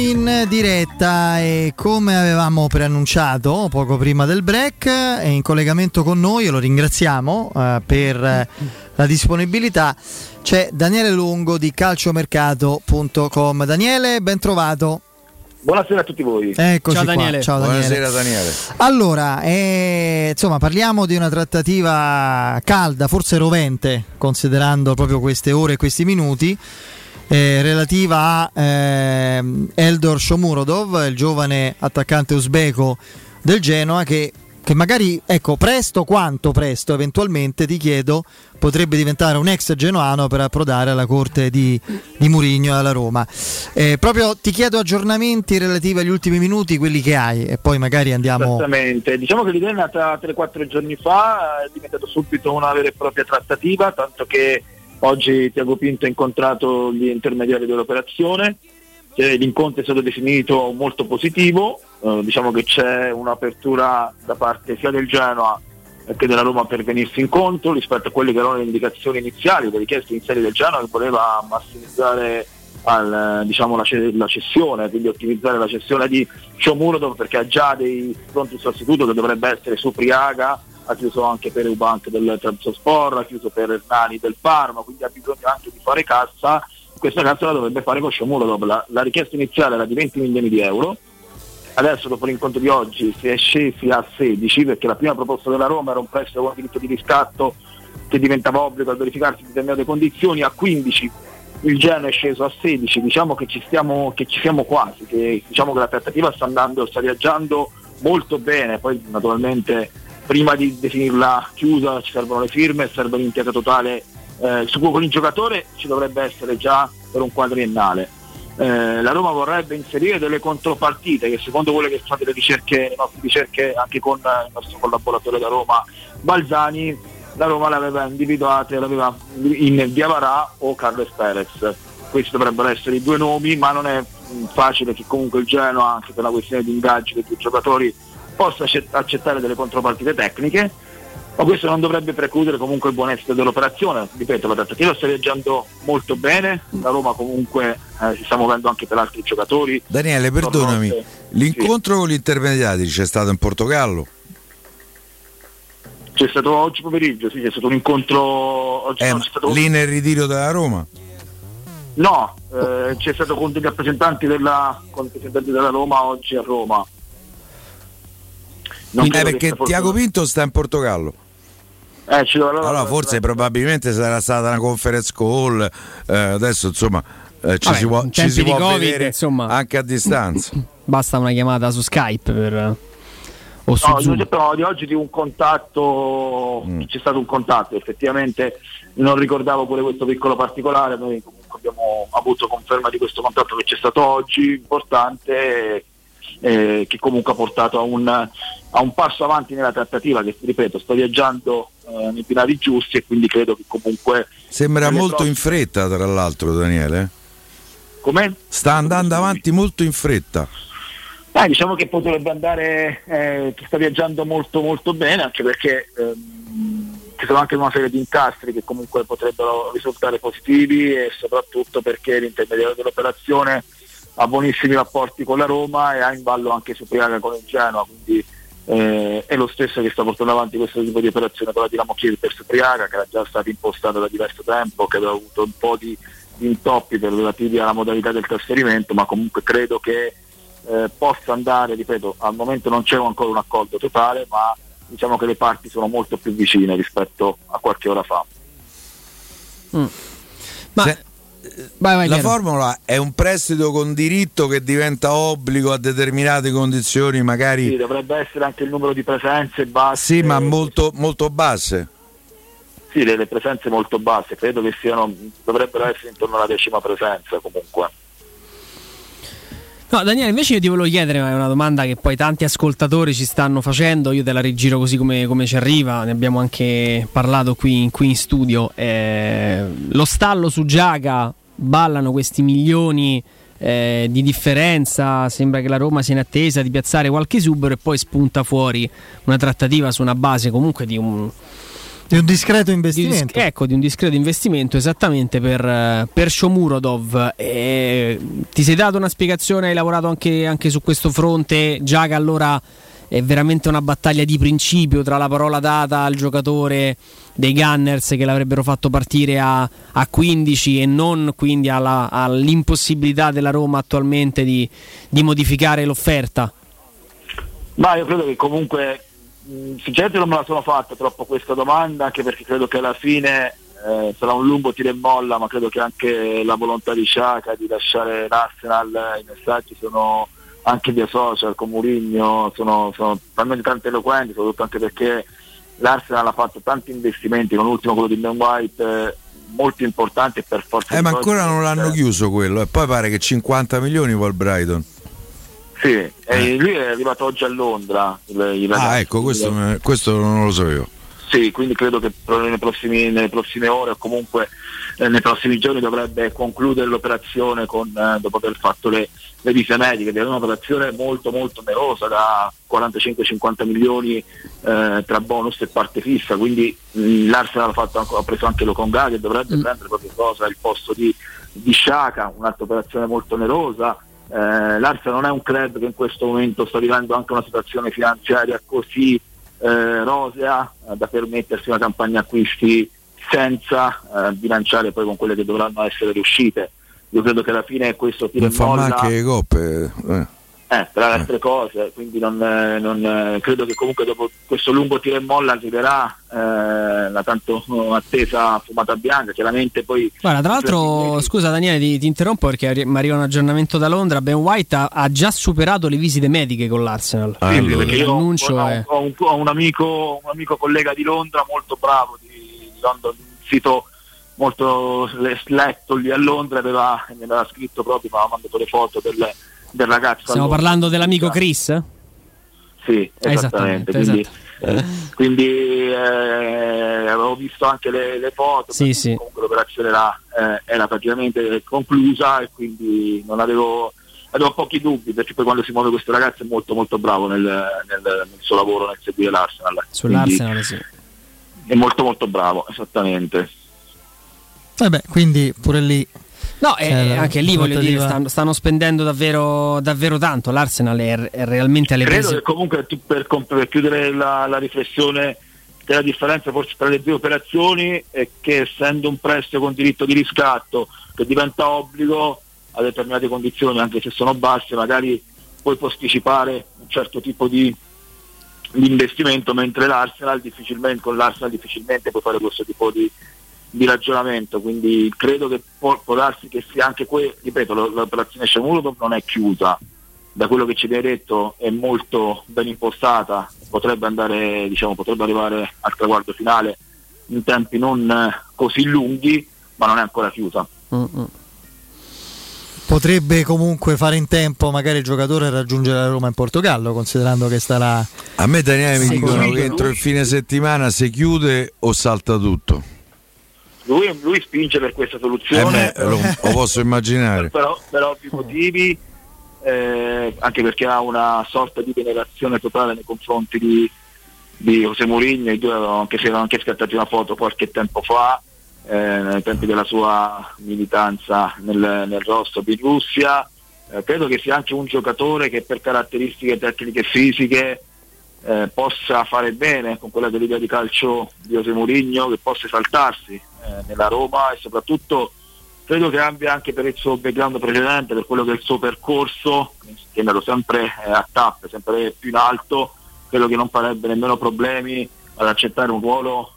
In diretta e come avevamo preannunciato poco prima del break è in collegamento con noi e lo ringraziamo per la disponibilità, c'è Daniele Longo di calciomercato.com. Daniele, ben trovato. Buonasera a tutti voi. Eccoci. Ciao Daniele. Qua. Ciao Daniele. Buonasera Daniele. Allora, insomma, parliamo di una trattativa calda, forse rovente, considerando proprio queste ore e questi minuti. Relativa a Eldor Shomurodov, il giovane attaccante uzbeko del Genoa che magari, ecco, presto, quanto presto eventualmente, ti chiedo, potrebbe diventare un ex genoano per approdare alla corte di Mourinho e alla Roma. Proprio ti chiedo aggiornamenti relativi agli ultimi minuti, quelli che hai, e poi magari andiamo. Esattamente, diciamo che l'idea è nata 3-4 giorni fa, è diventata subito una vera e propria trattativa, tanto che oggi Tiago Pinto ha incontrato gli intermediari dell'operazione, l'incontro è stato definito molto positivo, diciamo che c'è un'apertura da parte sia del Genoa che della Roma per venirsi incontro rispetto a quelle che erano le indicazioni iniziali, le richieste iniziali del Genoa, che voleva massimizzare la cessione, quindi ottimizzare la cessione di Shomurodov, perché ha già dei pronti sostituto che dovrebbe essere su Priaga, ha chiuso anche per Eubank del Trabzonspor, ha chiuso per Hernani del Parma, quindi ha bisogno anche di fare cassa. Questa cassa la dovrebbe fare con Shomurodov. La richiesta iniziale era di 20 milioni di euro, adesso dopo l'incontro di oggi si è scesi a 16, perché la prima proposta della Roma era un prestito con diritto di riscatto che diventava obbligo al verificarsi di determinate condizioni, a 15 il Genoa è sceso a 16, diciamo che ci siamo quasi, che diciamo che la trattativa sta viaggiando molto bene. Poi naturalmente prima di definirla chiusa ci servono le firme, serve l'intesa totale con il giocatore ci dovrebbe essere già per un quadriennale. La Roma vorrebbe inserire delle contropartite che, secondo quelle che sono le nostre ricerche anche con il nostro collaboratore da Roma Balzani, la Roma l'aveva individuata in Diavarà o Carles Perez. Questi dovrebbero essere i due nomi, ma non è facile che comunque il Genoa, anche per la questione di ingaggi dei giocatori, possa accettare delle contropartite tecniche, ma questo non dovrebbe precludere comunque il buon esito dell'operazione. Ripeto, la trattativa sta viaggiando molto bene, la Roma comunque si sta muovendo anche per altri giocatori. Daniele, perdonami, l'incontro con gli intermediari c'è stato in Portogallo? C'è stato oggi pomeriggio, sì, c'è stato un incontro oggi, lì nel ritiro della Roma? No, c'è stato con dei rappresentanti della Roma oggi a Roma. Perché Tiago Pinto sta in Portogallo. Allora forse probabilmente sarà stata una conference call, adesso insomma ci si può COVID, vedere insomma, anche a distanza. Basta una chiamata su Skype per... di oggi di un contatto, c'è stato un contatto, effettivamente non ricordavo pure questo piccolo particolare. Noi comunque abbiamo avuto conferma di questo contatto che c'è stato oggi, importante, che comunque ha portato a un passo avanti nella trattativa che, ripeto, sta viaggiando nei binari giusti, e quindi credo che comunque sembra molto in fretta, tra l'altro. Daniele, com'è? Sta andando avanti molto in fretta. Diciamo che potrebbe andare, che sta viaggiando molto molto bene, anche perché ci sono anche una serie di incastri che comunque potrebbero risultare positivi, e soprattutto perché l'intermediario dell'operazione ha buonissimi rapporti con la Roma e ha in ballo anche su Priaga con il Genoa, quindi è lo stesso che sta portando avanti questo tipo di operazione con la Dinamo Kiev per su Priaga, che era già stata impostata da diverso tempo, che aveva avuto un po' di intoppi relativi alla modalità del trasferimento, ma comunque credo che possa andare. Ripeto, al momento non c'è ancora un accordo totale, ma diciamo che le parti sono molto più vicine rispetto a qualche ora fa. Ma la formula è un prestito con diritto che diventa obbligo a determinate condizioni, magari. Sì, dovrebbe essere anche il numero di presenze basse. Sì, ma molto, molto basse. Sì, le presenze molto basse, credo che dovrebbero essere intorno alla 10ª presenza comunque. No, Daniele, invece io ti volevo chiedere, ma è una domanda che poi tanti ascoltatori ci stanno facendo, io te la rigiro così come ci arriva, ne abbiamo anche parlato qui in studio, lo stallo su Giaga, ballano questi milioni di differenza, sembra che la Roma sia in attesa di piazzare qualche esubero e poi spunta fuori una trattativa su una base comunque di un discreto investimento. Di un discreto investimento, esattamente, per Shomurodov. Ti sei dato una spiegazione, hai lavorato anche su questo fronte, già che allora è veramente una battaglia di principio tra la parola data al giocatore dei Gunners, che l'avrebbero fatto partire a 15, e non quindi all'impossibilità della Roma attualmente di modificare l'offerta? Ma io credo che comunque, sinceramente, non me la sono fatta troppo questa domanda, anche perché credo che alla fine sarà un lungo tiro e molla, ma credo che anche la volontà di Sciacca di lasciare l'Arsenal, i messaggi sono anche via social con Mourinho sono talmente eloquenti, soprattutto anche perché l'Arsenal ha fatto tanti investimenti, con l'ultimo quello di Ben White molto importante, per forza ma ancora non l'hanno chiuso quello, e poi pare che 50 milioni vuole Brighton. Sì, e lui è arrivato oggi a Londra. Questo non lo sapevo. Sì, quindi credo che nelle prossime ore o comunque nei prossimi giorni dovrebbe concludere l'operazione con, dopo aver fatto le visite mediche, che è un'operazione molto molto onerosa, da 45-50 milioni tra bonus e parte fissa, quindi l'Arsenal ha preso anche Lokonga, che dovrebbe prendere proprio cosa, il posto di Sciaca, un'altra operazione molto onerosa. L'Arsenal non è un club che in questo momento sta vivendo anche una situazione finanziaria così rosea da permettersi una campagna acquisti senza bilanciare poi con quelle che dovranno essere riuscite. Io credo che alla fine questo tira e molla, non fa neanche le coppe tra le altre cose, quindi non credo che comunque dopo questo lungo tira e molla arriverà la tanto attesa fumata bianca, chiaramente. Poi guarda, tra l'altro, scusa Daniele, ti interrompo perché mi arriva un aggiornamento da Londra. Ben White ha già superato le visite mediche con l'Arsenal. Sì, perché io ho un amico collega di Londra molto bravo, di London, un sito molto letto lì a Londra, mi aveva scritto proprio, mi aveva mandato le foto del ragazzo. Stiamo parlando dell'amico Chris? Sì, esattamente. Quindi avevo visto anche le foto. Sì. Comunque l'operazione era praticamente conclusa e quindi non avevo pochi dubbi, perché poi quando si muove questo ragazzo è molto molto bravo nel suo lavoro, nel seguire l'Arsenal. Sull'Arsenal sì. È molto molto bravo, esattamente. Vabbè, quindi pure lì. No, anche lì voglio dire, stanno spendendo davvero tanto. L'Arsenal è realmente alle prese. Credo che comunque per chiudere la riflessione della differenza forse tra le due operazioni è che, essendo un prestito con diritto di riscatto che diventa obbligo a determinate condizioni, anche se sono basse, magari puoi posticipare un certo tipo di investimento, mentre con l'Arsenal difficilmente puoi fare questo tipo di ragionamento. Quindi credo che può darsi che sia anche ripeto, l'operazione Shomurodov non è chiusa, da quello che ci viene detto è molto ben impostata, potrebbe arrivare al traguardo finale in tempi non così lunghi, ma non è ancora chiusa. Potrebbe comunque fare in tempo magari il giocatore a raggiungere la Roma in Portogallo, considerando che starà. A me Daniele mi dicono che entro il fine settimana se chiude o salta tutto. Lui spinge per questa soluzione, lo posso immaginare, però per ovvi motivi, anche perché ha una sorta di venerazione totale nei confronti di José Mourinho. I due erano anche scattati una foto qualche tempo fa, nei tempi della sua militanza nel rosso di Russia. Credo che sia anche un giocatore che per caratteristiche tecniche e fisiche possa fare bene con quella dell'idea di calcio di José Mourinho, che possa saltarsi nella Roma, e soprattutto credo che abbia, anche per il suo background precedente, per quello che è il suo percorso, che è andato sempre a tappe, sempre più in alto, quello che non farebbe nemmeno problemi ad accettare un ruolo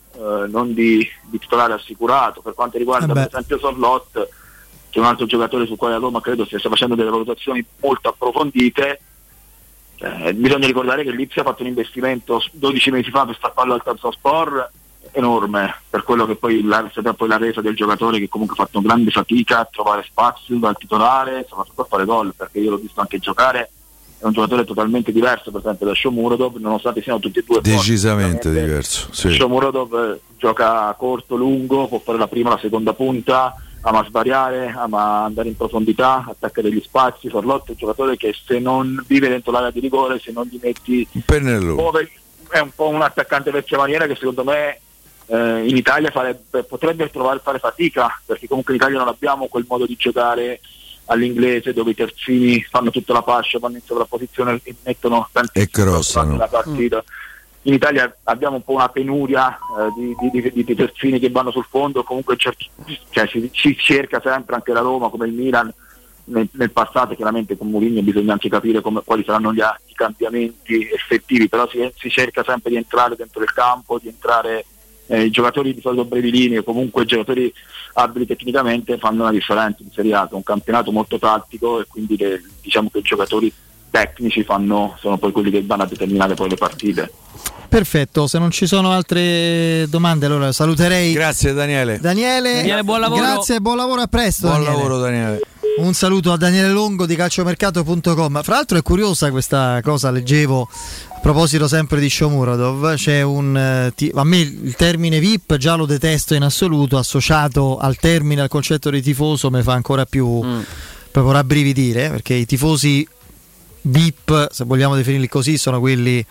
non di titolare assicurato. Per quanto riguarda per esempio Sorlot, che è un altro giocatore sul quale la Roma credo stia facendo delle valutazioni molto approfondite, bisogna ricordare che l'Ipsia ha fatto un investimento 12 mesi fa per stapparlo al Karsdorp enorme, per quello che poi la resa del giocatore, che comunque ha fatto una grande fatica a trovare spazio dal titolare, soprattutto a fare gol, perché io l'ho visto anche giocare, è un giocatore totalmente diverso per esempio da Shomurodov, nonostante siano tutti e due decisamente forti, diverso sì. Shomurodov gioca corto, lungo, può fare la prima, la seconda punta, ama svariare, ama andare in profondità, attaccare gli spazi. Sorlot è un giocatore che se non vive dentro l'area di rigore, se non gli metti un pennello, è un po' un attaccante vecchia maniera, che secondo me in Italia potrebbe fare fatica, perché comunque in Italia non abbiamo quel modo di giocare all'inglese dove i terzini fanno tutta la pascia, vanno in sovrapposizione e mettono tanti la partita. In Italia abbiamo un po' una penuria di terzini che vanno sul fondo, comunque si cerca sempre, anche la Roma come il Milan nel passato. Chiaramente con Mourinho bisogna anche capire quali saranno i cambiamenti effettivi, però si cerca sempre di entrare dentro il campo, di entrare. I giocatori di solito brevi linee, comunque giocatori abili tecnicamente, fanno una differenza in Serie A, un campionato molto tattico, e quindi diciamo che i giocatori tecnici sono poi quelli che vanno a determinare poi le partite. Perfetto, se non ci sono altre domande allora saluterei. Grazie Daniele. Buon lavoro. Grazie, buon lavoro, a presto. Buon lavoro Daniele. Un saluto a Daniele Longo di calciomercato.com. Fra l'altro è curiosa questa cosa, leggevo a proposito sempre di Shomurodov, c'è un a me il termine VIP già lo detesto in assoluto, associato al termine, al concetto di tifoso mi fa ancora più proprio rabbrividire, perché i tifosi VIP, se vogliamo definirli così, sono quelli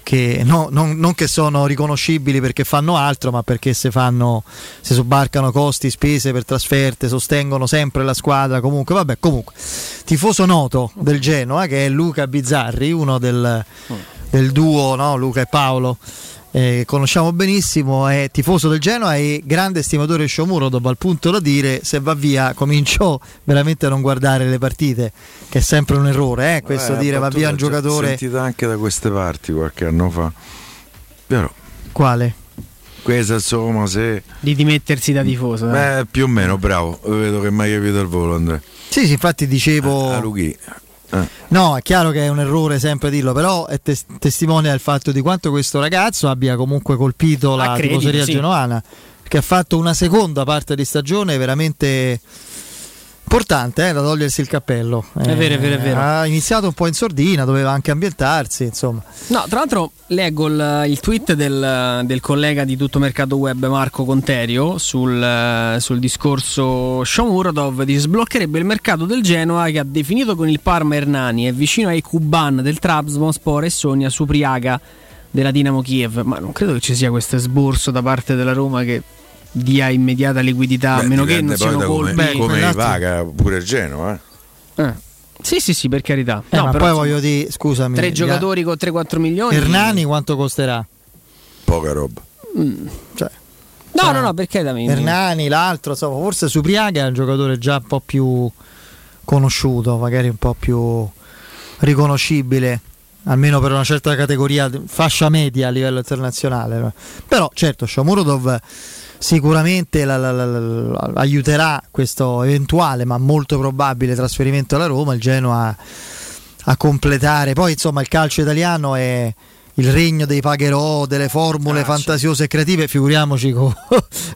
che non che sono riconoscibili perché fanno altro, ma perché se sobbarcano costi, spese per trasferte, sostengono sempre la squadra. Comunque tifoso noto del Genoa, che è Luca Bizzarri, uno del duo, no? Luca e Paolo, conosciamo benissimo, è tifoso del Genoa e grande estimatore Shomurodov, al punto da dire: se va via comincio veramente a non guardare le partite, che è sempre un errore, questo dire va via un giocatore. L'ho sentita anche da queste parti qualche anno fa, vero? Quale? Questa, insomma, se di dimettersi da tifoso, più o meno, bravo, vedo che mai capito il volo, Andrea. Sì, infatti dicevo a Lughi. No, è chiaro che è un errore sempre dirlo, però è testimonia del fatto di quanto questo ragazzo abbia comunque colpito la tifoseria genoana, che ha fatto una seconda parte di stagione veramente importante, da togliersi il cappello. È vero. Ha iniziato un po' in sordina, doveva anche ambientarsi, insomma. No, tra l'altro leggo il tweet del collega di Tutto Mercato Web Marco Conterio sul discorso Shomurodov: sbloccherebbe il mercato del Genoa, che ha definito con il Parma Hernani, è vicino ai Kuban del Trabzonspor e sogna su Priaga della Dinamo Kiev. Ma non credo che ci sia questo esborso da parte della Roma che dia immediata liquidità, a meno che non siano colpi come vaga pure il Genoa. Sì, per carità. No, ma però poi voglio dire, scusami, tre giocatori con 3-4 milioni. Hernani quanto costerà? Poca roba. Cioè, no, perché da me? Hernani, l'altro, insomma, forse Supriaga è un giocatore già un po' più conosciuto, magari un po' più riconoscibile, almeno per una certa categoria, fascia media a livello internazionale. Però certo, Shomurodov sicuramente aiuterà questo eventuale ma molto probabile trasferimento alla Roma, il Genoa a completare. Poi insomma il calcio italiano è il regno dei pagherò, delle formule fantasiose e creative, figuriamoci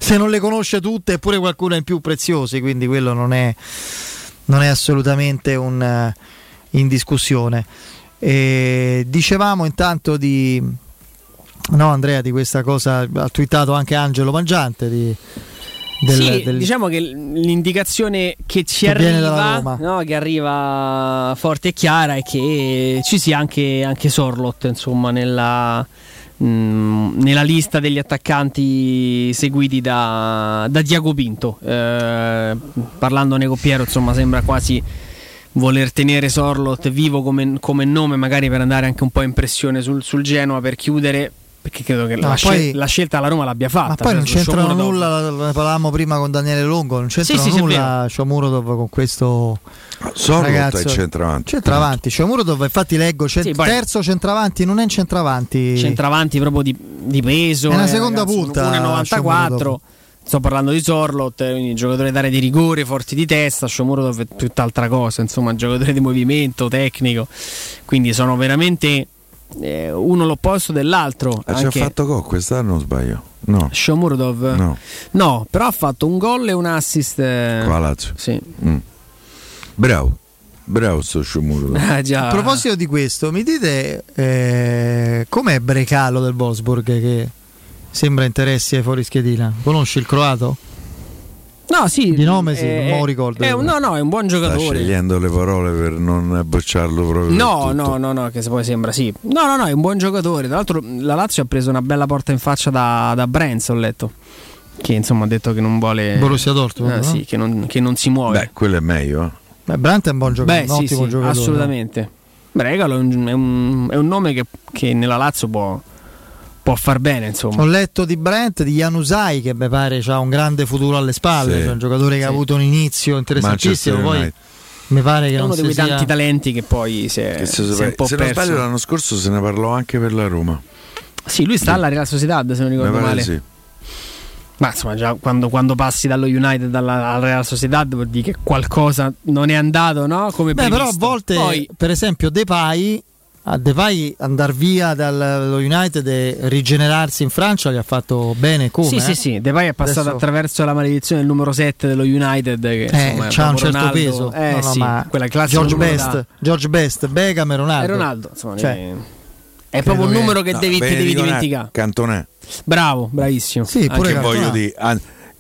se non le conosce tutte, eppure qualcuna in più Preziosi, quindi quello non è assolutamente in discussione. E dicevamo intanto Andrea, di questa cosa ha twittato anche Angelo Mangiante diciamo che l'indicazione che arriva, no, che arriva forte e chiara, è che ci sia anche Sorloth, insomma, nella lista degli attaccanti seguiti da Diago Pinto. Parlandone con Piero, insomma, sembra quasi voler tenere Sorloth vivo come nome, magari per andare anche un po' in pressione sul Genoa, per chiudere, perché credo che la scelta alla Roma l'abbia fatta. Ma poi non c'entra nulla, ne parlavamo prima con Daniele Longo, non c'entra nulla Shomurodov con questo ragazzo. È centravanti. Shomurodov, infatti leggo, terzo centravanti, non è in centravanti. Centravanti proprio di peso. È una seconda punta. 1,94. Sto parlando di Sorloth, quindi giocatore d'area di rigore, forti di testa. Shomurodov è tutt'altra cosa, insomma, giocatore di movimento, tecnico. Quindi sono veramente uno l'opposto dell'altro. Anche ci ha fatto gol quest'anno, non sbaglio? No. Shomurodov? No, però ha fatto un gol e un assist. Qua Lazio. Sì. Bravo sto Shomurodov. A proposito di questo, mi dite com'è Brecalo del Wolfsburg, che sembra interessi ai fuori schedina? Conosci il croato? No, sì, di nome sì, non me lo ricordo. È un buon giocatore. Sta scegliendo le parole per non bocciarlo proprio. No, che poi sembra sì. No, è un buon giocatore. Tra l'altro la Lazio ha preso una bella porta in faccia da Brentz, ho letto. Che insomma ha detto che non vuole Borussia Dortmund, no? Sì, che non si muove. Beh, quello è meglio. Brentz è un buon giocatore, un ottimo giocatore. Assolutamente. Bregalo è un nome che nella Lazio può far bene, insomma. Ho letto di Brent, di Januzaj, che mi pare ha un grande futuro alle spalle, sì. Cioè, un giocatore che ha avuto un inizio interessantissimo, poi mi pare che non sia tanti talenti che poi si è un po' perso. Se non sbaglio l'anno scorso se ne parlò anche per la Roma. Sì, lui sta alla Real Sociedad, se non ricordo male. Sì. Ma insomma, già quando passi dallo United alla Real Sociedad vuol dire che qualcosa non è andato, no? Come previsto. Però a volte, poi, per esempio, Depay a Depay andar via dallo United e rigenerarsi in Francia gli ha fatto bene, come? Sì, sì, sì, Depay è passato adesso attraverso la maledizione del numero 7 dello United, che insomma, c'ha un certo Ronaldo, peso, no, sì, ma quella classica George Best, Beckham e Ronaldo insomma, cioè, è proprio un numero che devi dimenticare. Cantonè, bravo, bravissimo, sì, pure voglio dire,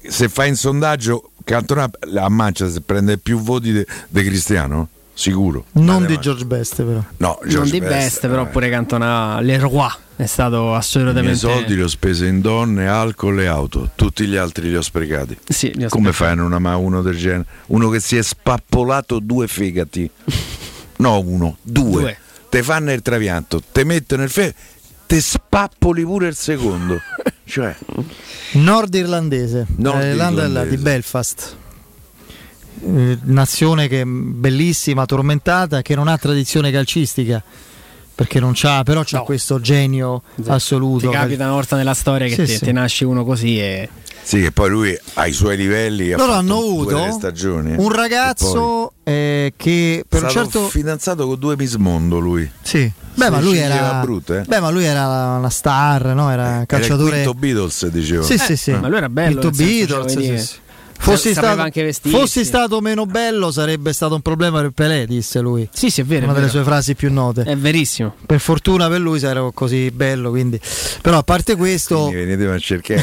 se fai un sondaggio, Cantonè a Manchester prende più voti di Cristiano? Sicuro. Non di George Best, però. No, George Best però pure Cantona, Leroy è stato assolutamente. I soldi li ho spesi in donne, alcol e auto, tutti gli altri li ho sprecati. Sì, li ho come fai a non amare uno del genere? Uno che si è spappolato due fegati. No, uno, due. Te fanno il trapianto, te mettono il fegato, te spappoli pure il secondo. Cioè, nordirlandese, l'Irlanda di Belfast. Nazione che è bellissima, tormentata, che non ha tradizione calcistica perché non c'ha, però c'ha questo genio assoluto. Ti capita una volta nella storia che te nasce uno così e sì, che poi lui ai suoi livelli ha fatto hanno avuto stagioni, un ragazzo che per stato un certo fidanzato con due Miss Mondo lui. Sì. Beh, ma lui era brutto, eh? Beh, ma lui era una star, no? Era calciatore. Era il quinto Beatles, dicevo. Sì, sì, sì. Ma lui era bello. Fossi stato meno bello sarebbe stato un problema per Pelé, disse lui. Sì, sì, è vero. Una delle sue frasi più note. È verissimo. Per fortuna per lui sarò così bello, quindi. Però a parte questo, venite a cercare.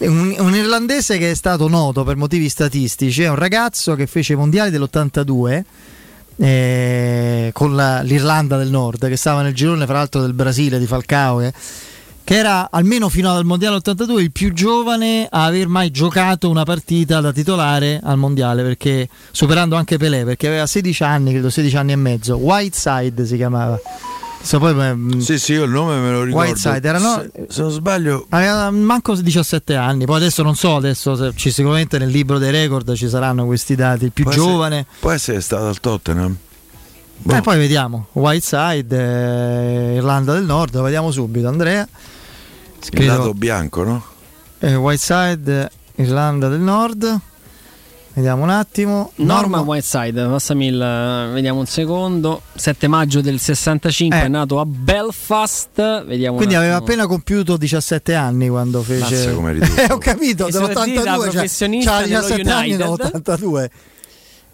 un irlandese che è stato noto per motivi statistici, è un ragazzo che fece i mondiali dell'82 con l'Irlanda del Nord, che stava nel girone fra l'altro del Brasile di Falcao, che era almeno fino al mondiale 82 il più giovane a aver mai giocato una partita da titolare al mondiale, perché superando anche Pelé, perché aveva 16 anni, credo 16 anni e mezzo. Whiteside si chiamava. Poi, sì, io il nome me lo ricordo. Whiteside era, no, se non sbaglio, aveva manco 17 anni. Poi adesso non so, adesso ci sicuramente nel libro dei record ci saranno questi dati, il più giovane. Può essere stato al Tottenham. Boh. Poi vediamo Whiteside, Irlanda del Nord, lo vediamo subito. Andrea, il lato bianco, no? Whiteside, Irlanda del Nord, vediamo un attimo. Norman Whiteside, passami vediamo un secondo. 7 maggio del 65 è nato a Belfast, vediamo. Quindi aveva appena compiuto 17 anni quando fece ho capito, dell'82 professionista, 17 anni dell'82.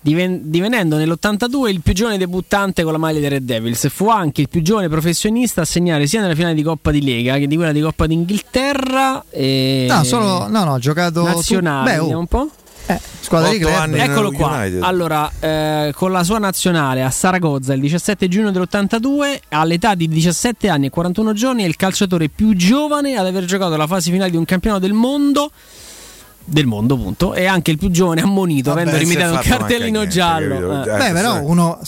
Divenendo nell'82 il più giovane debuttante con la maglia dei Red Devils, fu anche il più giovane professionista a segnare sia nella finale di Coppa di Lega che di quella di Coppa d'Inghilterra. E ha giocato nazionale. Vediamo un po'. Squadra di club. Eccolo qua. United. Allora, con la sua nazionale a Saragozza il 17 giugno dell'82, all'età di 17 anni e 41 giorni, è il calciatore più giovane ad aver giocato la fase finale di un campionato del mondo punto, e anche il più giovane ammonito, avendo rimediato un cartellino giallo. Però uno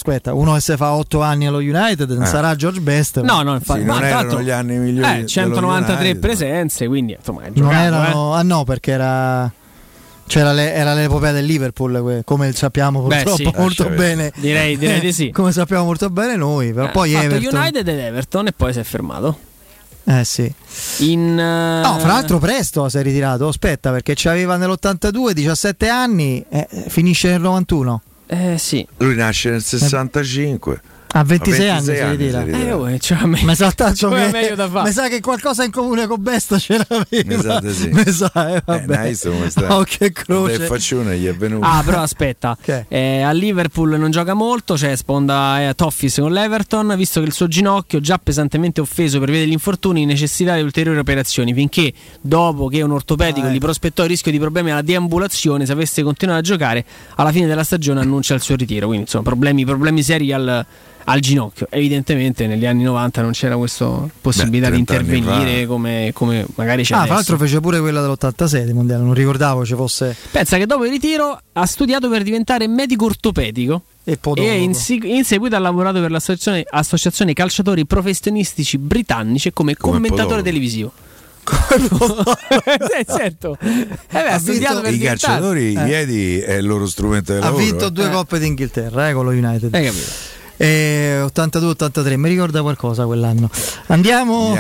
se fa 8 anni allo United non sarà George Best. No, infatti, sì, non erano gli anni migliori, 193 United, presenze, quindi insomma è giocato, non erano perché era l'epopea del Liverpool, come sappiamo purtroppo molto bene. Direi di sì. Come sappiamo molto bene noi, però poi Everton, United ed Everton, e poi si è fermato. Sì. Fra l'altro presto si è ritirato. Aspetta, perché c'aveva nell'82 17 anni, finisce nel 91. Sì. Lui nasce nel 65. A 26 anni si ritira. Mi sa che qualcosa in comune con Besta ce l'aveva. Esatto, sì. Vabbè. Nice, come sta. Che croce. Faccione gli è venuto. Però aspetta. Okay. A Liverpool non gioca molto, cioè sponda Toffis con l'Everton, visto che il suo ginocchio, già pesantemente offeso per via degli infortuni, necessità di ulteriori operazioni, finché dopo che un ortopedico gli prospettò il rischio di problemi alla deambulazione se avesse continuato a giocare, alla fine della stagione annuncia il suo ritiro. Quindi insomma, problemi seri al ginocchio. Evidentemente negli anni 90 non c'era questa possibilità di intervenire come magari c'è adesso. Tra l'altro fece pure quella dell'86 del mondiale, non ricordavo ci fosse. Pensa che dopo il ritiro ha studiato per diventare medico ortopedico e in seguito ha lavorato per l'associazione calciatori professionistici britannici come commentatore televisivo. Certo. Ha studiato per i calciatori, ieri è il loro strumento di lavoro. Ha vinto 2 coppe d'Inghilterra con lo United. Hai capito? 82-83, mi ricorda qualcosa quell'anno. Andiamo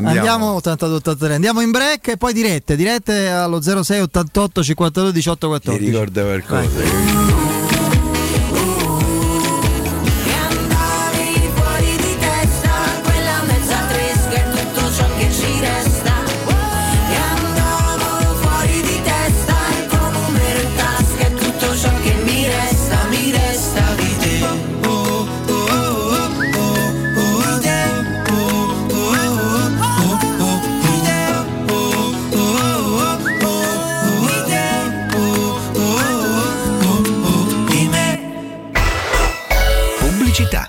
82-83, andiamo in break e poi dirette allo 06 88 52 18 14. Mi ricorda qualcosa. Vai. pubblicità.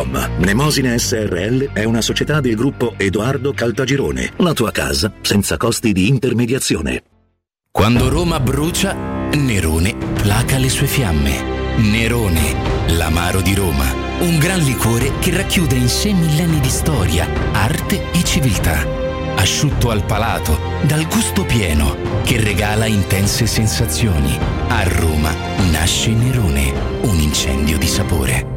Mnemosine SRL è una società del gruppo Edoardo Caltagirone, la tua casa senza costi di intermediazione. Quando Roma brucia, Nerone placa le sue fiamme. Nerone, l'amaro di Roma, un gran liquore che racchiude in sé millenni di storia, arte e civiltà. Asciutto al palato, dal gusto pieno, che regala intense sensazioni. A Roma nasce Nerone, un incendio di sapore.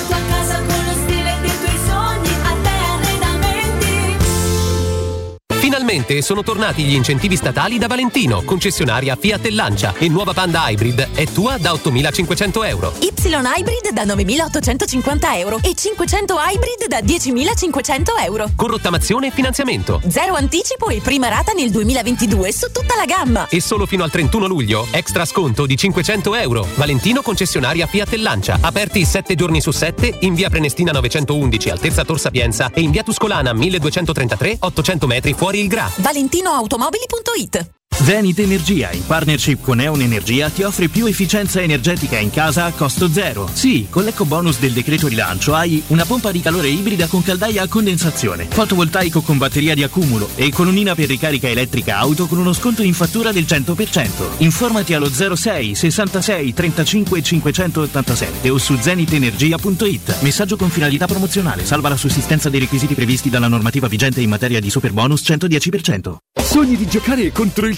tua casa con lo stile dei tuoi sogni. Finalmente sono tornati gli incentivi statali da Valentino, concessionaria Fiat e Lancia, e nuova Panda Hybrid è tua da 8.500 euro. Y Hybrid da 9.850 euro e 500 Hybrid da 10.500 euro. Con rottamazione e finanziamento. Zero anticipo e prima rata nel 2022 su tutta la gamma. E solo fino al 31 luglio, extra sconto di 500 euro. Valentino, concessionaria Fiat e Lancia, aperti 7 giorni su 7 in via Prenestina 911, altezza Tor Sapienza, e in via Tuscolana 1233, 800 metri fuori il Gra. ValentinoAutomobili.it. Zenit Energia, in partnership con Eon Energia, ti offre più efficienza energetica in casa a costo zero. Sì, con l'ecobonus del decreto rilancio hai una pompa di calore ibrida con caldaia a condensazione, fotovoltaico con batteria di accumulo e colonnina per ricarica elettrica auto con uno sconto in fattura del 100%. Informati allo 06 66 35 587 o su zenitenergia.it. Messaggio con finalità promozionale, salva la sussistenza dei requisiti previsti dalla normativa vigente in materia di superbonus 110%. Sogni di giocare contro il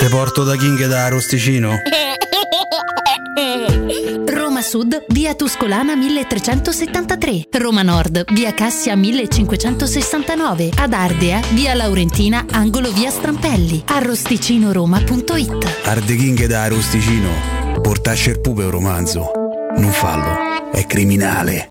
Te porto da King e da Rosticino. Roma Sud, via Tuscolana 1373. Roma Nord, via Cassia 1569. Ad Ardea, via Laurentina, angolo via Strampelli. Arrosticinoroma.it. Arde King e da Rosticino. Portasce il pupe un romanzo. Non fallo, è criminale.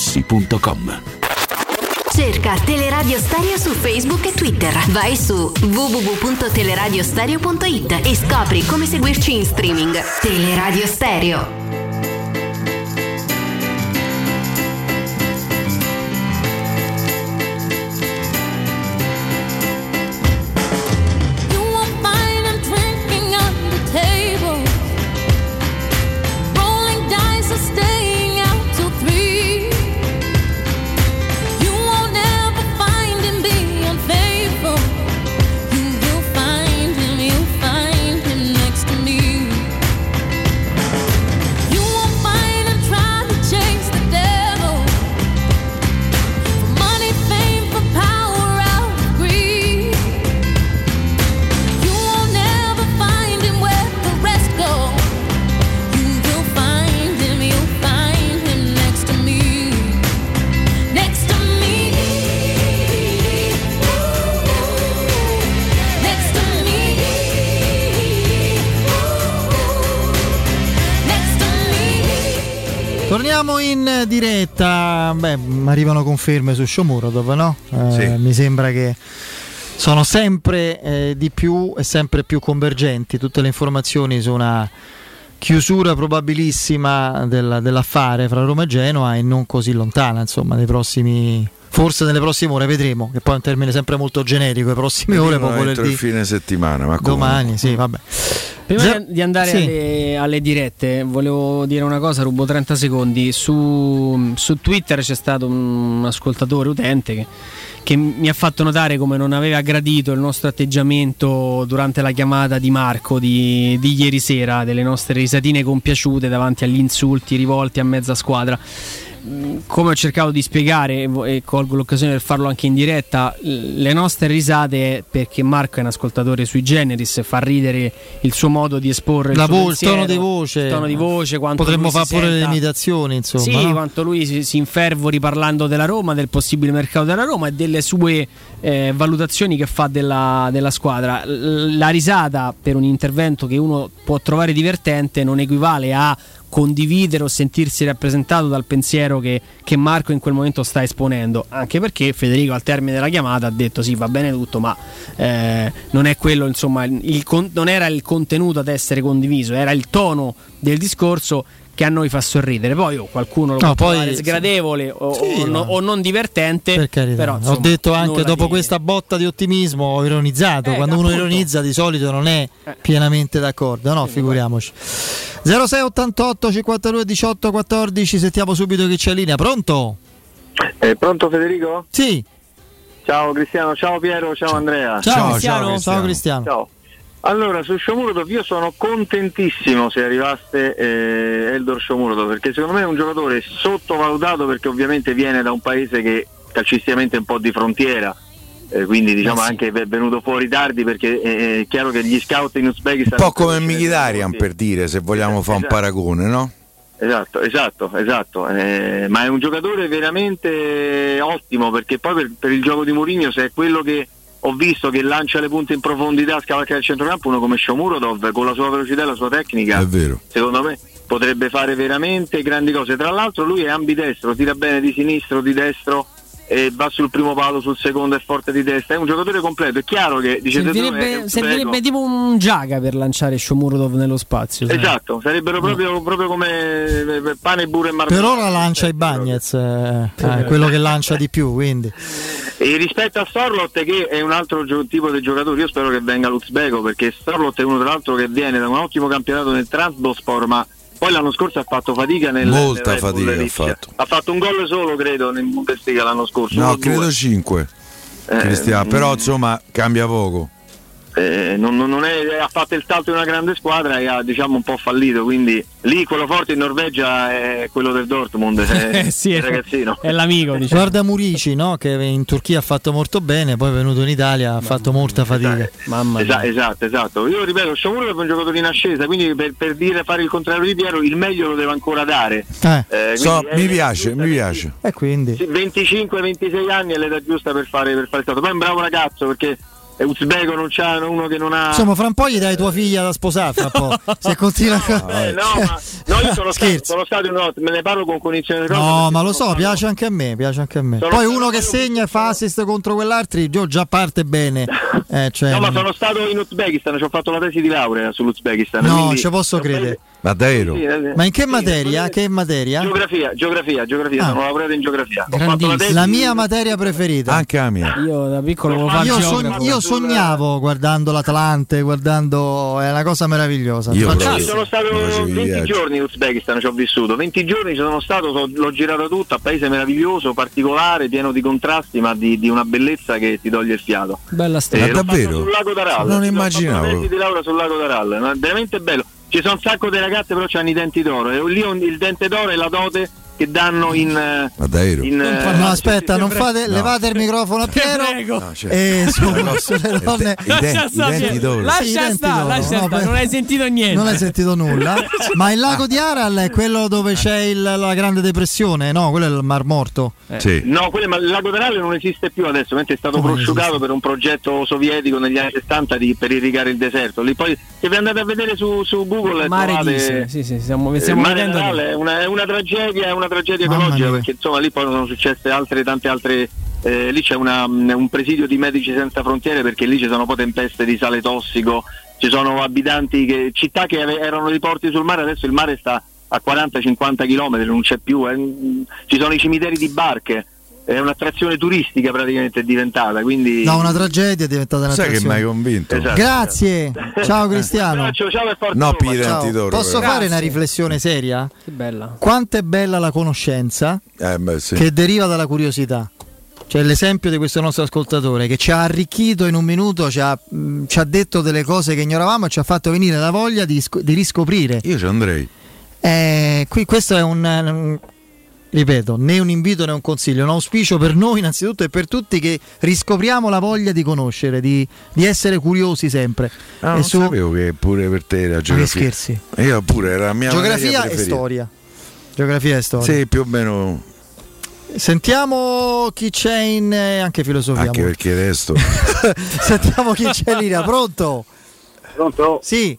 Cerca Teleradio Stereo su Facebook e Twitter. Vai su www.teleradiostereo.it e scopri come seguirci in streaming. Teleradio Stereo. Torniamo in diretta. Beh, arrivano conferme su Shomurodov, no? Sì. Mi sembra che sono sempre di più e sempre più convergenti tutte le informazioni su una chiusura probabilissima dell'affare fra Roma e Genoa, e non così lontana, insomma, nei prossimi, forse nelle prossime ore, vedremo, che poi è un termine sempre molto generico, le prossime ore, poi entro il fine settimana, ma domani, sì, vabbè. Prima di andare alle dirette volevo dire una cosa, rubo 30 secondi. Su Twitter c'è stato un ascoltatore, utente, che mi ha fatto notare come non aveva gradito il nostro atteggiamento durante la chiamata di Marco di ieri sera, delle nostre risatine compiaciute davanti agli insulti rivolti a mezza squadra. Come ho cercato di spiegare, e colgo l'occasione per farlo anche in diretta, le nostre risate, perché Marco è un ascoltatore sui generis, fa ridere il suo modo di esporre il tono di voce, potremmo fare pure le imitazioni, insomma, sì, no? Quanto lui si infervori parlando della Roma, del possibile mercato della Roma e delle sue valutazioni che fa della squadra. La risata per un intervento che uno può trovare divertente non equivale a condividere o sentirsi rappresentato dal pensiero che Marco in quel momento sta esponendo, anche perché Federico al termine della chiamata ha detto sì, va bene tutto, ma non è quello, insomma, non era il contenuto ad essere condiviso, era il tono del discorso che a noi fa sorridere. Poi qualcuno lo può fare sgradevole o non divertente, per carità. Però, insomma, ho detto anche dopo questa botta di ottimismo, ho ironizzato, quando uno ironizza di solito non è pienamente d'accordo, no? Figuriamoci. 06 88 52 18 14, sentiamo subito che c'è linea. Pronto? Pronto Federico? Sì. Ciao Cristiano, ciao Piero, ciao Andrea. Ciao Cristiano. Ciao. Allora, su Shomurodov io sono contentissimo se arrivasse Eldor Shomurodov, perché secondo me è un giocatore sottovalutato, perché ovviamente viene da un paese che calcisticamente è un po' di frontiera, quindi diciamo anche è venuto fuori tardi, perché è chiaro che gli scout in Uzbekistan un po' come Mkhitaryan, per dire, se vogliamo fare un paragone, no? Esatto, ma è un giocatore veramente ottimo, perché poi per il gioco di Mourinho, se è quello che ho visto, che lancia le punte in profondità, scavalca il centrocampo, uno come Shomurodov con la sua velocità e la sua tecnica, secondo me potrebbe fare veramente grandi cose. Tra l'altro lui è ambidestro, tira bene di sinistro, di destro, e va sul primo palo, sul secondo è forte di testa, è un giocatore completo. È chiaro che servirebbe tipo un Giaga per lanciare Shomurodov nello spazio, esatto, sarebbero proprio come pane, burro e marmellata. Per ora lancia i Bagnez, quello che lancia di più, quindi. E rispetto a Sorlot, che è un altro tipo di giocatore, io spero che venga l'uzbeko, perché Sorlot è uno, tra l'altro, che viene da un ottimo campionato nel Trabzonspor, ma poi l'anno scorso ha fatto fatica molta fatica ha fatto un gol solo, credo, nel Bundesliga l'anno scorso, no, credo 5, Cristiano, però insomma cambia poco, non è, ha fatto il salto in una grande squadra e ha, diciamo, un po' fallito, quindi lì quello forte in Norvegia è quello del Dortmund, sì, il ragazzino è l'amico, diciamo. Guarda Murici, no, che in Turchia ha fatto molto bene, poi è venuto in Italia, ha fatto molta fatica. Esatto. Io ripeto, Shomurodov è un giocatore in ascesa, quindi per dire, fare il contrario di Piero, il meglio lo deve ancora dare, mi piace. E quindi 25-26 anni è l'età giusta per fare il salto. Poi è un bravo ragazzo, perché uzbeko non c'è uno che non ha, insomma, fra un po' gli dai tua figlia da sposare fra un po', se continua. Io sono stato no, me ne parlo con cognizione di cose, no, ma lo so, piace anche a me. Poi uno che segna e fa assist contro quell'altro, io già parte bene, no, ma sono stato in Uzbekistan, ci ho fatto la tesi di laurea sull'Uzbekistan, no, ci posso credere. Ma davvero? Ma in che materia? Geografia. Sono laureato in geografia. Ho fatto la mia materia preferita. Anche la mia. Io da piccolo io sognavo guardando l'Atlante, è una cosa meravigliosa. Sono stato 20 giorni in Uzbekistan, ci ho vissuto. 20 giorni ci sono stato, l'ho girato tutta, paese meraviglioso, particolare, pieno di contrasti, ma di una bellezza che ti toglie il fiato. Bella storia. Davvero? Sul lago d'Aral. Non immaginavo. Ho fatto di laurea sul lago d'Aral, veramente bello. Ci sono un sacco di ragazze, però c'hanno i denti d'oro, e lì il dente d'oro è la dote che danno aspetta, non fate, levate il microfono a Piero. No, certo. Lascia stare, non hai sentito niente. Non hai sentito nulla. Ma il lago di Aral è quello dove c'è la Grande Depressione? No, quello è il Mar Morto. Sì. No, quello il lago di Aral non esiste più adesso, mentre è stato prosciugato per un progetto sovietico negli anni 70 per irrigare il deserto. Lì poi, se vi andate a vedere su Google, è una tragedia ecologica, perché insomma lì poi sono successe tante altre. Lì c'è un presidio di Medici Senza Frontiere, perché lì ci sono poi tempeste di sale tossico, ci sono abitanti città che erano dei porti sul mare, adesso il mare sta a 40-50 km, non c'è più, ci sono i cimiteri di barche. È un'attrazione turistica praticamente diventata, quindi da una tragedia è diventata un'attrazione. Sai che mi hai convinto. Esatto. Grazie. Ciao Cristiano. Posso fare una riflessione seria? Che bella. Quanto è bella la conoscenza che deriva dalla curiosità. Cioè l'esempio di questo nostro ascoltatore che ci ha arricchito in un minuto, ci ha detto delle cose che ignoravamo e ci ha fatto venire la voglia di riscoprire. Io ci andrei. Qui questo è ripeto, né un invito né un consiglio, un auspicio per noi innanzitutto e per tutti, che riscopriamo la voglia di conoscere, di essere curiosi sempre. Ah, non sapevo che pure per te era geografia. Scherzi. Io pure era la mia geografia e storia. Geografia e storia. Sì, più o meno. Sentiamo chi c'è in anche filosofia. Anche molto. Perché resto. Sentiamo chi c'è in linea. Pronto? Pronto? Sì.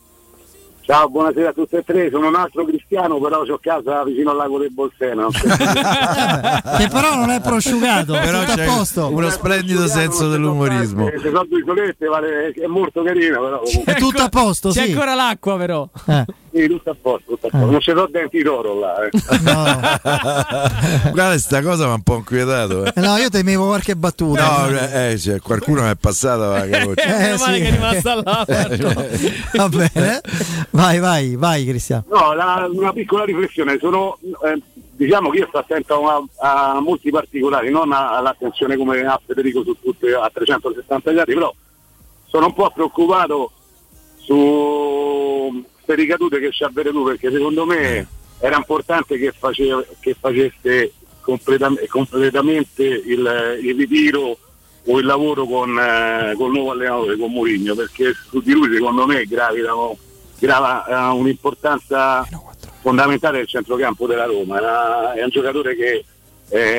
Ciao, buonasera a tutte e tre, sono un altro Cristiano, però c'ho casa vicino al lago del Bolsena. Che però non è prosciugato, però c'è uno splendido senso dell'umorismo. Se sono due isolette, vale, è molto carino, però è tutto a posto, c'è ancora l'acqua però. Sì, tutto a posto. Non c'è l'ho denti d'oro là. No. Guarda, sta cosa mi ha un po' inquietato. No, io temevo qualche battuta. No, cioè, qualcuno mi è passato la capoccia. Male che è rimasta là. Va bene. Vai Cristiano. No, una piccola riflessione. Sono diciamo che io sto attento a molti particolari, non all'attenzione come a Federico su tutte a 360 gradi, però sono un po' preoccupato su queste ricadute che ci avvere tu, perché secondo me era importante che facesse completamente il ritiro o il lavoro con il nuovo allenatore, con Mourinho, perché su di lui secondo me grava un'importanza fondamentale del centrocampo della Roma. È un giocatore che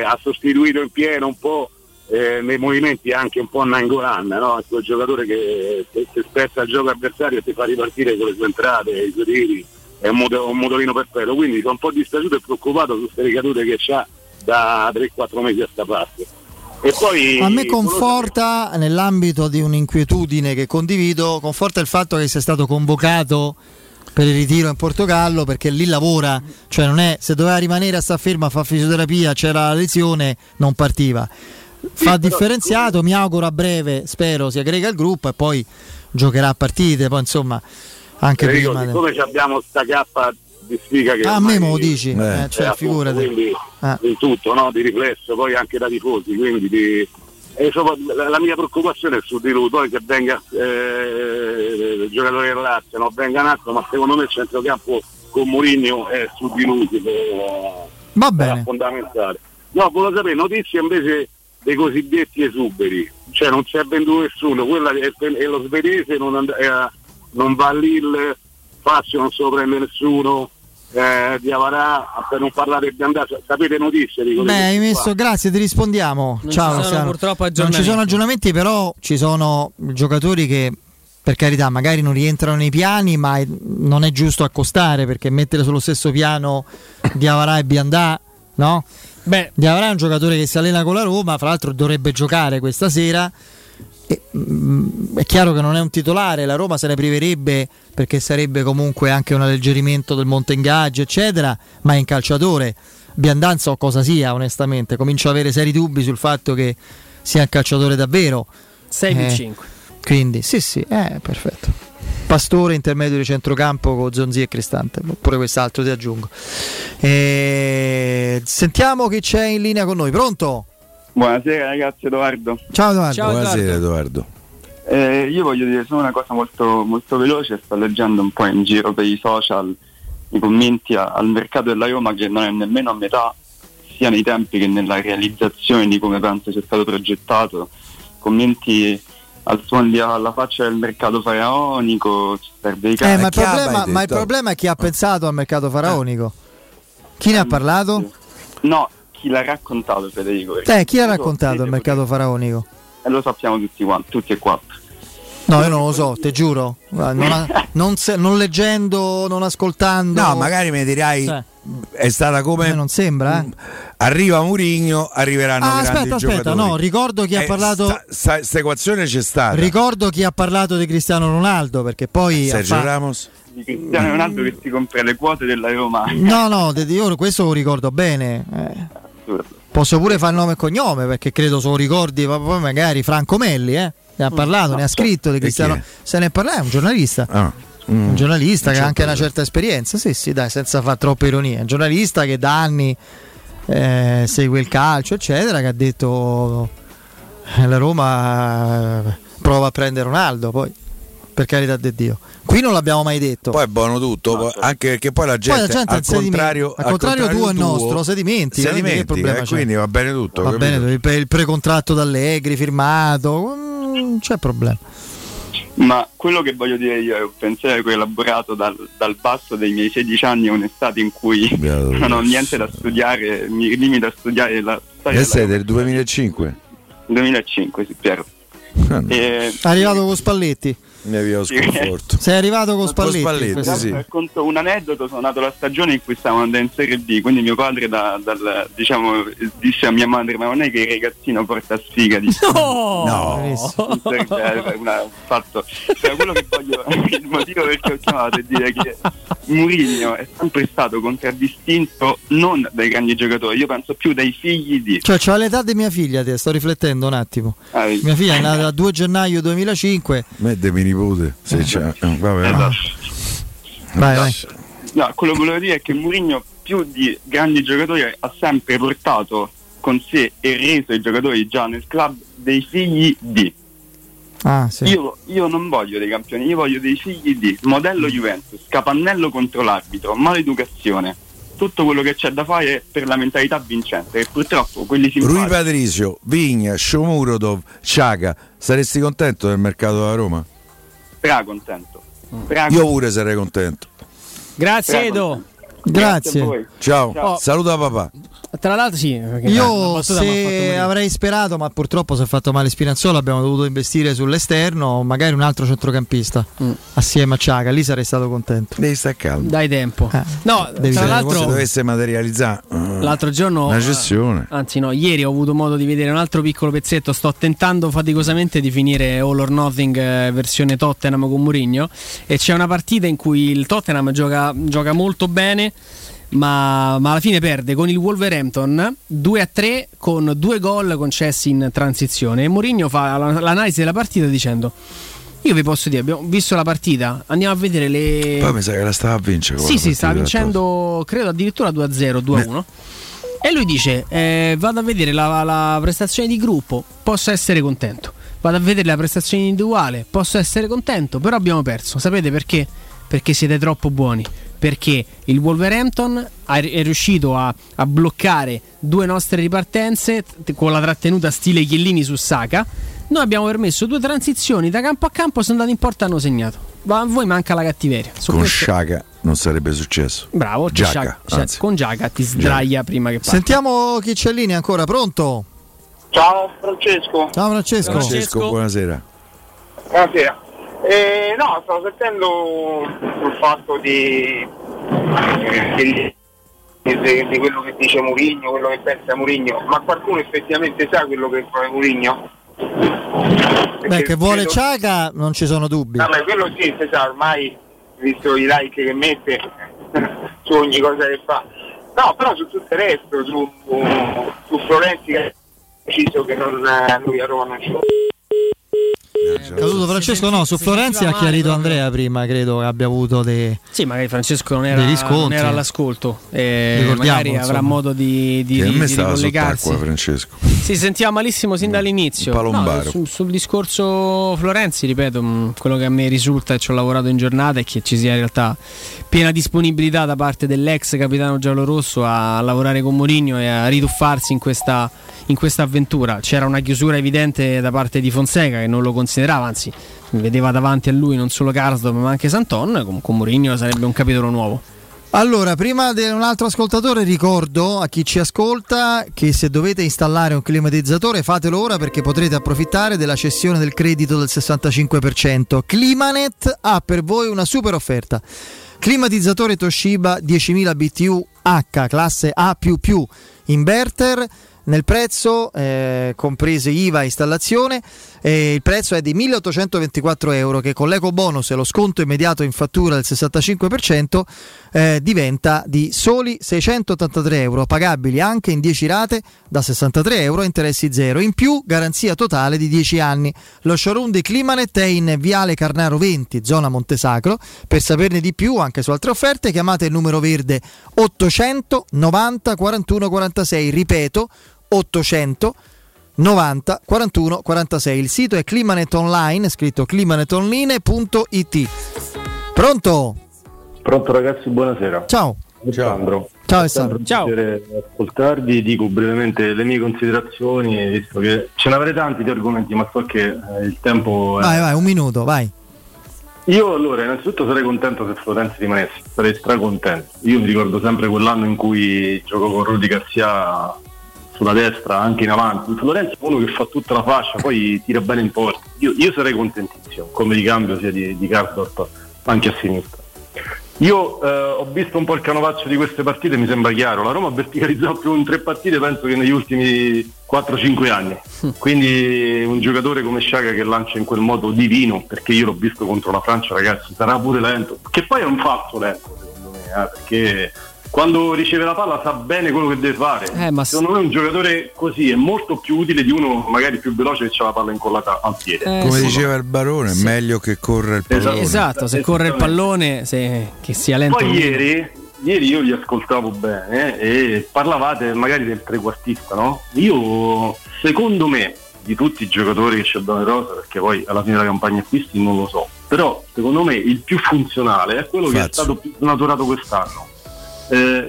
ha sostituito in pieno un po' nei movimenti anche un po' Nangolan, no? È quel giocatore che ti spezza il gioco avversario e ti fa ripartire con le sue entrate, i suoi tiri, è un motorino perfetto. Quindi sono un po' dispiaciuto e preoccupato su queste ricadute che c'ha da 3-4 mesi a sta parte. E poi, a me conforta, nell'ambito di un'inquietudine che condivido, conforta il fatto che sia stato convocato per il ritiro in Portogallo, perché lì lavora, cioè non è, se doveva rimanere a sta ferma a fare fisioterapia, c'era la lesione, non partiva. Fa differenziato, mi auguro a breve, spero, si aggrega al gruppo e poi giocherà a partite, poi insomma anche prima. Siccome abbiamo sta cappa di sfiga che a me me lo dici, cioè figurati, quindi in tutto, no? Di riflesso, poi anche da tifosi, quindi la mia preoccupazione è su di lui, poi che venga il giocatore del Lazio, non venga un altro, ma secondo me il centrocampo con Mourinho è su di lui, va bene, fondamentale. No, volevo sapere notizie invece dei cosiddetti esuberi, cioè non c'è venduto nessuno, quella è lo svedese, non va lì il Fazio, non se lo prende nessuno, Diavarà, per non parlare di andare, sapete notizie di hai messo qua. Grazie, ti rispondiamo. Non ciao, non ci sono aggiornamenti, però ci sono giocatori che per carità magari non rientrano nei piani, ma non è giusto accostare, perché mettere sullo stesso piano Diavarà e Biandà, no? Beh, Diavarà è un giocatore che si allena con la Roma, fra l'altro dovrebbe giocare questa sera. È chiaro che non è un titolare, la Roma se ne priverebbe perché sarebbe comunque anche un alleggerimento del monte ingaggio eccetera, ma è un calciatore. Biandan so cosa sia, onestamente comincio ad avere seri dubbi sul fatto che sia un calciatore davvero. 6-5 quindi sì, perfetto. Pastore intermedio di centrocampo con Zonzi e Cristante, pure quest'altro ti aggiungo. Sentiamo chi c'è in linea con noi. Pronto? Buonasera ragazzi, Edoardo. Ciao Edoardo. Buonasera Edoardo. Io voglio dire solo una cosa molto, molto veloce. Sto leggendo un po' in giro per i social i commenti al mercato della Roma, che non è nemmeno a metà sia nei tempi che nella realizzazione di come penso sia stato progettato. Commenti al suono alla faccia del mercato faraonico, ci serve i cani. Ma il problema è chi ha pensato al mercato faraonico. Chi ne ha parlato? No, chi l'ha raccontato, Federico? Chi ha raccontato il mercato faraonico? Lo sappiamo tutti quanti, tutti e quattro. No, io non lo so, te giuro. Non leggendo, non ascoltando. No, magari mi dirai. È stata come non sembra, Arriva Mourinho, arriveranno grandi giocatori. No, ricordo chi ha parlato. Questa equazione c'è stata. Ricordo chi ha parlato di Cristiano Ronaldo, perché poi Sergio Ramos, di Cristiano Ronaldo che si compra le quote della Roma. No, io questo lo ricordo bene. Posso pure fare nome e cognome, perché credo se lo ricordi, ma poi magari Franco Melli, ne ha parlato, ne ha scritto di Cristiano. Se ne parla, è un giornalista. Un giornalista che ha anche una certa esperienza, sì, dai, senza fare troppe ironie. Un giornalista che da anni segue il calcio, eccetera, che ha detto la Roma prova a prendere Ronaldo, poi per carità di Dio. Qui non l'abbiamo mai detto. Poi è buono tutto, anche perché poi la gente al contrario tuo e nostro si dimentica, che quindi va bene tutto. Va bene, il precontratto d'Allegri firmato, non c'è problema. Ma quello che voglio dire io è un pensiero che ho elaborato dal basso dei miei 16 anni, un'estate in cui non ho niente da studiare, mi limito a studiare la storia. E sei del 2005? 2005, sì, Piero. Arrivato con Spalletti. Sei arrivato con Spalletti. Racconto un aneddoto. Sono nato la stagione in cui stavamo andando in Serie B, quindi mio padre disse a mia madre: ma non è che il ragazzino porta sfiga? No. Fatto. Cioè, quello che voglio, il motivo perché ho chiamato è dire che Mourinho è sempre stato contraddistinto non dai grandi giocatori, io penso più dai figli di. Cioè, c'ho l'età di mia figlia, sto riflettendo un attimo. Mia figlia è nata il 2 gennaio 2005. Mio nipote, se c'è. Vabbè. Vai. No, quello che volevo dire è che Mourinho, più di grandi giocatori, ha sempre portato con sé e reso i giocatori già nel club dei figli di. Sì. Io non voglio dei campioni, io voglio dei figli di, modello Juventus, capannello contro l'arbitro, maleducazione, tutto quello che c'è da fare per la mentalità vincente, e purtroppo quelli si Rui Patricio, Vigna, Shomurodov, Sciaga, saresti contento del mercato della Roma? Contento. Io pure sarei contento. Grazie Edo. Grazie. Ciao. Saluta papà. Tra l'altro sì, io se avrei sperato, ma purtroppo si è fatto male Spinazzola, abbiamo dovuto investire sull'esterno, magari un altro centrocampista assieme a Ciaga, lì sarei stato contento. Devi stare calmo. Dai tempo. No, tra l'altro se dovesse materializzare l'altro giorno una gestione. Ieri ho avuto modo di vedere un altro piccolo pezzetto, sto tentando faticosamente di finire All or Nothing versione Tottenham con Mourinho, e c'è una partita in cui il Tottenham gioca molto bene. Ma alla fine perde con il Wolverhampton 2-3 con 2 gol concessi in transizione, e Mourinho fa l'analisi della partita dicendo: io vi posso dire, abbiamo visto la partita, andiamo a vedere le... Poi mi sa che la stava a vincere. Sì, stava vincendo credo addirittura 2-0, 2-1. E lui dice vado a vedere la prestazione di gruppo, posso essere contento. Vado a vedere la prestazione individuale, posso essere contento. Però abbiamo perso, sapete perché? Perché siete troppo buoni, perché il Wolverhampton è riuscito a bloccare 2 nostre ripartenze con la trattenuta stile Chiellini su Saka. Noi abbiamo permesso 2 transizioni da campo a campo, sono andati in porta e hanno segnato. Ma a voi manca la cattiveria. Su con Saka non sarebbe successo. Bravo, Giaca, con Giaca ti sdraia prima che parta. Sentiamo chi c'è in linea ancora, pronto? Ciao Francesco. Ciao Francesco. Buonasera. No, stavo sentendo sul fatto di quello che dice Mourinho, quello che pensa Mourinho, ma qualcuno effettivamente sa quello che fa Mourinho? Beh, che vuole Ciaga non ci sono dubbi. No, ma quello sì, si sa ormai, visto i like che mette su ogni cosa che fa. No, però su tutto il resto, su Florenzi, che ha deciso che lui a Roma non ci... Caduto Francesco, no, su Florenzi ha chiarito male, Andrea prima, credo che abbia avuto dei... Sì, magari Francesco non era all'ascolto, magari insomma avrà modo di ricollegarsi. Francesco si sentiva malissimo sin dall'inizio. No, sul discorso Florenzi, ripeto, quello che a me risulta e ci ho lavorato in giornata è che ci sia in realtà piena disponibilità da parte dell'ex capitano giallorosso a lavorare con Mourinho e a rituffarsi in questa avventura. C'era una chiusura evidente da parte di Fonseca, che non lo considerava, anzi vedeva davanti a lui non solo Karsdorp ma anche Santon. Con Mourinho sarebbe un capitolo nuovo. Allora, prima di un altro ascoltatore, ricordo a chi ci ascolta che se dovete installare un climatizzatore fatelo ora, perché potrete approfittare della cessione del credito del 65%. Climanet ha per voi una super offerta. Climatizzatore Toshiba 10.000 BTU H, classe A++, inverter, nel prezzo comprese IVA e installazione, il prezzo è di €1.824, che con l'eco bonus e lo sconto immediato in fattura del 65% diventa di soli €683, pagabili anche in 10 rate da €63, interessi zero, in più garanzia totale di 10 anni. Lo showroom di Climanet è in Viale Carnaro 20, zona Montesacro. Per saperne di più anche su altre offerte chiamate il numero verde 800 90 41 46, ripeto 800 90 41 46. Il sito è Climanet Online, scritto climanetonline.it. Pronto? Pronto ragazzi, buonasera. Ciao. Alessandro. Ciao Alessandro. Ciao. Ascoltarvi, dico brevemente le mie considerazioni, visto che ce ne avrei tanti di argomenti, ma so che il tempo è... Vai, un minuto, vai. Io allora innanzitutto sarei contento se Florenzi rimanesse, sarei stracontento. Io mi ricordo sempre quell'anno in cui gioco con Rudy Garcia sulla destra, anche in avanti. Florenzi è uno che fa tutta la fascia, poi tira bene in porta. Io sarei contentissimo, come ricambio sia di Karsdorp anche a sinistra. Io ho visto un po' il canovaccio di queste partite, mi sembra chiaro. La Roma ha verticalizzato più in 3 partite, penso, che negli ultimi 4-5 anni. Quindi un giocatore come Sciaga che lancia in quel modo divino, perché io l'ho visto contro la Francia, ragazzi, sarà pure lento, che poi è un falso lento secondo me, perché quando riceve la palla sa bene quello che deve fare. Secondo me un giocatore così è molto più utile di uno magari più veloce che ha la palla incollata al piede. Come diceva il Barone, è meglio che corra il pallone. Esatto, se corre il pallone, che sia lento. Poi ieri io li ascoltavo bene e parlavate magari del trequartista, no? Io, secondo me, di tutti i giocatori che ci abbiamo in rosa, perché poi alla fine della campagna acquisti non lo so, però secondo me il più funzionale è quello che è stato più snaturato quest'anno.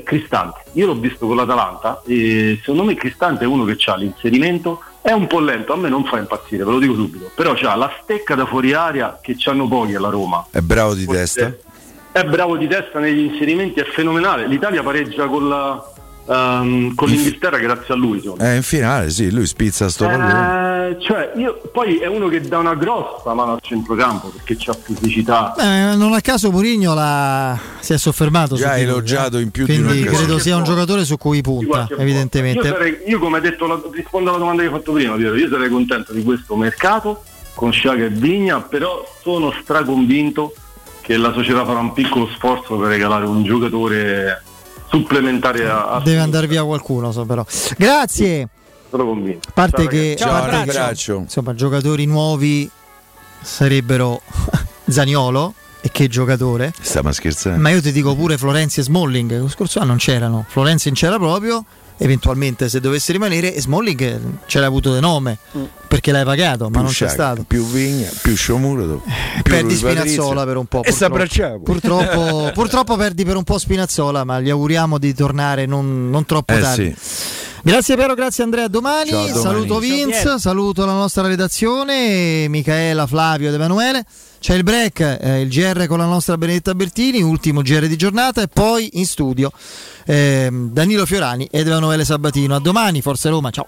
Cristante, io l'ho visto con l'Atalanta e secondo me Cristante è uno che ha l'inserimento, è un po' lento, a me non fa impazzire, ve lo dico subito, però ha la stecca da fuori aria che c'hanno pochi alla Roma. È bravo di testa. È bravo di testa negli inserimenti, è fenomenale. L'Italia pareggia con l'Inghilterra grazie a lui, insomma. In finale sì, lui spizza sto pallone. Poi è uno che dà una grossa mano al centrocampo perché c'ha fisicità. Non a caso Mourinho si è soffermato. Già elogiato in più di un'occasione. Quindi credo sia un giocatore su cui punta, evidentemente. Io come ha detto, rispondo alla domanda che hai fatto prima, Piero. Io sarei contento di questo mercato con Sciaga e Vigna, però sono straconvinto che la società farà un piccolo sforzo per regalare un giocatore supplementare a deve andare via qualcuno, però grazie, sono convinto. Ciao, insomma, giocatori nuovi sarebbero Zaniolo, e che giocatore, stiamo scherzando, ma io ti dico pure Florenzi e Smalling. Lo scorso anno non c'erano, Florenzi non c'era proprio, eventualmente se dovesse rimanere, e Smalling ce l'ha avuto di nome perché l'hai pagato, più ma non Sciaga, c'è stato più Vigna, più Shomurodov, perdi Spinazzola per un po', purtroppo perdi per un po' Spinazzola, ma gli auguriamo di tornare non troppo tardi. Sì. Grazie Piero, grazie Andrea, domani. Ciao, domani. Saluto Vince, saluto la nostra redazione, Micaela, Flavio ed Emanuele. C'è il break, il GR con la nostra Benedetta Bertini, ultimo GR di giornata, e poi in studio Danilo Fiorani ed Emanuele Sabatino. A domani, Forza Roma, ciao.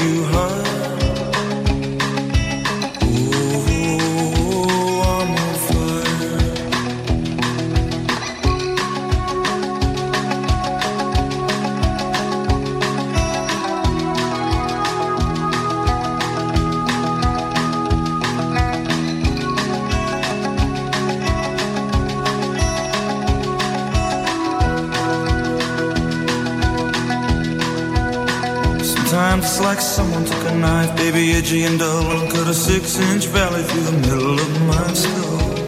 you high. Oh, I'm on fire. It's like someone took a knife, baby, edgy and dull, and cut a 6-inch valley through the middle of my skull.